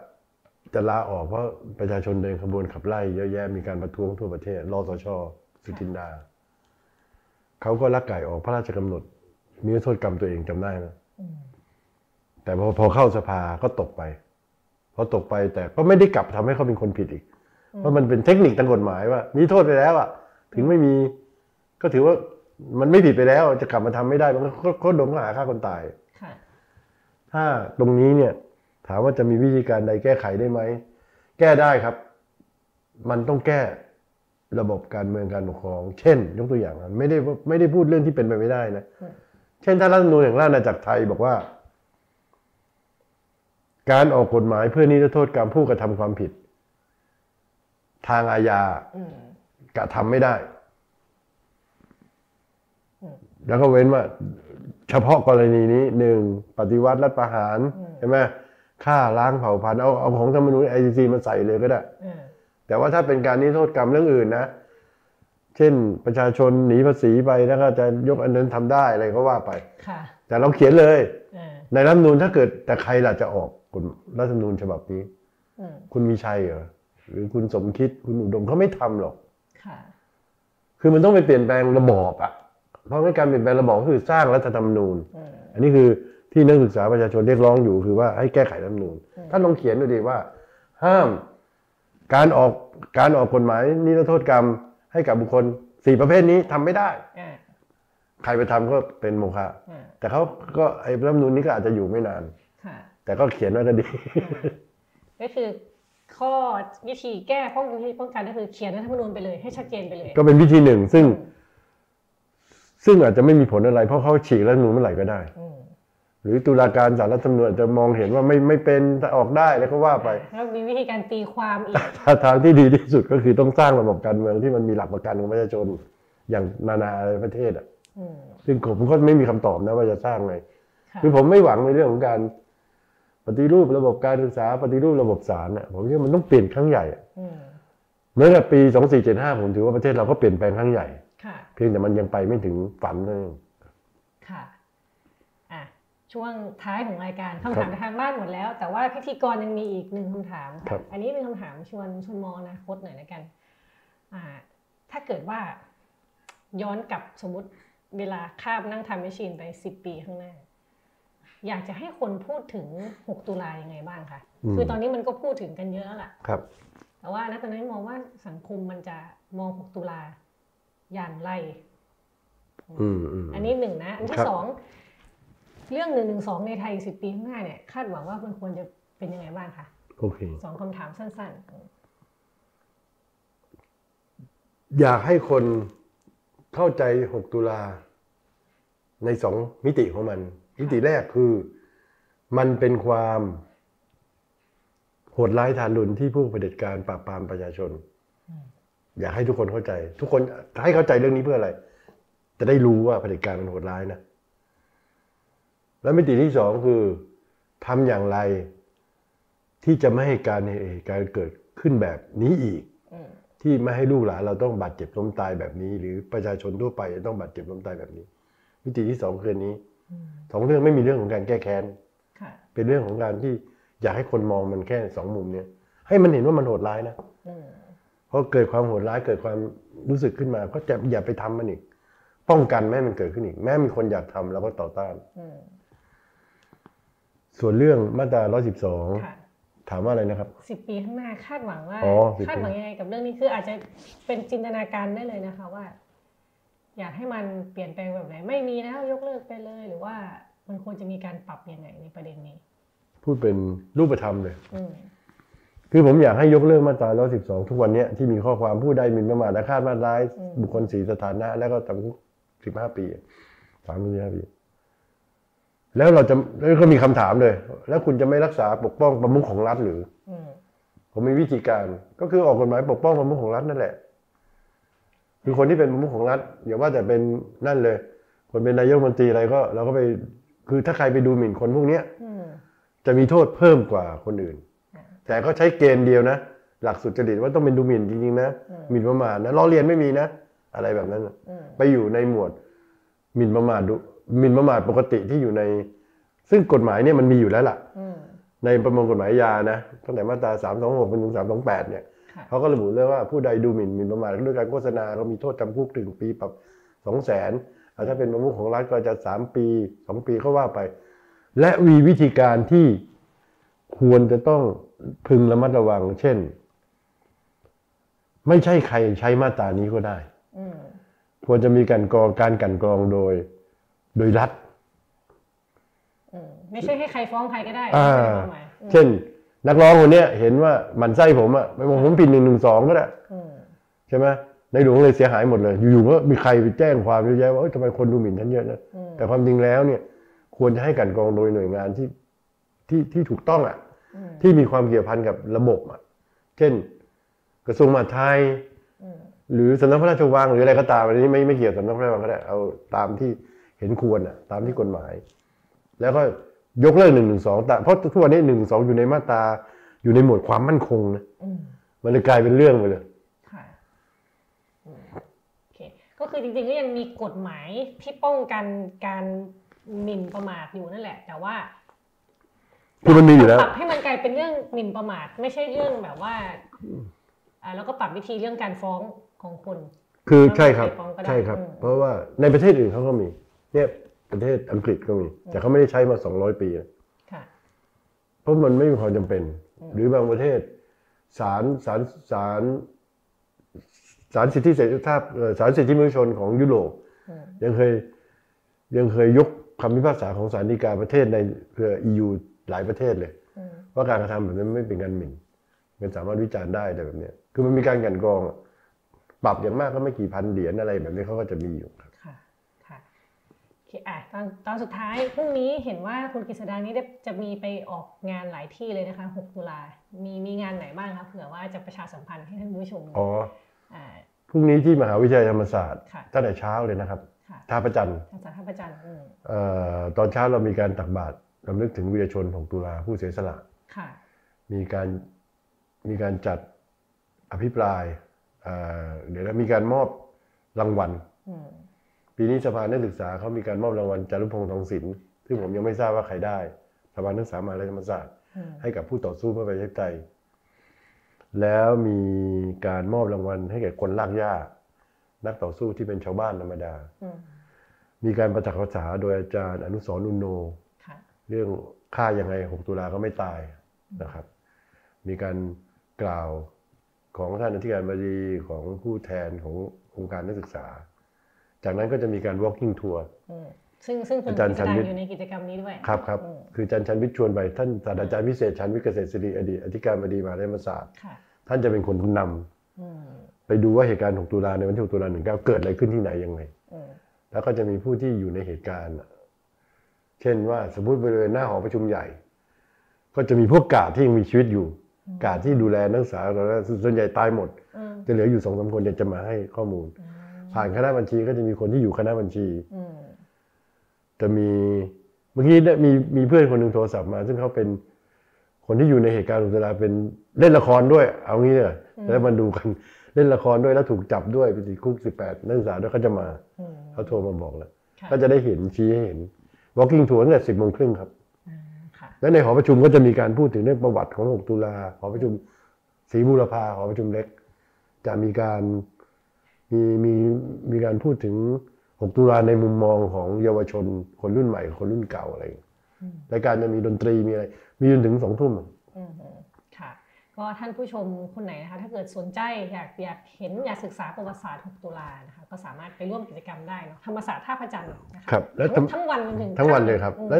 จะลาออกเพราะประชาชนเดินขบวนขับไล่เยอะแยะมีการประท้วงทั่วประเทศรสช.สุจินดาเขาก็ลักไก่ออกพระราชกำหนดมีโทษกรรมตัวเองจำได้นะแต่พอพอเข้าสภาก็ตกไปพอตกไปแต่ก็ไม่ได้กลับทำให้เขาเป็นคนผิดอีกเพราะมันเป็นเทคนิคทางกฎหมายว่ามีโทษไปแล้วอ่ะถึงไม่มีก็ถือว่ามันไม่ผิดไปแล้วจะกลับมาทำไม่ได้มันก็โดนข้อหาฆ่าคนตายถ้าตรงนี้เนี่ยถามว่าจะมีวิธีการใดแก้ไขได้ไหมแก้ได้ครับมันต้องแก้ระบบการเมืองการปกครองเช่นยกตัวอย่างไม่ได้ไม่ได้พูดเรื่องที่เป็นไปไม่ได้นะเช่นถ้ารัฐธรรมนูญแห่งราชอาณาจักรไทยบอกว่าการออกกฎหมายเพื่อนิรโทษกรรมผู้กระทำความผิดทางอาญากระทำไม่ได้แล้วก็เว้นว่าเฉพาะกรณีนี้หนึ่งปฏิวัติรัฐประหารใช่ไหมฆ่าล้างเผ่าพันธุ์เอาเอาของธรรมนูญ ไอ ซี ซี มาใส่เลยก็ได้แต่ว่าถ้าเป็นการนิรโทษกรรมเรื่องอื่นนะเช่นประชาชนหนีภาษีไปแล้วก็จะยกอันนั้นทำได้อะไรก็ว่าไปแต่เราเขียนเลยในรัฐธรรมนูญถ้าเกิดแต่ใครล่ะจะออกกฎรัฐธรรมนูญฉบับนี้คุณมีชัยเหรอหรือคุณสมคิดคุณอุดมเขาไม่ทำหรอกคือมันต้องไปเปลี่ยนแปลงระบอบอ่ะ เพราะการเปลี่ยนแปลงระบอบก็คือสร้างรัฐธรรมนูญอันนี้คือที่นักศึกษาประชาชนเรียกร้องอยู่คือว่าให้แก้ไขรัฐธรรมนูญท่านลองเขียนดูดีว่าห้ามการออกการออกกฎหมายนิรโทษกรรมให้กับบุคคลสี่ประเภทนี้ทำไม่ได้ใครไปทำก็เป็นโมฆะแต่เขาก็ไอ้รัฐธรรมนูญนี้ก็อาจจะอยู่ไม่นานแต่ก็เขียนไว้ก็ดีก็คือข้อวิธีแก้ป้องกันป้องกันก็คือเขียนรัฐธรรมนูญไปเลยให้ชัดเจนไปเลยก็เป็นวิธีหนึ่งซึ่งซึ่งอาจจะไม่มีผลอะไรเพราะเขาฉีกรัฐธรรมนูญเมื่อไหร่ก็ได้หรือตุลาการศาลรัฐธรรมนูญจะมองเห็นว่าไม่ไม่เป็นออกได้แล้วก็ว่าไปแล้วมีวิธีการตีความอีกทางที่ดีที่สุดก็คือต้องสร้างระบบการเมืองที่มันมีหลักประกันของประชาชนอย่างนานาประเทศอ่ะซึ่งผมก็ไม่มีคำตอบนะว่าจะสร้างไงคือผมไม่หวังในเรื่องของการปฏิรูประบบการศึกษาปฏิรูประบบศาลเนี่ยผมคิดว่ามันต้องเปลี่ยนครั้งใหญ่เมื่อปีสองสี่เจ็ดห้าผมถือว่าประเทศเราก็เปลี่ยนแปลงครั้งใหญ่เพียงแต่มันยังไปไม่ถึงฝันนั่นเองค่ะอ่ะช่วงท้ายของรายการคำถามทางบ้านหมดแล้วแต่ว่าพิธีกรยังมีอีกหนึ่งคำถามอันนี้เป็นคำถามชวนชวนมองอนาคตหน่อยละกันอ่าถ้าเกิดว่าย้อนกลับสมมติเวลาข้ามนั่งทำแมชชีนไปสิบปีข้างหน้าอยากจะให้คนพูดถึงหกตุลายังไงบ้างคะคือตอนนี้มันก็พูดถึงกันเยอะแล้วล่ะครับแต่ว่าณตอนนี้มองว่าสังคมมันจะมองหกตุลาอย่างไรอันนี้หนึ่งนะอันที่สองเรื่องหนึ่งหนึ่งสองในไทยสิบปีข้างหน้าเนี่ยคาดหวังว่ามันควรจะเป็นยังไงบ้างคะโอเคสองคำถามสั้นๆอยากให้คนเข้าใจหกตุลาในสองมิติของมันมิติแรกคือมันเป็นความโหดร้ายทารุณที่ผู้เผด็จการปราบปรามประชาชนอยากให้ทุกคนเข้าใจทุกคนให้เข้าใจเรื่องนี้เพื่ออะไรจะได้รู้ว่าเผด็จการมันโหดร้ายนะและมิติที่สองคือทำอย่างไรที่จะไม่ให้การการเกิดขึ้นแบบนี้อีกที่ไม่ให้ลูกหลานเราต้องบาดเจ็บล้มตายแบบนี้หรือประชาชนทั่วไปจะต้องบาดเจ็บล้มตายแบบนี้มิติที่สองคือนี้สองเรื่องไม่มีเรื่องของการแก้แค้นเป็นเรื่องของการที่อยากให้คนมองมันแค่สองมุมเนี้ยให้มันเห็นว่ามันโหดร้ายนะเพราะเกิดความโหดร้ายเกิดความรู้สึกขึ้นมาก็จะอย่าไปทำมันอีกป้องกันแม้มันเกิดขึ้นอีกแม้มีคนอยากทำเราก็ต่อต้านส่วนเรื่องมาตราหนึ่งร้อยสิบสองถามว่าอะไรนะครับสิบปีข้างหน้าคาดหวังว่าคาดหวังยังไงกับเรื่องนี้คืออาจจะเป็นจินตนาการได้เลยนะคะว่าอยากให้มันเปลี่ยนแปลงแบบไหนไม่มีแล้วยกเลิกไปเลยหรือว่ามันควรจะมีการปรับยังไงในประเด็นนี้พูดเป็นรูปธรรมเลยคือผมอยากให้ยกเลิกมาตราหนึ่งร้อยสิบสองทุกวันนี้ที่มีข้อความผู้ใดหมิ่นประมาทอาฆาตมาร้ายบุคคลสี่สถานะแล้วก็จำคุกสิบห้าปีสามสิบห้าปีแล้วเราจะแล้วก็มีคำถามเลยแล้วคุณจะไม่รักษาปกป้องประมุขของรัฐหรือผมมีวิธีการก็คือออกกฎหมายปกป้องประมุขของรัฐนั่นแหละคือคนที่เป็นประมุขของรัฐอย่าว่าแต่เป็นนั่นเลยคนเป็นนายกรัฐมนตรีอะไรก็เราก็ไปคือถ้าใครไปดูหมิ่นคนพวกเนี้ยจะมีโทษเพิ่มกว่าคนอื่นแต่ก็ใช้เกณฑ์เดียวนะหลักสุจริตว่าต้องเป็นดูหมิ่นจริงๆนะหมิ่นประมาทนะล้อเลียนไม่มีนะอะไรแบบนั้นไปอยู่ในหมวดหมิ่นประมาทดูหมิ่นประมาทปกติที่อยู่ในซึ่งกฎหมายเนี่ยมันมีอยู่แล้วล่ะในประมวลกฎหมายอาญานะตั้งแต่มาตราสามสองหกเป็นถึงสามสองแปดเนี่ยเขาก็ระบุเลยว่าผู้ใดดูหมิ่นหมิ่นประมาทด้วยการโฆษณาเขามีโทษจำคุกถึงปีปรับสองแสนถ้าเป็นประมุขของรัฐก็จะสามปีสองปีก็ว่าไปและมีวิธีการที่ควรจะต้องพึงระมัดระวังเช่นไม่ใช่ใครใช้มาตรานี้ก็ได้ควรจะมีการกรองการกันกรองโดยโดยรัฐไม่ใช่ให้ใครฟ้องใครก็ได้เช่นนักร้องคนนี้เห็นว่ามันไส้ผมอ่ะไม่บอกผมผิดหนึ่งหนึ่งสองก็ได้ใช่ไหมในหลวงเลยเสียหายหมดเลยอยู่ๆก็มีใครไปแจ้งความเยอะแยะว่าทำไมคนดูหมิ่นฉันเยอะนะแต่ความจริงแล้วเนี่ยควรจะให้การกรองโดยหน่วยงานที่ที่ที่ถูกต้องอ่ะที่มีความเกี่ยวพันกับระบบอ่ะเช่นกระทรวงมหาดไทยหรือสำนักพระราชวังหรืออะไรก็ตามอันนี้ไม่ไม่เกี่ยวสำนักพระราชวังก็ได้เอาตามที่เห็นควรอ่ะตามที่กฎหมายแล้วก็ยกเลิกหนึ่งหนึ่งสองแต่เพราะทุกวันนี้หนึ่งสองอยู่ในมาตราอยู่ในหมวดความมั่นคงนะมันเลยกลายเป็นเรื่องไปเลยค่ะโอเคก็คือจริงๆก็ยังมีกฎหมายที่ป้องกันการหมิ่นประมาทอยู่นั่นแหละแต่ว่าคือมันมีอยู่แล้วปรับให้มันกลายเป็นเรื่องหมิ่นประมาทไม่ใช่เรื่องแบบว่าอ่าแล้วก็ปรับวิธีเรื่องการฟ้องของคน คือใช่ครับใช่ครับเพราะว่าในประเทศอื่นเขาก็มีเนี่ยประเทศอังกฤษก็มีแต่เขาไม่ได้ใช้มาสองร้อยปีเพราะมันไม่มีความจำเป็นหรือบางประเทศศาลศาลศาลศาลสิทธิเสรีภาพศาลสิทธิมนุษยชนของยุโรปยังเคยยังเคยยกคำพิพากษาของศาลฎีกาประเทศในเอ่อ อี ยู หลายประเทศเลยว่าการกระทำแบบนี้ไม่เป็นการหมิ่นมันสามารถวิจารณ์ได้แต่แบบนี้คือมันมีการกลั่นกรองปรับอย่างมากก็ไม่กี่พันเหรียญอะไรแบบนี้เขาก็จะมีอยู่ครับค่ะค่ะโอเคอ่ะตอนตอนสุดท้ายพรุ่งนี้เห็นว่าคุณกฤษดานี้จะมีไปออกงานหลายที่เลยนะคะหกตุลามีมีงานไหนบ้างคะเผื่อว่าจะประชาสัมพันธ์ให้ท่านผู้ชมอ๋ออ่าพรุ่งนี้ที่มหาวิทยาลัยธรรมศาสตร์ตั้งแต่เช้าเลยนะครับท่าพระจันทร์ท่าพระจันทร์ตอนเช้าเรามีการตักบาตรรำลึกถึงวีรชนหกตุลาผู้เสียสละมีการมีการจัดอภิปรายเดี๋ยวแล้วมีการมอบรางวัลปีนี้สภานักศึกษาเขามีการมอบรางวัลจารุพงษ์ทองศิลป์ซึ่งผมยังไม่ทราบว่าใครได้สภานักศึกษามหาวิทยาลัยธรรมศาสตร์ให้กับผู้ต่อสู้เพื่อประชาธิปไตยแล้วมีการมอบรางวัลให้แก่คนรากหญ้านักต่อสู้ที่เป็นชาวบ้านธรรมดามีการประจักษ์ภาษาโดยอาจารย์อนุสรณ์ อุณโณเรื่องฆ่ายังไงหกตุลาก็ไม่ตายนะครับมีการกล่าวของท่านอธิการบดีของผู้แทนขององค์การนักศึกษาจากนั้นก็จะมีการ walking tour ซึ่งซึ่งอาจารย์ชันวิทย์อยู่ในกิจกรรมนี้ด้วยครับครับคืออาจารย์ชันวิทย์ชวนไปท่านศาสตราจารย์พิเศษชันวิทย์เกษตรศิริอดีตอธิการบดีมหาวิทยาลัยธรรมศาสตร์ท่านจะเป็นคนนำไปดูว่าเหตุการณ์หกตุลาในวันที่หกตุลาหนึ่งเก้าเกิดอะไรขึ้นที่ไหนยังไงแล้วก็จะมีผู้ที่อยู่ในเหตุการณ์เช่นว่าสมมติบริเวณหน้าหอประชุมใหญ่ก็จะมีพวกกาดที่ยังมีชีวิตอยู่กาดที่ดูแลนักศึกษาเราส่วนใหญ่ตายหมดจะเหลืออยู่สองสามคนจะมาให้ข้อมูลผ่านคณะบัญชีก็จะมีคนที่อยู่คณะบัญชีจะมีเมื่อกี้มีมีเพื่อนคนหนึ่งโทรศัพท์มาซึ่งเขาเป็นคนที่อยู่ในเหตุการณ์หกตุลาเป็นเล่นละครด้วยเอางี้เลยแล้วมาดูกันเล่นละครด้วยแล้วถูกจับด้วยไปติดคุกสิบแปดนักศึกษาด้วยเขาจะมาเขาโทรมาบอกแล้วก็จะได้เห็นชี้ให้เห็น walking tour ตั้งแต่สิบโมงครึ่งครับและในหอประชุมก็จะมีการพูดถึงเรื่องประวัติของหกตุลาหอประชุมศรีบูรพาหอประชุมเล็กจะมีการมีมีมีการพูดถึงหกตุลาในมุมมองของเยาวชนคนรุ่นใหม่คนรุ่นเก่าอะไรรายการจะมีดนตรีมีอะไรมีจนถึงสองทุ่มค่ะก็ท่านผู้ชมคนไหนนะคะถ้าเกิดสนใจอยากอยากเห็นอยากศึกษาประวัติศาสตร์หกตุลานะคะก็สามารถไปร่วมกิจกรรมได้เนาะธรรมศาสตร์ท่าพระจันทร์นะครับแล้วทั้งวันถึงทั้งวันเลยครับและ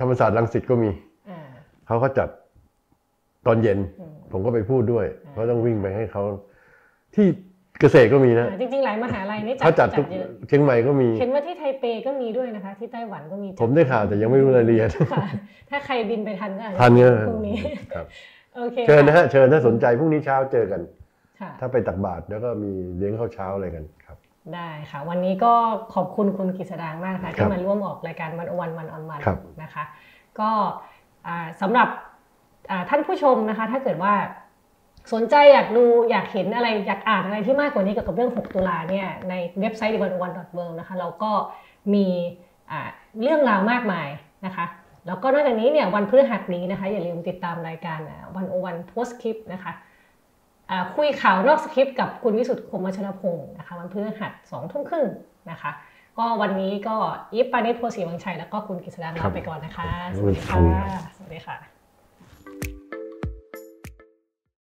ธรรมศาสตร์รังสิตก็มีเขาก็จัดตอนเย็นผมก็ไปพูดด้วยเขาต้องวิ่งไปให้เขาที่เกษตรก็มีนะจริงๆหลายมหาลัยนี่จัดทุกเชียงใหม่ก็มีเห็นว่าที่ไทเปก็มีด้วยนะคะที่ไต้หวันก็มีผมได้ข่าวแต่ยังไม่รู้รายละเอียดถ้าใครบินไปทันก็ทันเนี่ยพรุ่งนี้โอเคเชิญนะฮะเชิญถ้าสนใจพรุ่งนี้เช้าเจอกันถ้าไปตักบาตรแล้วก็มีเลี้ยงข้าวเช้าอะไรกันครับได้ค่ะวันนี้ก็ขอบคุณคุณกฤษดามากค่ะที่มาร่วมออกรายการวันออนวันออนวันนะคะก็สำหรับท่านผู้ชมนะคะถ้าเกิดว่าสนใจอยากดูอยากเห็นอะไรอยากอ่านอะไรที่มากกว่านี้เกี่ยวกับเรื่องหกตุลาเนี่ยในเว็บไซต์ วัน วัน วัน ดอท เวิลด์ นะคะเราก็มีเรื่องราวมากมายนะคะแล้วก็นอกจากนี้เนี่ยวันพฤหัสนี้นะคะอย่าลืมติดตามรายการวัน วัน วัน Post Clip นะคะคุยข่าวนอกสคริปต์กับคุณวิสุทธิ์คมชนพงศ์นะคะวันพฤหัสสองทุ่มครึ่งนะคะก็วันนี้ก็อิปปานิชโพสีวังชัยแล้วก็คุณกฤษดาลาไปก่อนนะคะสวัสดีค่ะสวัสดีค่ะ